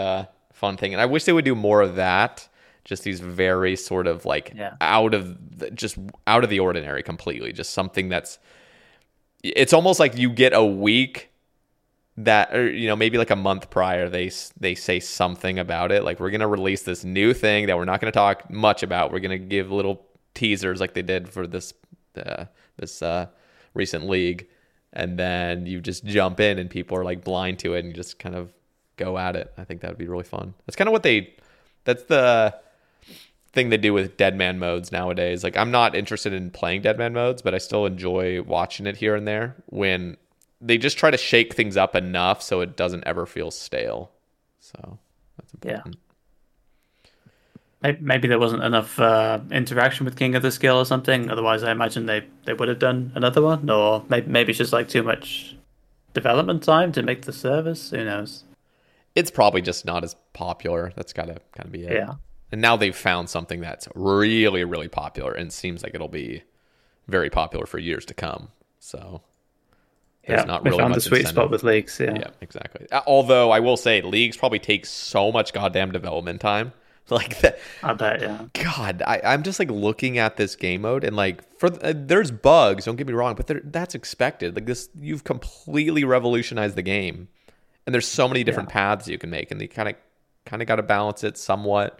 fun thing, and I wish they would do more of that. Just these very sort of like out of the ordinary completely. Just something that's, it's almost like you get a week that, or, you know, maybe like a month prior, they say something about it. Like, we're going to release this new thing that we're not going to talk much about. We're going to give little teasers like they did for this this recent league, and then you just jump in and people are like blind to it and you just kind of go at it. I think that would be really fun. That's kind of what that's the thing they do with dead man modes nowadays. Like, I'm not interested in playing dead man modes, but I still enjoy watching it here and there when they just try to shake things up enough so it doesn't ever feel stale. So that's important. Yeah. Maybe there wasn't enough interaction with King of the Skill or something. Otherwise, I imagine they would have done another one. Or maybe it's just like too much development time to make the service. Who knows? It's probably just not as popular. That's got to kind of be it. Yeah. And now they've found something that's really, really popular and seems like it'll be very popular for years to come. So there's not really much incentive. We found the sweet spot with leagues. Yeah, exactly. Although I will say leagues probably take so much goddamn development time. Like that, I bet, yeah. God, I'm just like looking at this game mode and like there's bugs, don't get me wrong, but that's expected. Like this, you've completely revolutionized the game. And there's so many different paths you can make, and you kind of got to balance it somewhat.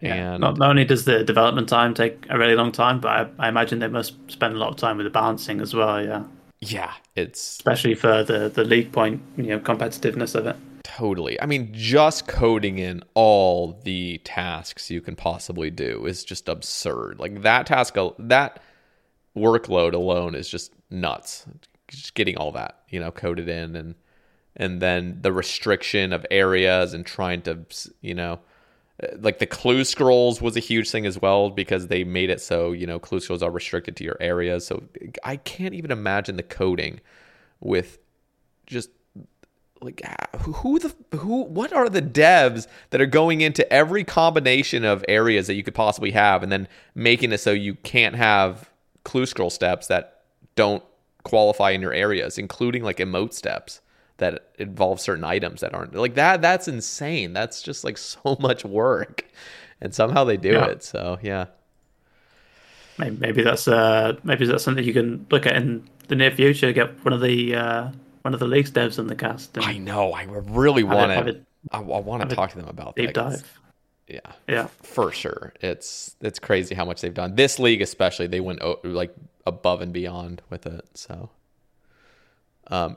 Yeah. And not only does the development time take a really long time, but I imagine they must spend a lot of time with the balancing as well. Yeah, yeah, it's especially for the league point, competitiveness of it. Totally. I mean, just coding in all the tasks you can possibly do is just absurd. Like that workload alone is just nuts. Just getting all that, coded in and then the restriction of areas and trying to, like the clue scrolls was a huge thing as well, because they made it so, clue scrolls are restricted to your areas. So I can't even imagine the coding with just like what are the devs that are going into every combination of areas that you could possibly have and then making it so you can't have clue scroll steps that don't qualify in your areas, including like emote steps that involve certain items that aren't like that. That's insane. That's just like so much work, and somehow they do it. So yeah, maybe that's something you can look at in the near future. Get one of the league's devs on the cast. I know. I really want to. I want to talk to them about deep dive. Yeah, for sure. It's crazy how much they've done. This league especially, they went like above and beyond with it. So.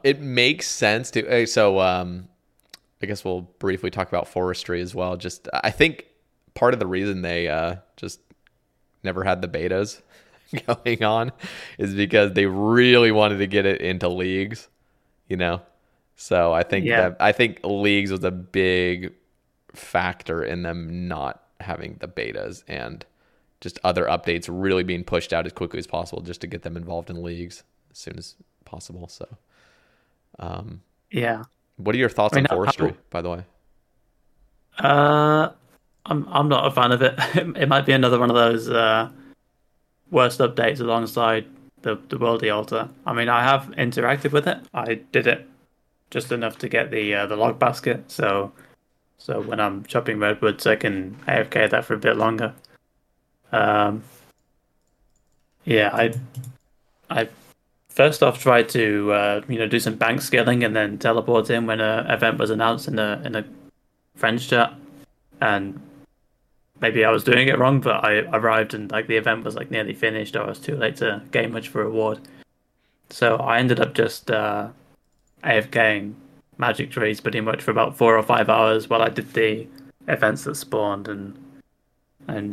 It makes sense to. So I guess we'll briefly talk about forestry as well. Just I think part of the reason they just never had the betas going on is because they really wanted to get it into leagues, So I think that leagues was a big factor in them not having the betas and just other updates really being pushed out as quickly as possible just to get them involved in leagues as soon as possible. So. What are your thoughts on forestry, by the way? I'm not a fan of it. It might be another one of those worst updates alongside the worldly altar. I mean, I have interacted with it. I did it just enough to get the log basket. So when I'm chopping redwoods, I can AFK that for a bit longer. I first off, tried to do some bank scaling and then teleport in when an event was announced in a French chat, and maybe I was doing it wrong, but I arrived and like the event was like nearly finished, or I was too late to gain much of a reward. So I ended up just AFKing magic trees pretty much for about 4 or 5 hours while I did the events that spawned and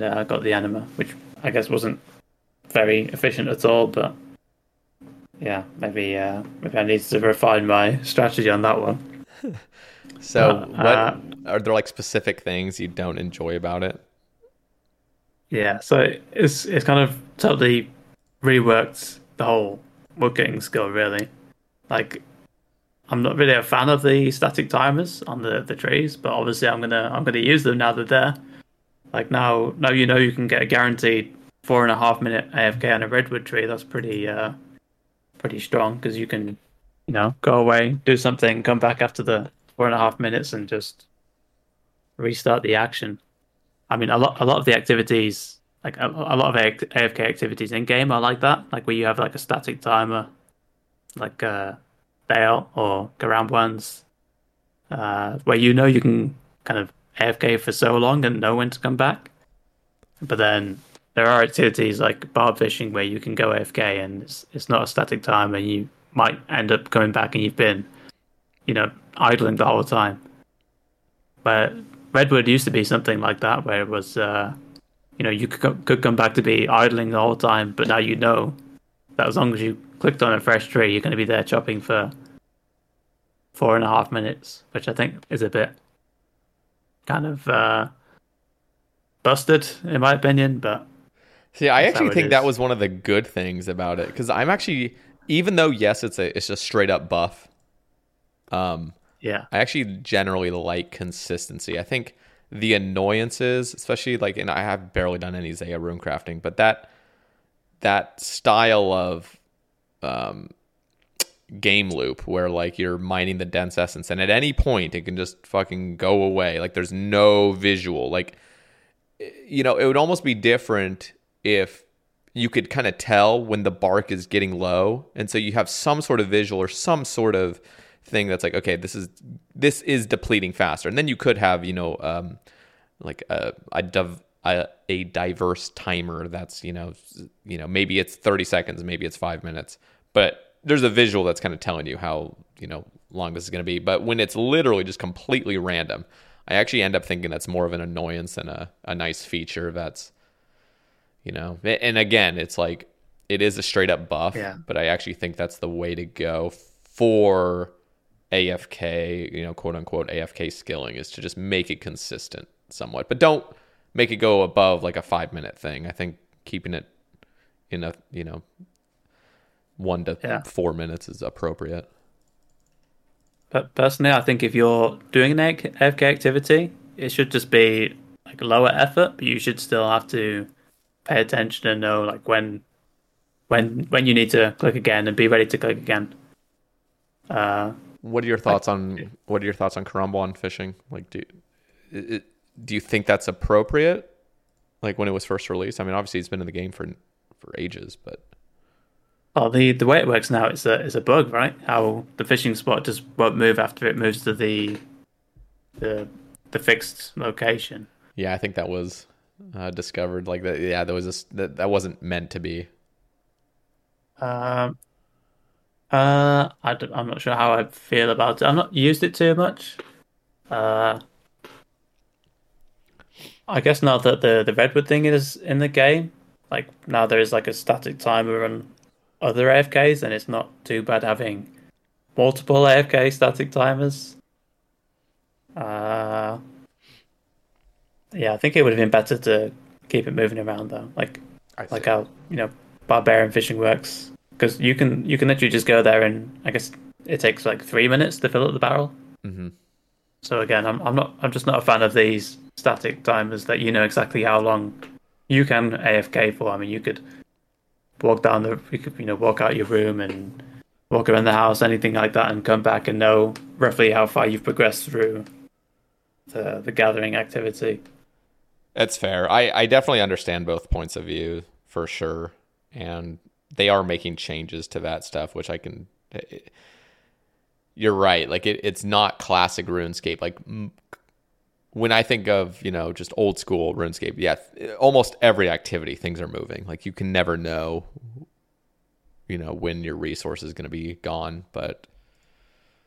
got the anima, which I guess wasn't very efficient at all, but. Yeah, maybe I need to refine my strategy on that one. So, what are there like specific things you don't enjoy about it? Yeah, so it's kind of totally reworked the whole woodcutting skill, really. Like, I'm not really a fan of the static timers on the trees, but obviously I'm gonna use them now they're there. Like now you can get a guaranteed 4.5 minute AFK on a redwood tree. That's pretty strong, because you can go away, do something, come back after the 4.5 minutes and just restart the action. I mean, a lot of the activities, like a lot of AFK activities in game are like that, like where you have like a static timer, like Bale or Garambwan's, where you can kind of AFK for so long and know when to come back, but then there are activities like barb fishing where you can go AFK and it's not a static time, and you might end up coming back and you've been, you know, idling the whole time. But Redwood used to be something like that, where it was, you know, you could come back to be idling the whole time, but now you know that as long as you clicked on a fresh tree, you're going to be there chopping for 4.5 minutes, which I think is a bit kind of busted, in my opinion. But see, I actually think that was one of the good things about it, because I'm actually, even though yes, it's a straight up buff. Yeah, I actually generally like consistency. I think the annoyances, especially like, and I have barely done any Zaya rune crafting, but that style of game loop where like you're mining the dense essence and at any point it can just fucking go away. Like there's no visual. Like, you know, it would almost be different if you could kind of tell when the bark is getting low, and so you have some sort of visual or some sort of thing that's like, okay, this is depleting faster, and then you could have, you know, like a diverse timer that's, you know, maybe it's 30 seconds, maybe it's 5 minutes, but there's a visual that's kind of telling you how, you know, long this is going to be. But when it's literally just completely random, I actually end up thinking that's more of an annoyance than a nice feature. That's, you know, and again, it's like it is a straight up buff, yeah. But I actually think that's the way to go for AFK, you know, quote unquote AFK skilling, is to just make it consistent somewhat, but don't make it go above like a 5 minute thing. I think keeping it in a, you know, 1 to 4 minutes is appropriate. But personally, I think if you're doing an AFK activity, it should just be like lower effort, but you should still have to pay attention and know like when you need to click again and be ready to click again. What are your thoughts on Karambwan fishing? Like, do you think that's appropriate? Like when it was first released, I mean, obviously it's been in the game for ages, but well, the way it works now, it's a bug, right? How the fishing spot just won't move after it moves to the fixed location. Yeah, I think that was discovered like that. Yeah, there was that wasn't meant to be. I'm not sure how I feel about it. I've not used it too much. I guess now that the Redwood thing is in the game, like now there is like a static timer on other AFKs, and it's not too bad having multiple AFK static timers. Yeah, I think it would have been better to keep it moving around though, like how, you know, Barbarian fishing works. Because you can literally just go there, and I guess it takes like 3 minutes to fill up the barrel. Mm-hmm. So again, I'm just not a fan of these static timers that you know exactly how long you can AFK for. I mean, you could walk out your room and walk around the house, anything like that, and come back and know roughly how far you've progressed through the gathering activity. That's fair. I definitely understand both points of view for sure, and they are making changes to that stuff, which I can. You're right. Like it's not classic RuneScape. Like when I think of, you know, just old school RuneScape, yeah, almost every activity things are moving. Like you can never know, you know, when your resource is going to be gone. But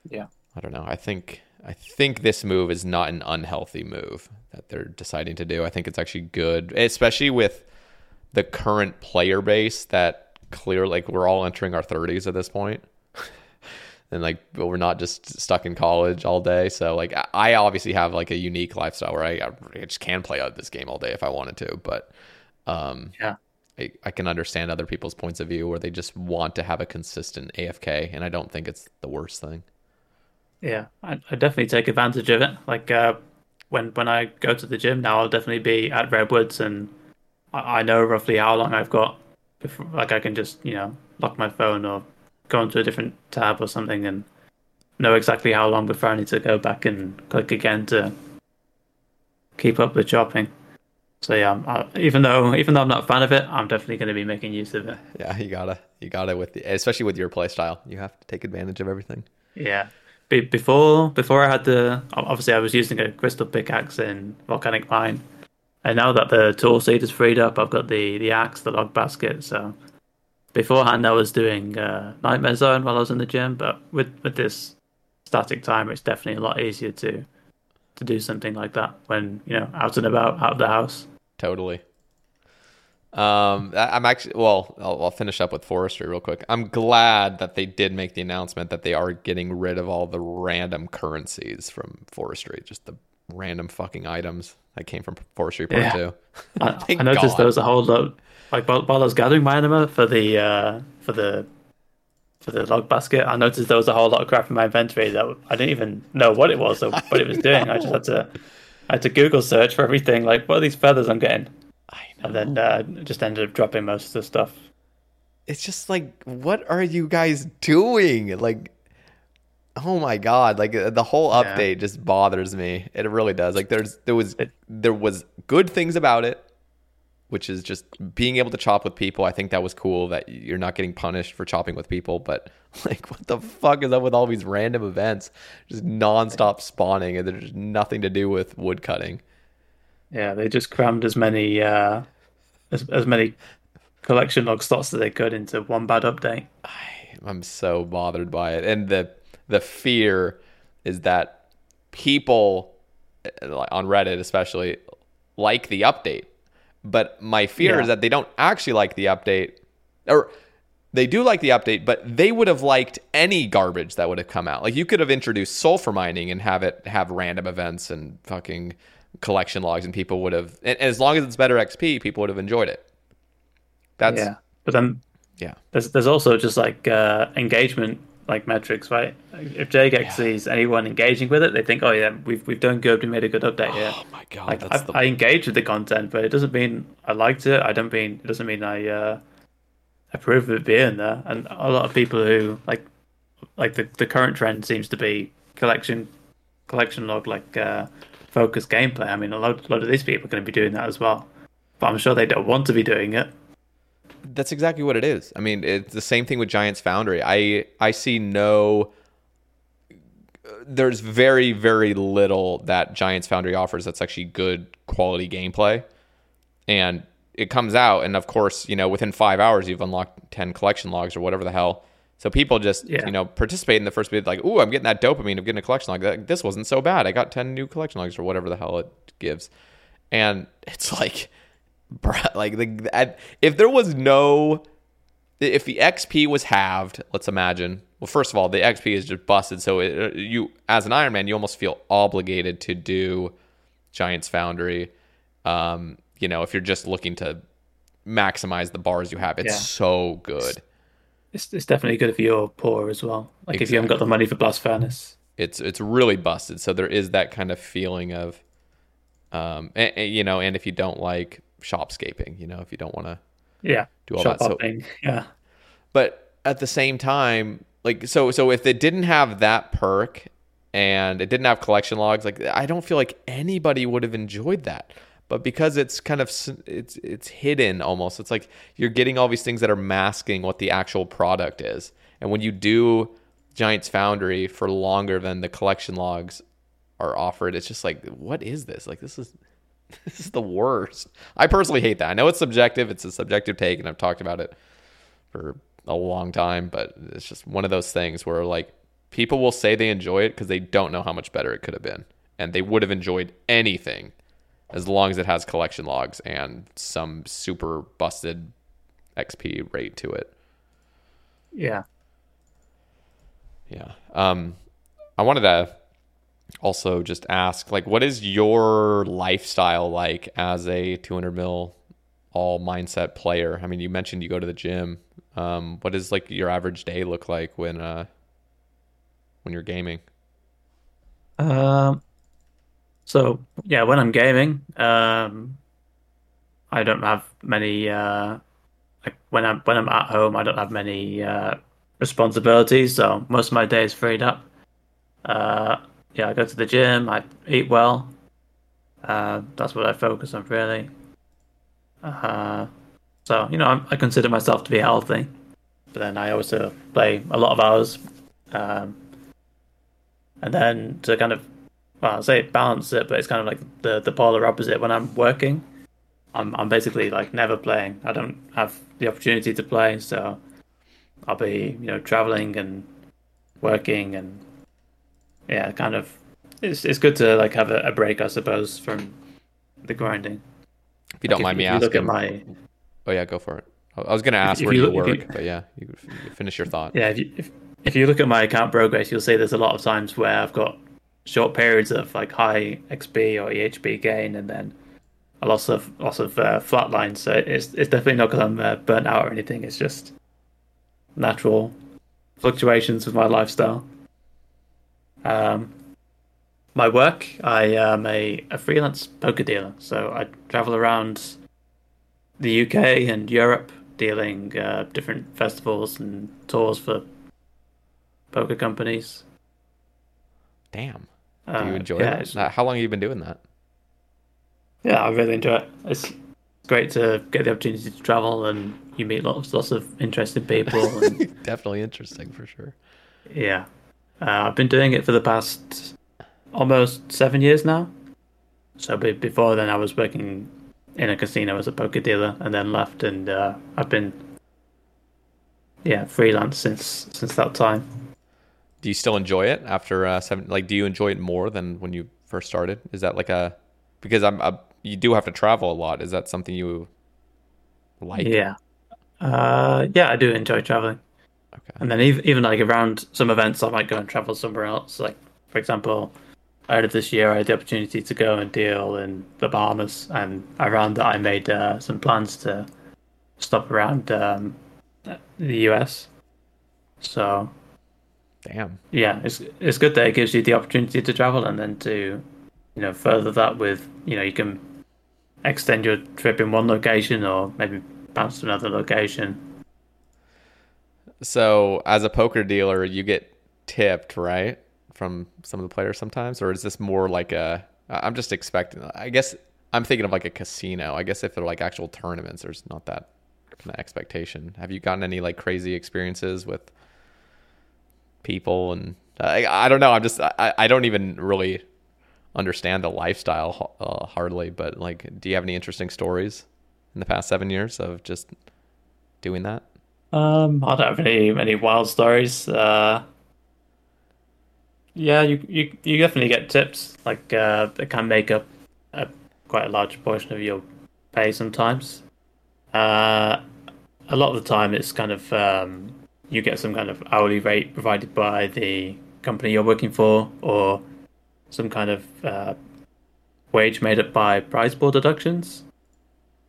yeah, I don't know. I think this move is not an unhealthy move that they're deciding to do. I think it's actually good, especially with the current player base that. Clear, like we're all entering our 30s at this point, and like we're not just stuck in college all day. So like I obviously have like a unique lifestyle where I just can play out this game all day if I wanted to, but yeah, I can understand other people's points of view where they just want to have a consistent AFK, and I don't think it's the worst thing. Yeah, I definitely take advantage of it. Like when I go to the gym now, I'll definitely be at Redwoods, and I know roughly how long I've got. Before, like I can just, you know, lock my phone or go onto a different tab or something and know exactly how long before I need to go back and click again to keep up with chopping. So yeah, even though I'm not a fan of it, I'm definitely going to be making use of it. Yeah, you gotta especially with your playstyle, you have to take advantage of everything. Yeah, before I had obviously I was using a crystal pickaxe in Volcanic Mine. And now that the tool seed is freed up, I've got the axe, the log basket. So beforehand, I was doing Nightmare Zone while I was in the gym, but with this static timer, it's definitely a lot easier to do something like that when, you know, out and about, out of the house. Totally. I'm actually, well, I'll finish up with forestry real quick. I'm glad that they did make the announcement that they are getting rid of all the random currencies from forestry, just the random fucking items that came from forestry part two. I noticed there was a whole lot, like while I was gathering my anima for the log basket, I noticed there was a whole lot of crap in my inventory that I didn't even know what it was or what it was doing. I just had to Google search for everything, like what are these feathers I'm getting? I know. And then just ended up dropping most of the stuff. It's just like, what are you guys doing? Like, oh my god! Like the whole update just bothers me. It really does. Like there was good things about it, which is just being able to chop with people. I think that was cool that you're not getting punished for chopping with people. But like, what the fuck is up with all these random events? Just nonstop spawning, and there's nothing to do with wood cutting. Yeah, they just crammed as many collection log slots as they could into one bad update. I'm so bothered by it, and the fear is that people on Reddit especially like the update, but my fear is that they don't actually like the update, or they do like the update, but they would have liked any garbage that would have come out. Like you could have introduced sulfur mining and have random events and fucking collection logs, and people would have, and as long as it's better XP, people would have enjoyed it. That's but then there's also just like engagement, like metrics, right? If JGEX sees anyone engaging with it, they think, oh yeah, we've done good, we made a good update here. Oh my god, like, I engage with the content, but it doesn't mean I liked it. It doesn't mean I approve of it being there. And a lot of people who like the current trend seems to be collection log, like focused gameplay. I mean, a lot of these people are going to be doing that as well, but I'm sure they don't want to be doing it. That's exactly what it is. I mean, it's the same thing with Giants Foundry. I see no... There's very, very little that Giants Foundry offers that's actually good quality gameplay. And it comes out, and of course, you know, within 5 hours, you've unlocked 10 collection logs or whatever the hell. So people just, you know, participate in the first bit like, ooh, I'm getting that dopamine of getting a collection log. This wasn't so bad. I got 10 new collection logs or whatever the hell it gives. And it's like... if the XP was halved, let's imagine. Well, first of all, the XP is just busted, so you as an Iron Man, you almost feel obligated to do Giants Foundry. You know, if you're just looking to maximize the bars you have, it's so good. It's definitely good if you're poor as well. Like if you haven't got the money for Blast Furnace, it's really busted. So there is that kind of feeling of, you know, and if you don't like shopscaping, you know, if you don't want to do all that. So, but at the same time, like, so if they didn't have that perk and it didn't have collection logs, like, I don't feel like anybody would have enjoyed that. But because it's kind of, it's hidden almost, it's like you're getting all these things that are masking what the actual product is. And when you do Giants Foundry for longer than the collection logs are offered, it's just like, what is this? Like, this is the worst. I personally hate that. I know it's subjective. It's a subjective take, and I've talked about it for a long time, but it's just one of those things where, like, people will say they enjoy it because they don't know how much better it could have been, and they would have enjoyed anything as long as it has collection logs and some super busted XP rate to it. Yeah. I wanted to also just ask, like, what is your lifestyle like as a 200 mil all mindset player? I mean, you mentioned you go to the gym. What does like your average day look like when you're gaming? So yeah, when I'm gaming, I don't have many, like when I'm at home, I don't have many, responsibilities. So most of my day is freed up. Yeah, I go to the gym, I eat well. That's what I focus on, really. So, you know, I consider myself to be healthy. But then I also play a lot of hours. And then to kind of, well, I say balance it, but it's kind of like the polar opposite when I'm working. I'm basically like never playing. I don't have the opportunity to play, so I'll be, you know, traveling and working, and yeah, kind of it's good to like have a break, I suppose, from the grinding. If you don't mind me asking, look at my... Oh yeah, go for it. I was gonna ask where you work, but yeah, you finish your thought. Yeah, if you look at my account progress, you'll see there's a lot of times where I've got short periods of like high XP or EHP gain, and then a lots of flat lines. So it's definitely not because I'm burnt out or anything. It's just natural fluctuations with my lifestyle. My work, I am a freelance poker dealer, so I travel around the UK and Europe dealing different festivals and tours for poker companies. Damn. Do you enjoy it? How long have you been doing that? Yeah, I really enjoy it. It's great to get the opportunity to travel, and you meet lots of interesting people. And... Definitely interesting, for sure. Yeah. I've been doing it for the past almost 7 years now. So before then, I was working in a casino as a poker dealer, and then left, and I've been freelance since that time. Do you still enjoy it after seven? Like, do you enjoy it more than when you first started? Is that like a... Because you do have to travel a lot. Is that something you like? Yeah. Yeah, I do enjoy traveling. Okay. And then even like around some events, I might go and travel somewhere else. Like, for example, earlier this year, I had the opportunity to go and deal in the Bahamas. And around that, I made some plans to stop around the US. So... Damn. Yeah, it's good that it gives you the opportunity to travel, and then to, you know, further that with, you know, you can extend your trip in one location or maybe bounce to another location. So as a poker dealer, you get tipped, right, from some of the players sometimes? Or is this more like I'm just expecting, I guess I'm thinking of like a casino. I guess if they're like actual tournaments, there's not that kind of expectation. Have you gotten any like crazy experiences with people? And I don't know, I'm just I don't even really understand the lifestyle hardly, but like, do you have any interesting stories in the past 7 years of just doing that? I don't have any wild stories. Yeah, you definitely get tips. Like, it can make up quite a large portion of your pay sometimes. A lot of the time it's kind of you get some kind of hourly rate provided by the company you're working for, or some kind of wage made up by prize pool deductions.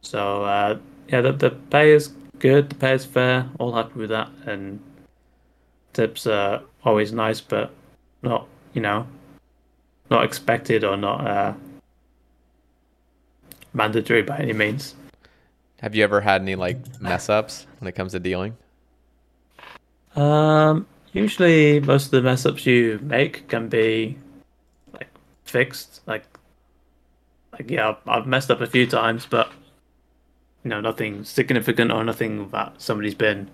So, the pay is good, the pay is fair, all happy with that, and tips are always nice, but not, you know, not expected or not mandatory by any means. Have you ever had any, like, mess-ups when it comes to dealing? Usually most of the mess ups you make can be like fixed. Like yeah, I've messed up a few times, but you know, nothing significant or nothing that somebody's been,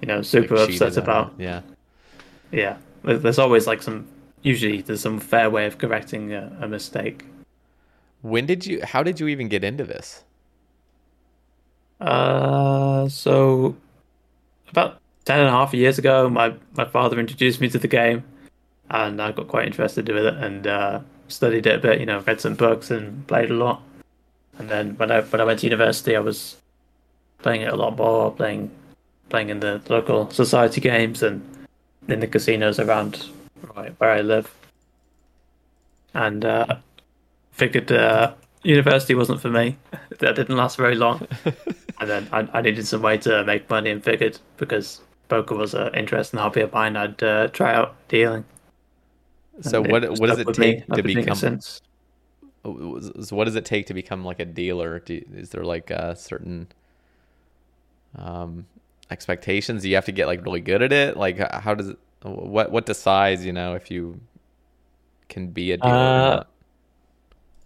you know, super like upset about. Yeah. Yeah. There's always like there's some fair way of correcting a mistake. How did you even get into this? So about 10.5 years ago, my father introduced me to the game, and I got quite interested with it, and studied it a bit, you know, read some books and played a lot. And then when I went to university, I was playing it a lot more, playing in the local society games and in the casinos around where I live. And figured university wasn't for me. That didn't last very long. And then I needed some way to make money, and figured, because poker was an interesting hobby of mine, I'd try out dealing. So what does it take to become? So what does it take to become like a dealer? Is there like a certain expectations? Do you have to get like really good at it? Like, how does what decides, you know, if you can be a dealer? Or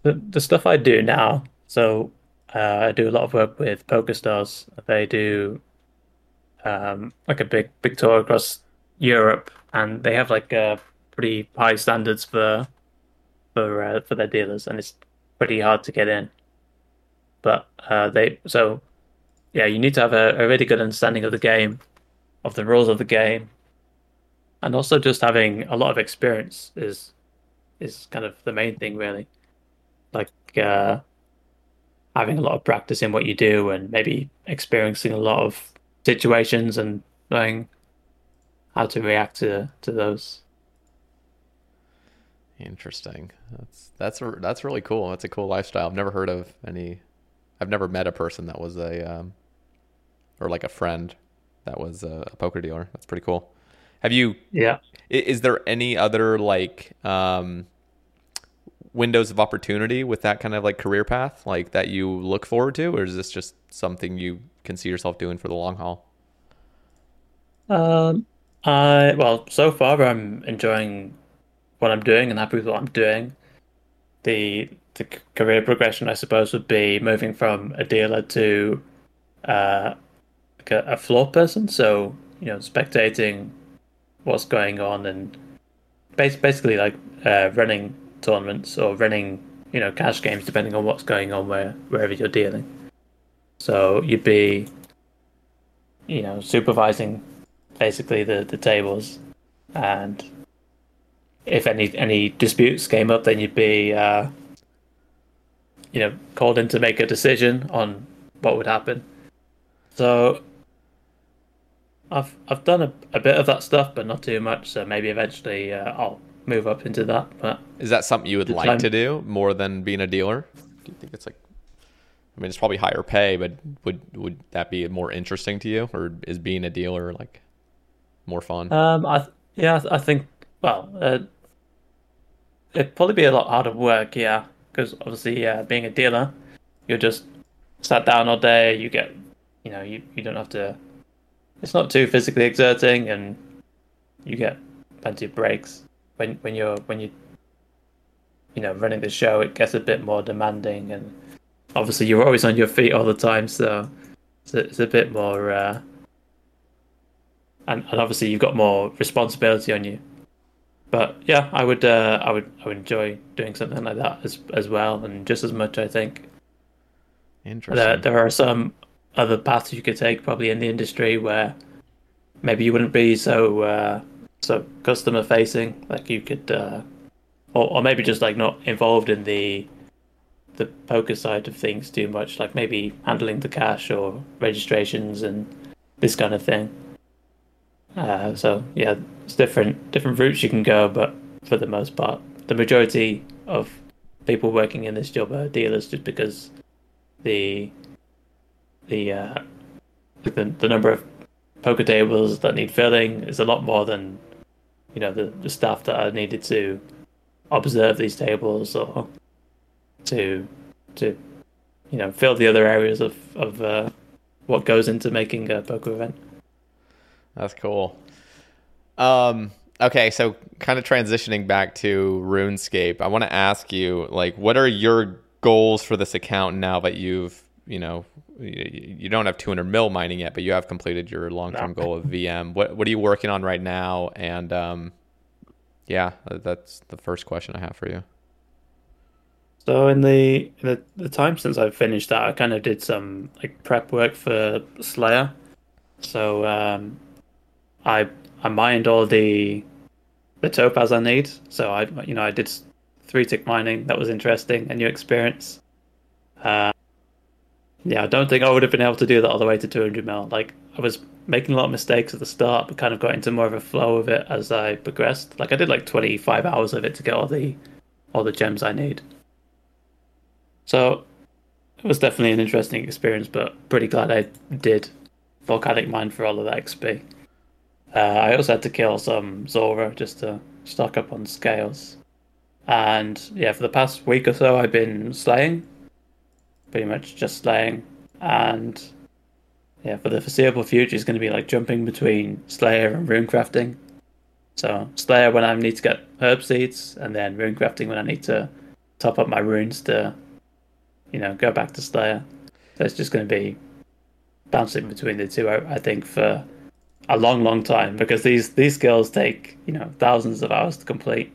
not? The stuff I do now. So I do a lot of work with poker stars. They do like a big tour across Europe, and they have like pretty high standards for their dealers, and it's pretty hard to get in. But you need to have a really good understanding of the game, of the rules of the game, and also just having a lot of experience is kind of the main thing, really. Like having a lot of practice in what you do, and maybe experiencing a lot of situations and knowing how to react to those. Interesting. That's really cool. That's a cool lifestyle. I've never heard of any. I've never met a person that was a friend that was a poker dealer. That's pretty cool. Have you? Yeah. Is there any other windows of opportunity with that kind of like career path, like that you look forward to, or is this just something you can see yourself doing for the long haul? So far I'm enjoying what I'm doing and happy with what I'm doing. The career progression, I suppose, would be moving from a dealer to a floor person. So, spectating what's going on and basically running tournaments or running, cash games, depending on what's going on wherever you're dealing. So you'd be, supervising basically the tables, and if any disputes came up, then you'd be called in to make a decision on what would happen. So I've done a bit of that stuff, but not too much. So maybe eventually I'll move up into that. But is that something you would like to do more than being a dealer? Do you think it's it's probably higher pay, but would that be more interesting to you, or is being a dealer more fun? I think it'd probably be a lot harder work, yeah, because obviously being a dealer, you're just sat down all day. You get, you don't have to. It's not too physically exerting, and you get plenty of breaks. When you're running the show, it gets a bit more demanding, and obviously you're always on your feet all the time, so it's a bit more. And obviously you've got more responsibility on you. But yeah, I would enjoy doing something like that as well, and just as much, I think. Interesting. There are some other paths you could take probably in the industry where maybe you wouldn't be so customer facing. Like you could, or maybe just not involved in the poker side of things too much. Like maybe handling the cash or registrations and this kind of thing. It's different routes you can go, but for the most part, the majority of people working in this job are dealers, just because the number of poker tables that need filling is a lot more than the staff that are needed to observe these tables or to fill the other areas of what goes into making a poker event. That's cool. Okay, so kind of transitioning back to RuneScape, I want to ask you, what are your goals for this account now that you've, you don't have 200 mil mining yet, but you have completed your long-term goal of VM. What are you working on right now? And that's the first question I have for you. So in the time since I've finished that, I kind of did some prep work for Slayer. So I mined all the topaz I need. So I did 3-tick mining. That was interesting, a new experience. I don't think I would have been able to do that all the way to 200 mil. I was making a lot of mistakes at the start, but kind of got into more of a flow of it as I progressed. I did 25 hours of it to get all the gems I need. So it was definitely an interesting experience, but pretty glad I did Volcanic Mine for all of that XP. I also had to kill some Zora just to stock up on scales. And for the past week or so, I've been slaying. Pretty much just slaying. And for the foreseeable future, it's going to be jumping between Slayer and runecrafting. So Slayer when I need to get herb seeds, and then runecrafting when I need to top up my runes to, go back to Slayer. So it's just going to be bouncing between the two, I think, for a long time, because these skills take thousands of hours to complete.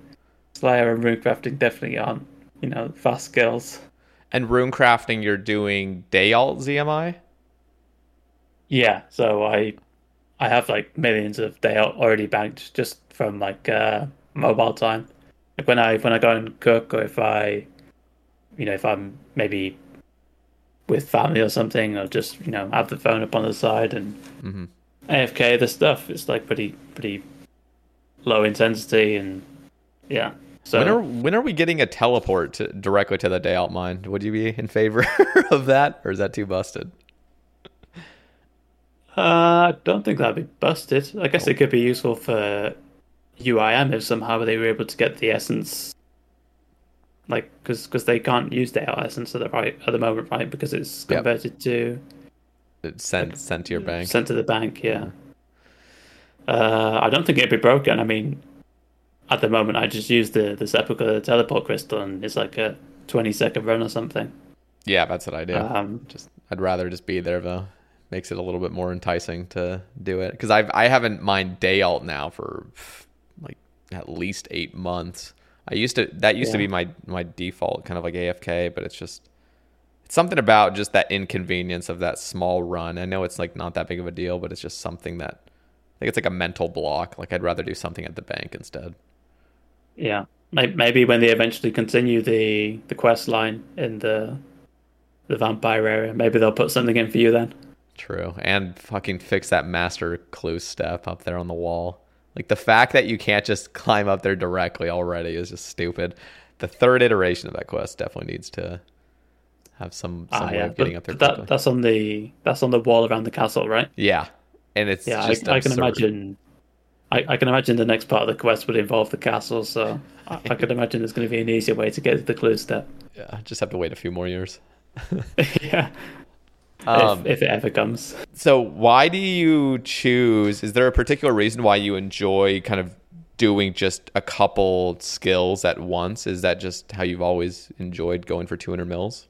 Slayer and runecrafting definitely aren't fast skills. And runecrafting, you're doing day alt ZMI? Yeah, so I have like millions of day alt already banked just from like mobile time. Like when I go and cook, or if I, you know, if I'm maybe with family or something, I'll just, you know, have the phone up on the side and mm-hmm. AFK the stuff. It's like pretty low intensity and yeah. So when are we getting a teleport directly to the day out mine? Would you be in favor of that, or is that too busted? I don't think that'd be busted. I guess it could be useful for UIM if somehow they were able to get the essence, like because they can't use day out essence at the moment, right? Because it's converted to it's sent to your bank. Sent to the bank, yeah. I don't think it'd be broken. I mean, at the moment, I just use the Sepulchre teleport crystal, and it's like a 20-second run or something. Yeah, that's what I do. I'd rather just be there, though. Makes it a little bit more enticing to do it. Because I haven't mined day alt now for like at least 8 months. That used to be my default, kind of like AFK, but it's something about just that inconvenience of that small run. I know it's like not that big of a deal, but it's just something that I think it's like a mental block. Like I'd rather do something at the bank instead. Yeah, maybe when they eventually continue the quest line in the vampire area, maybe they'll put something in for you then. True, and fucking fix that master clue step up there on the wall. Like the fact that you can't just climb up there directly already is just stupid. The third iteration of that quest definitely needs to have some way of getting up there quickly. That's on the wall around the castle, right? Yeah, and it's just I can imagine. I can imagine the next part of the quest would involve the castle, so I could imagine there's going to be an easier way to get to the clue step. Yeah, I just have to wait a few more years. Yeah, if it ever comes. So why do you choose? Is there a particular reason why you enjoy kind of doing just a couple skills at once? Is that just how you've always enjoyed going for 200 mils?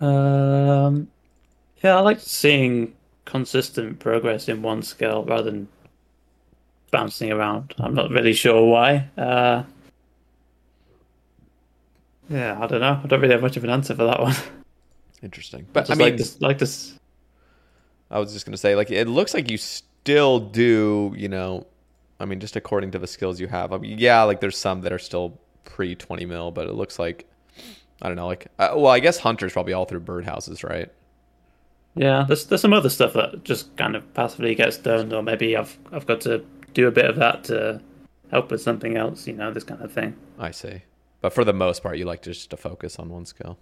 Yeah, I like seeing consistent progress in one skill rather than bouncing around. I'm not really sure why. Yeah, I don't know. I don't really have much of an answer for that one. Interesting, but I mean, like this. I was just gonna say, like, it looks like you still do. You know, I mean, just according to the skills you have. I mean, yeah, like there's some that are still pre-20 mil, but it looks like I don't know. Like, well, I guess hunters probably all through birdhouses, right? Yeah, there's some other stuff that just kind of passively gets done, or maybe I've got to do a bit of that to help with something else, you know, this kind of thing. I see. But for the most part, you like just to focus on one skill.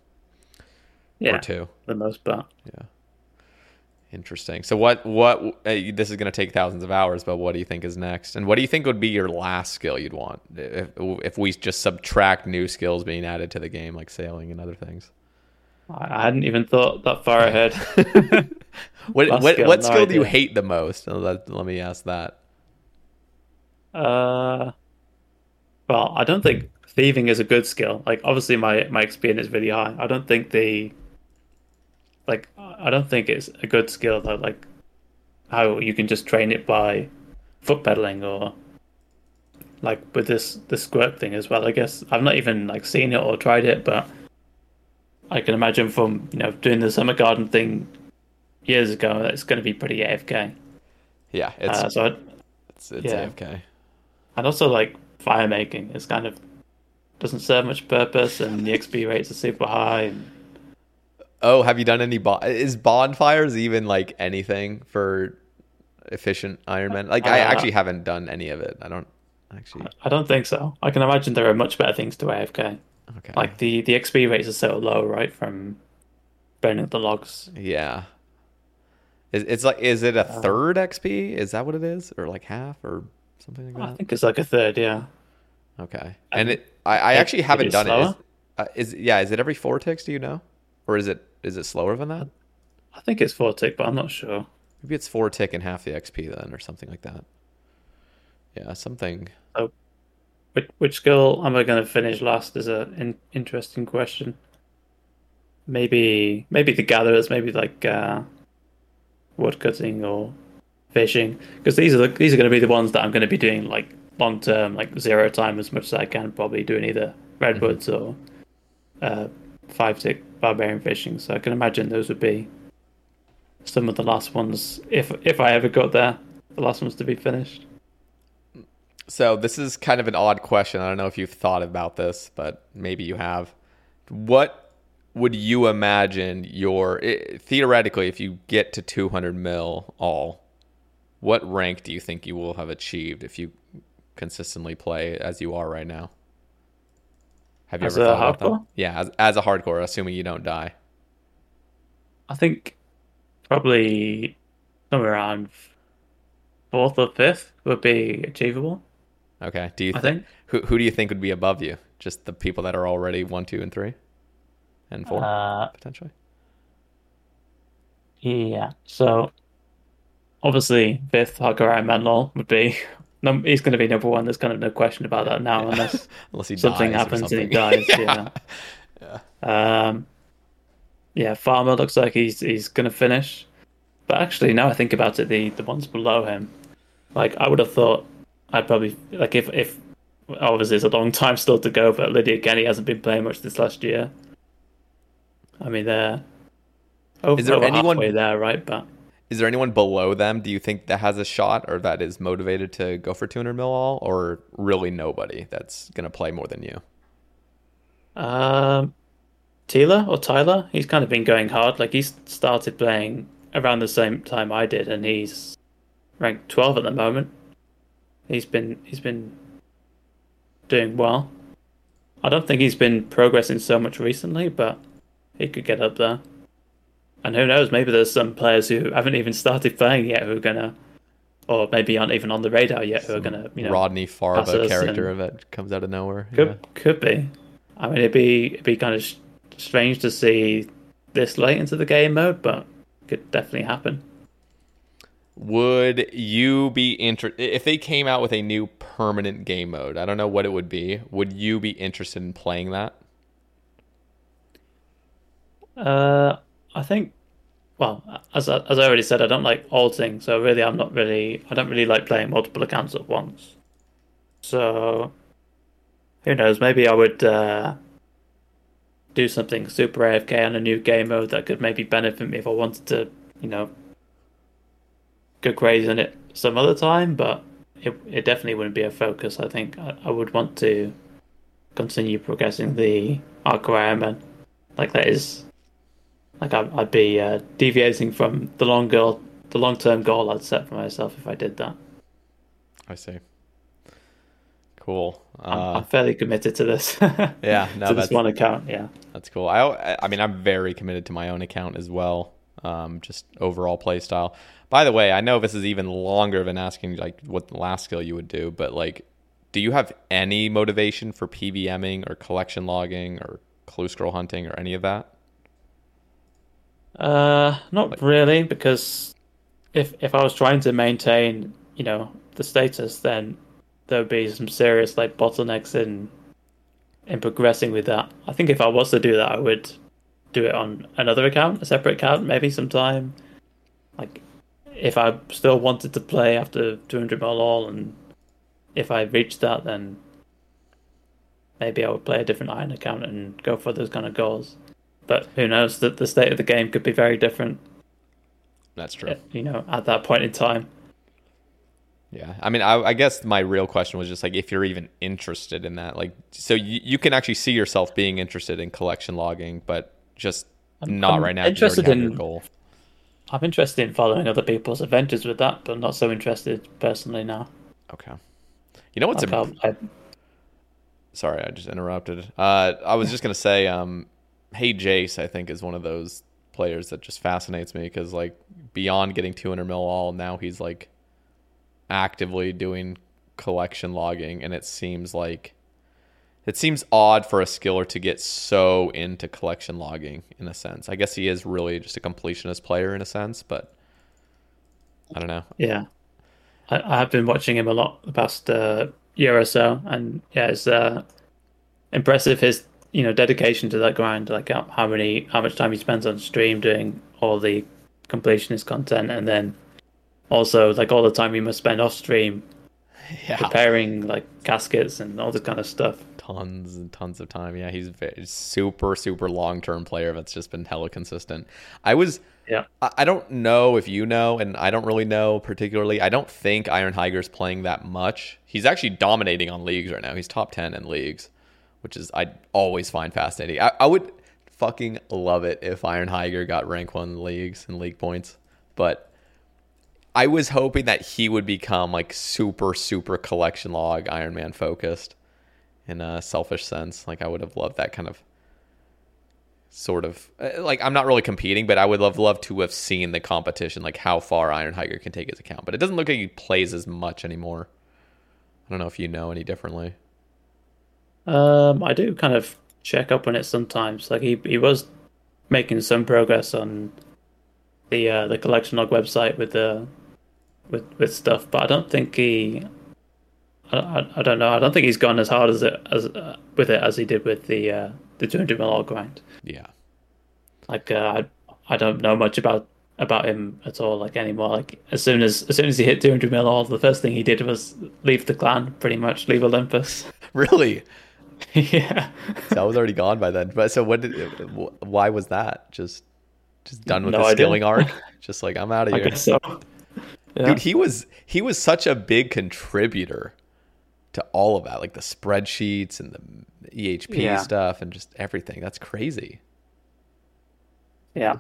Yeah, or two. For the most part. Yeah. Interesting. So what this is going to take thousands of hours, but what do you think is next? And what do you think would be your last skill you'd want if we just subtract new skills being added to the game, like sailing and other things? I hadn't even thought that far ahead. What skill do you hate the most? Let me ask that. Well, I don't think thieving is a good skill. Like, obviously, my experience is really high. I don't think it's a good skill though. Like, how you can just train it by foot pedaling or like with the squirt thing as well. I guess I've not even like seen it or tried it, but I can imagine from, you know, doing the summer garden thing years ago, it's going to be pretty AFK. Yeah, it's AFK. And also, like, fire making is kind of doesn't serve much purpose, and the XP rates are super high. And... Oh, have you done any bonfires even like anything for efficient Iron Man? Like, I actually haven't done any of it. I don't actually. I don't think so. I can imagine there are much better things to AFK. Okay. Like the XP rates are so low, right, from burning the logs. Yeah. It's like, is it a third XP? Is that what it is, or like half, or something like that? I think it's like a third. Yeah. Okay. And I actually haven't done it. Is it every 4 ticks? Do you know, or is it slower than that? I think it's 4 tick, but I'm not sure. Maybe it's 4 tick and half the XP then, or something like that. Yeah, something. Oh. Which skill am I going to finish last is an interesting question. Maybe the gatherers, maybe like wood cutting or fishing, because these are going to be the ones that I'm going to be doing like long term, like zero time as much as I can. Probably doing either redwoods or 5-tick barbarian fishing, so I can imagine those would be some of the last ones, if I ever got there, the last ones to be finished. So this is kind of an odd question. I don't know if you've thought about this, but maybe you have. What would you imagine your... theoretically, if you get to 200 mil all, what rank do you think you will have achieved if you consistently play as you are right now? Have you ever thought about that? Yeah, as a hardcore, assuming you don't die. I think probably somewhere around 4th or 5th would be achievable. Okay. Do you think who do you think would be above you? Just the people that are already 1, 2, and 3? And 4, potentially? Yeah. So, obviously, 5th Hardcore Iron Man LOL would be... he's going to be number 1. There's kind of no question about that now, unless he something happens and he dies. Yeah. Yeah. Yeah, Farmer looks like he's going to finish. But actually, now I think about it, the ones below him, like, I would have thought I'd probably, like, if obviously it's a long time still to go, but Lydia Kenny hasn't been playing much this last year. I mean, they're over halfway there, right? But is there anyone below them, do you think, that has a shot or that is motivated to go for 200 mil all, or really nobody that's going to play more than you? Tyler, he's kind of been going hard. Like, he's started playing around the same time I did, and he's ranked 12 at the moment. He's been doing well. I don't think he's been progressing so much recently, but he could get up there. And who knows, maybe there's some players who haven't even started playing yet who are gonna, or maybe aren't even on the radar yet, who are gonna, you know, Rodney Farva character that comes out of nowhere. Could be. I mean, it'd be kind of strange to see this late into the game mode, but could definitely happen. Would you be interested if they came out with a new permanent game mode? I don't know what it would be. Would you be interested in playing that? I think, well, as I already said, I don't like alting, so really I don't really like playing multiple accounts at once. So who knows? Maybe I would do something super AFK on a new game mode that could maybe benefit me if I wanted to, you know, go crazy on it some other time, but it definitely wouldn't be a focus. I think I would want to continue progressing the Hardcore Iron Man. Like, that is, like, I'd be deviating from the long-term goal I'd set for myself if I did that. I see. Cool. I'm fairly committed to this. Yeah, no, to this one account. Yeah, that's cool. I mean, I'm very committed to my own account as well. Just overall play style. By the way, I know this is even longer than asking like what the last skill you would do, but like, do you have any motivation for PVMing or collection logging or clue scroll hunting or any of that? Not like, really, because if I was trying to maintain, you know, the status, then there would be some serious like bottlenecks in progressing with that. I think if I was to do that, I would do it on another account, a separate account, maybe sometime. Like, if I still wanted to play after 200 mil all, and if I reached that, then maybe I would play a different Iron account and go for those kind of goals. But who knows, that the state of the game could be very different. That's true. You know, at that point in time. Yeah, I mean, I guess my real question was just like, if you're even interested in that, like, so you can actually see yourself being interested in collection logging, but just not right now. Interested in your goal. I'm interested in following other people's adventures with that, but I'm not so interested personally now. Okay. You know what's sorry, I just interrupted. I was just gonna say, Hey Jace, I think, is one of those players that just fascinates me because, like, beyond getting 200 mil all, now he's like actively doing collection logging, and it seems odd for a skiller to get so into collection logging in a sense. I guess he is really just a completionist player in a sense, but I don't know. Yeah, I have been watching him a lot the past year or so, and yeah, it's impressive, his, you know, dedication to that grind, like how much time he spends on stream doing all the completionist content, and then also, like, all the time you must spend off stream, preparing like caskets and all this kind of stuff. tons and tons of time. Yeah, he's a super, super long-term player that's just been hella consistent. I don't know if you know, and I don't really know particularly. I don't think Iron Higer's playing that much. He's actually dominating on leagues right now. He's top 10 in leagues, which is I always find fascinating. I would fucking love it if Iron Higer got rank 1 in leagues and league points, but I was hoping that he would become like super, super collection log Iron Man focused in a selfish sense. Like I would have loved that kind of sort of like, I'm not really competing, but I would love to have seen the competition, like how far Iron Higer can take his account, but it doesn't look like he plays as much anymore. I don't know if you know any differently. I do kind of check up on it sometimes. Like he was making some progress on the collection log website with stuff, but I don't think I don't think he's gone as hard as he did with the 200 mil grind. Yeah, like I don't know much about him at all, like anymore. Like as soon as he hit 200 mil, the first thing he did was leave the clan, pretty much leave Olympus. Really? Yeah. So I was already gone by then. But so why was that? Just done with the skilling arc? Just like, I'm out of here. I guess so. Yeah. Dude, he was such a big contributor to all of that, like the spreadsheets and the EHP stuff and just everything. That's crazy. Yeah.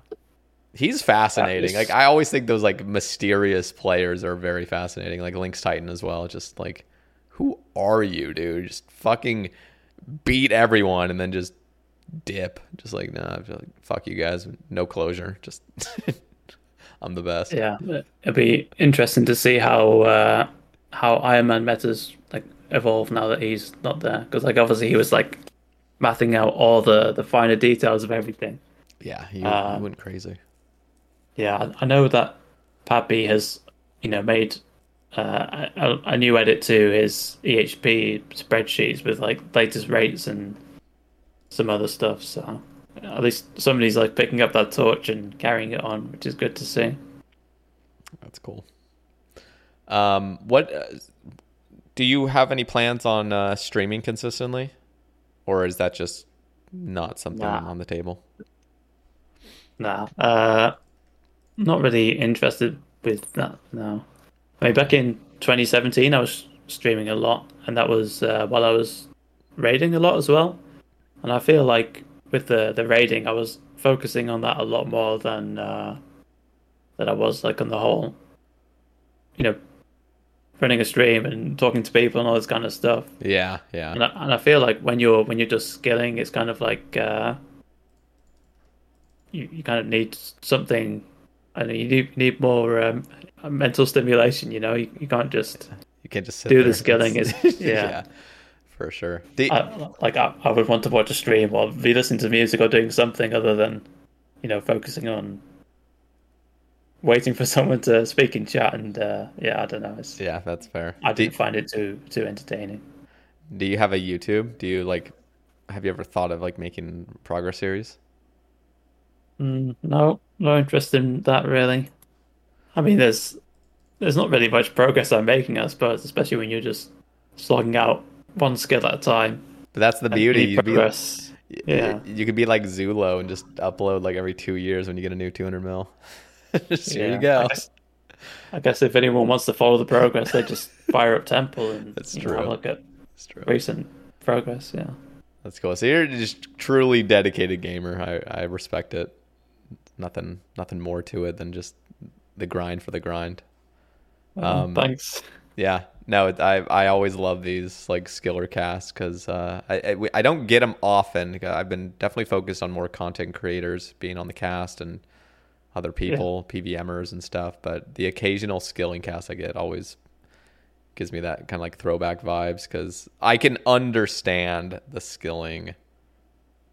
He's fascinating. Like I always think those like mysterious players are very fascinating, like Lynx Titan as well. Just like, who are you, dude? Just fucking beat everyone and then just dip. Just like, nah, like, fuck you guys, no closure, just I'm the best. Yeah, it'd be interesting to see how Iron Man metas like evolve now that he's not there, because like obviously he was like mathing out all the finer details of everything. Yeah, he went crazy. Yeah, I know that Pappy has made a new edit to his EHP spreadsheets with like latest rates and some other stuff, so at least somebody's like picking up that torch and carrying it on, which is good to see. That's cool. What do you have any plans on streaming consistently, or is that just not something on the table? Not really interested with that. No, I mean, back in 2017 I was streaming a lot, and that was while I was raiding a lot as well. And I feel like with the raiding, I was focusing on that a lot more than I was like on the whole, running a stream and talking to people and all this kind of stuff. Yeah, yeah. And I feel like when you're just skilling, it's kind of like you kind of need something. I mean, you need more mental stimulation. You can't just sit do there. The skilling. Is yeah. Yeah. For sure. I would want to watch a stream or be listening to music or doing something other than, focusing on waiting for someone to speak in chat. And I don't know. Yeah, that's fair. I didn't find it too entertaining. Do you have a YouTube? Do you have you ever thought of making progress series? No, no interest in that really. I mean, there's not really much progress I'm making, I suppose, especially when you're just slogging out one skill at a time. But that's the beauty. You progress. You could be like Zulo and just upload every 2 years when you get a new 200 mil. Here you go. I guess if anyone wants to follow the progress, they just fire up Temple and that's true. Have a look at recent progress. Yeah, that's cool. So you're just truly dedicated gamer. I respect it. Nothing more to it than just the grind for the grind. Thanks. Yeah. No, I always love these skiller casts because I don't get them often. I've been definitely focused on more content creators being on the cast and other people, PVMers and stuff. But the occasional skilling cast I get always gives me that kind of throwback vibes because I can understand the skilling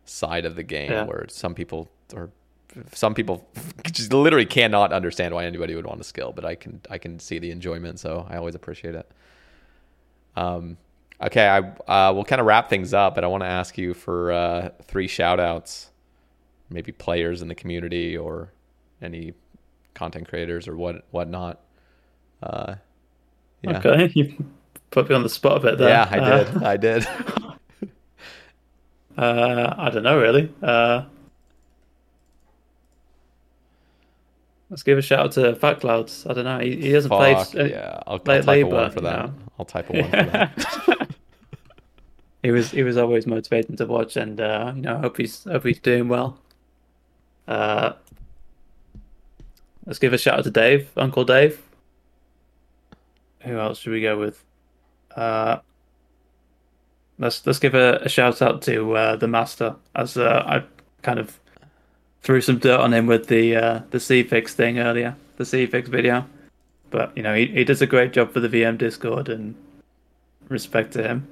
side of the game where some people just literally cannot understand why anybody would want to skill, but I can see the enjoyment, so I always appreciate it. Okay, we'll kind of wrap things up, but I want to ask you for 3 shout-outs, maybe players in the community or any content creators or whatnot. Okay, you put me on the spot a bit there. Yeah, I did. I don't know, really. Let's give a shout out to Fat Clouds. I don't know. He hasn't played. Yeah, I'll type a one for that. You know? I'll type a one for that. He was always motivating to watch, and you know, hope he's doing well. Let's give a shout out to Dave, Uncle Dave. Who else should we go with? Let's give a shout out to the Master, as I kind of threw some dirt on him with the C-Fix thing earlier, the C-Fix video. But you know, he does a great job for the VM Discord, and respect to him.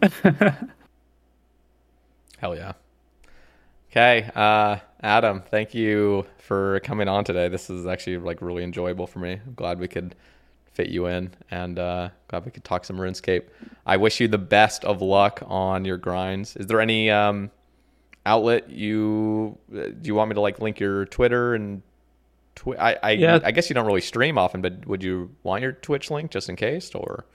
Hell yeah. Okay, Adam, thank you for coming on today. This is actually like really enjoyable for me. I'm glad we could fit you in, and glad we could talk some RuneScape. I wish you the best of luck on your grinds. Is there any outlet do you want me to like link your Twitter and yeah. I guess you don't really stream often, but would you want your Twitch link just in case, or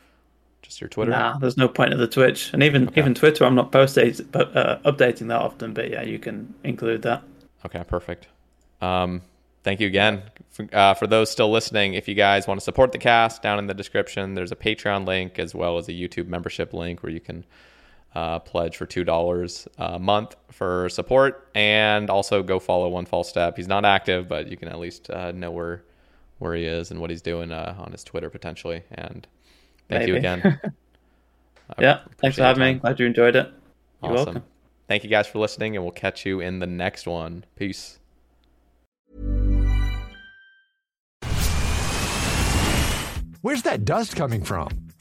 just your Twitter? Nah, there's no point of the Twitch, and even Twitter, I'm not updating that often. But yeah, you can include that. Okay, perfect. Thank you again. For those still listening, if you guys want to support the cast, down in the description, there's a Patreon link as well as a YouTube membership link where you can pledge for $2 a month for support. And also go follow One False Step. He's not active, but you can at least know where he is and what he's doing on his Twitter potentially. And thank you again. Yeah, thanks for having me. Glad you enjoyed it. You're awesome. Welcome. Thank you guys for listening, and we'll catch you in the next one. Peace. Where's that dust coming from?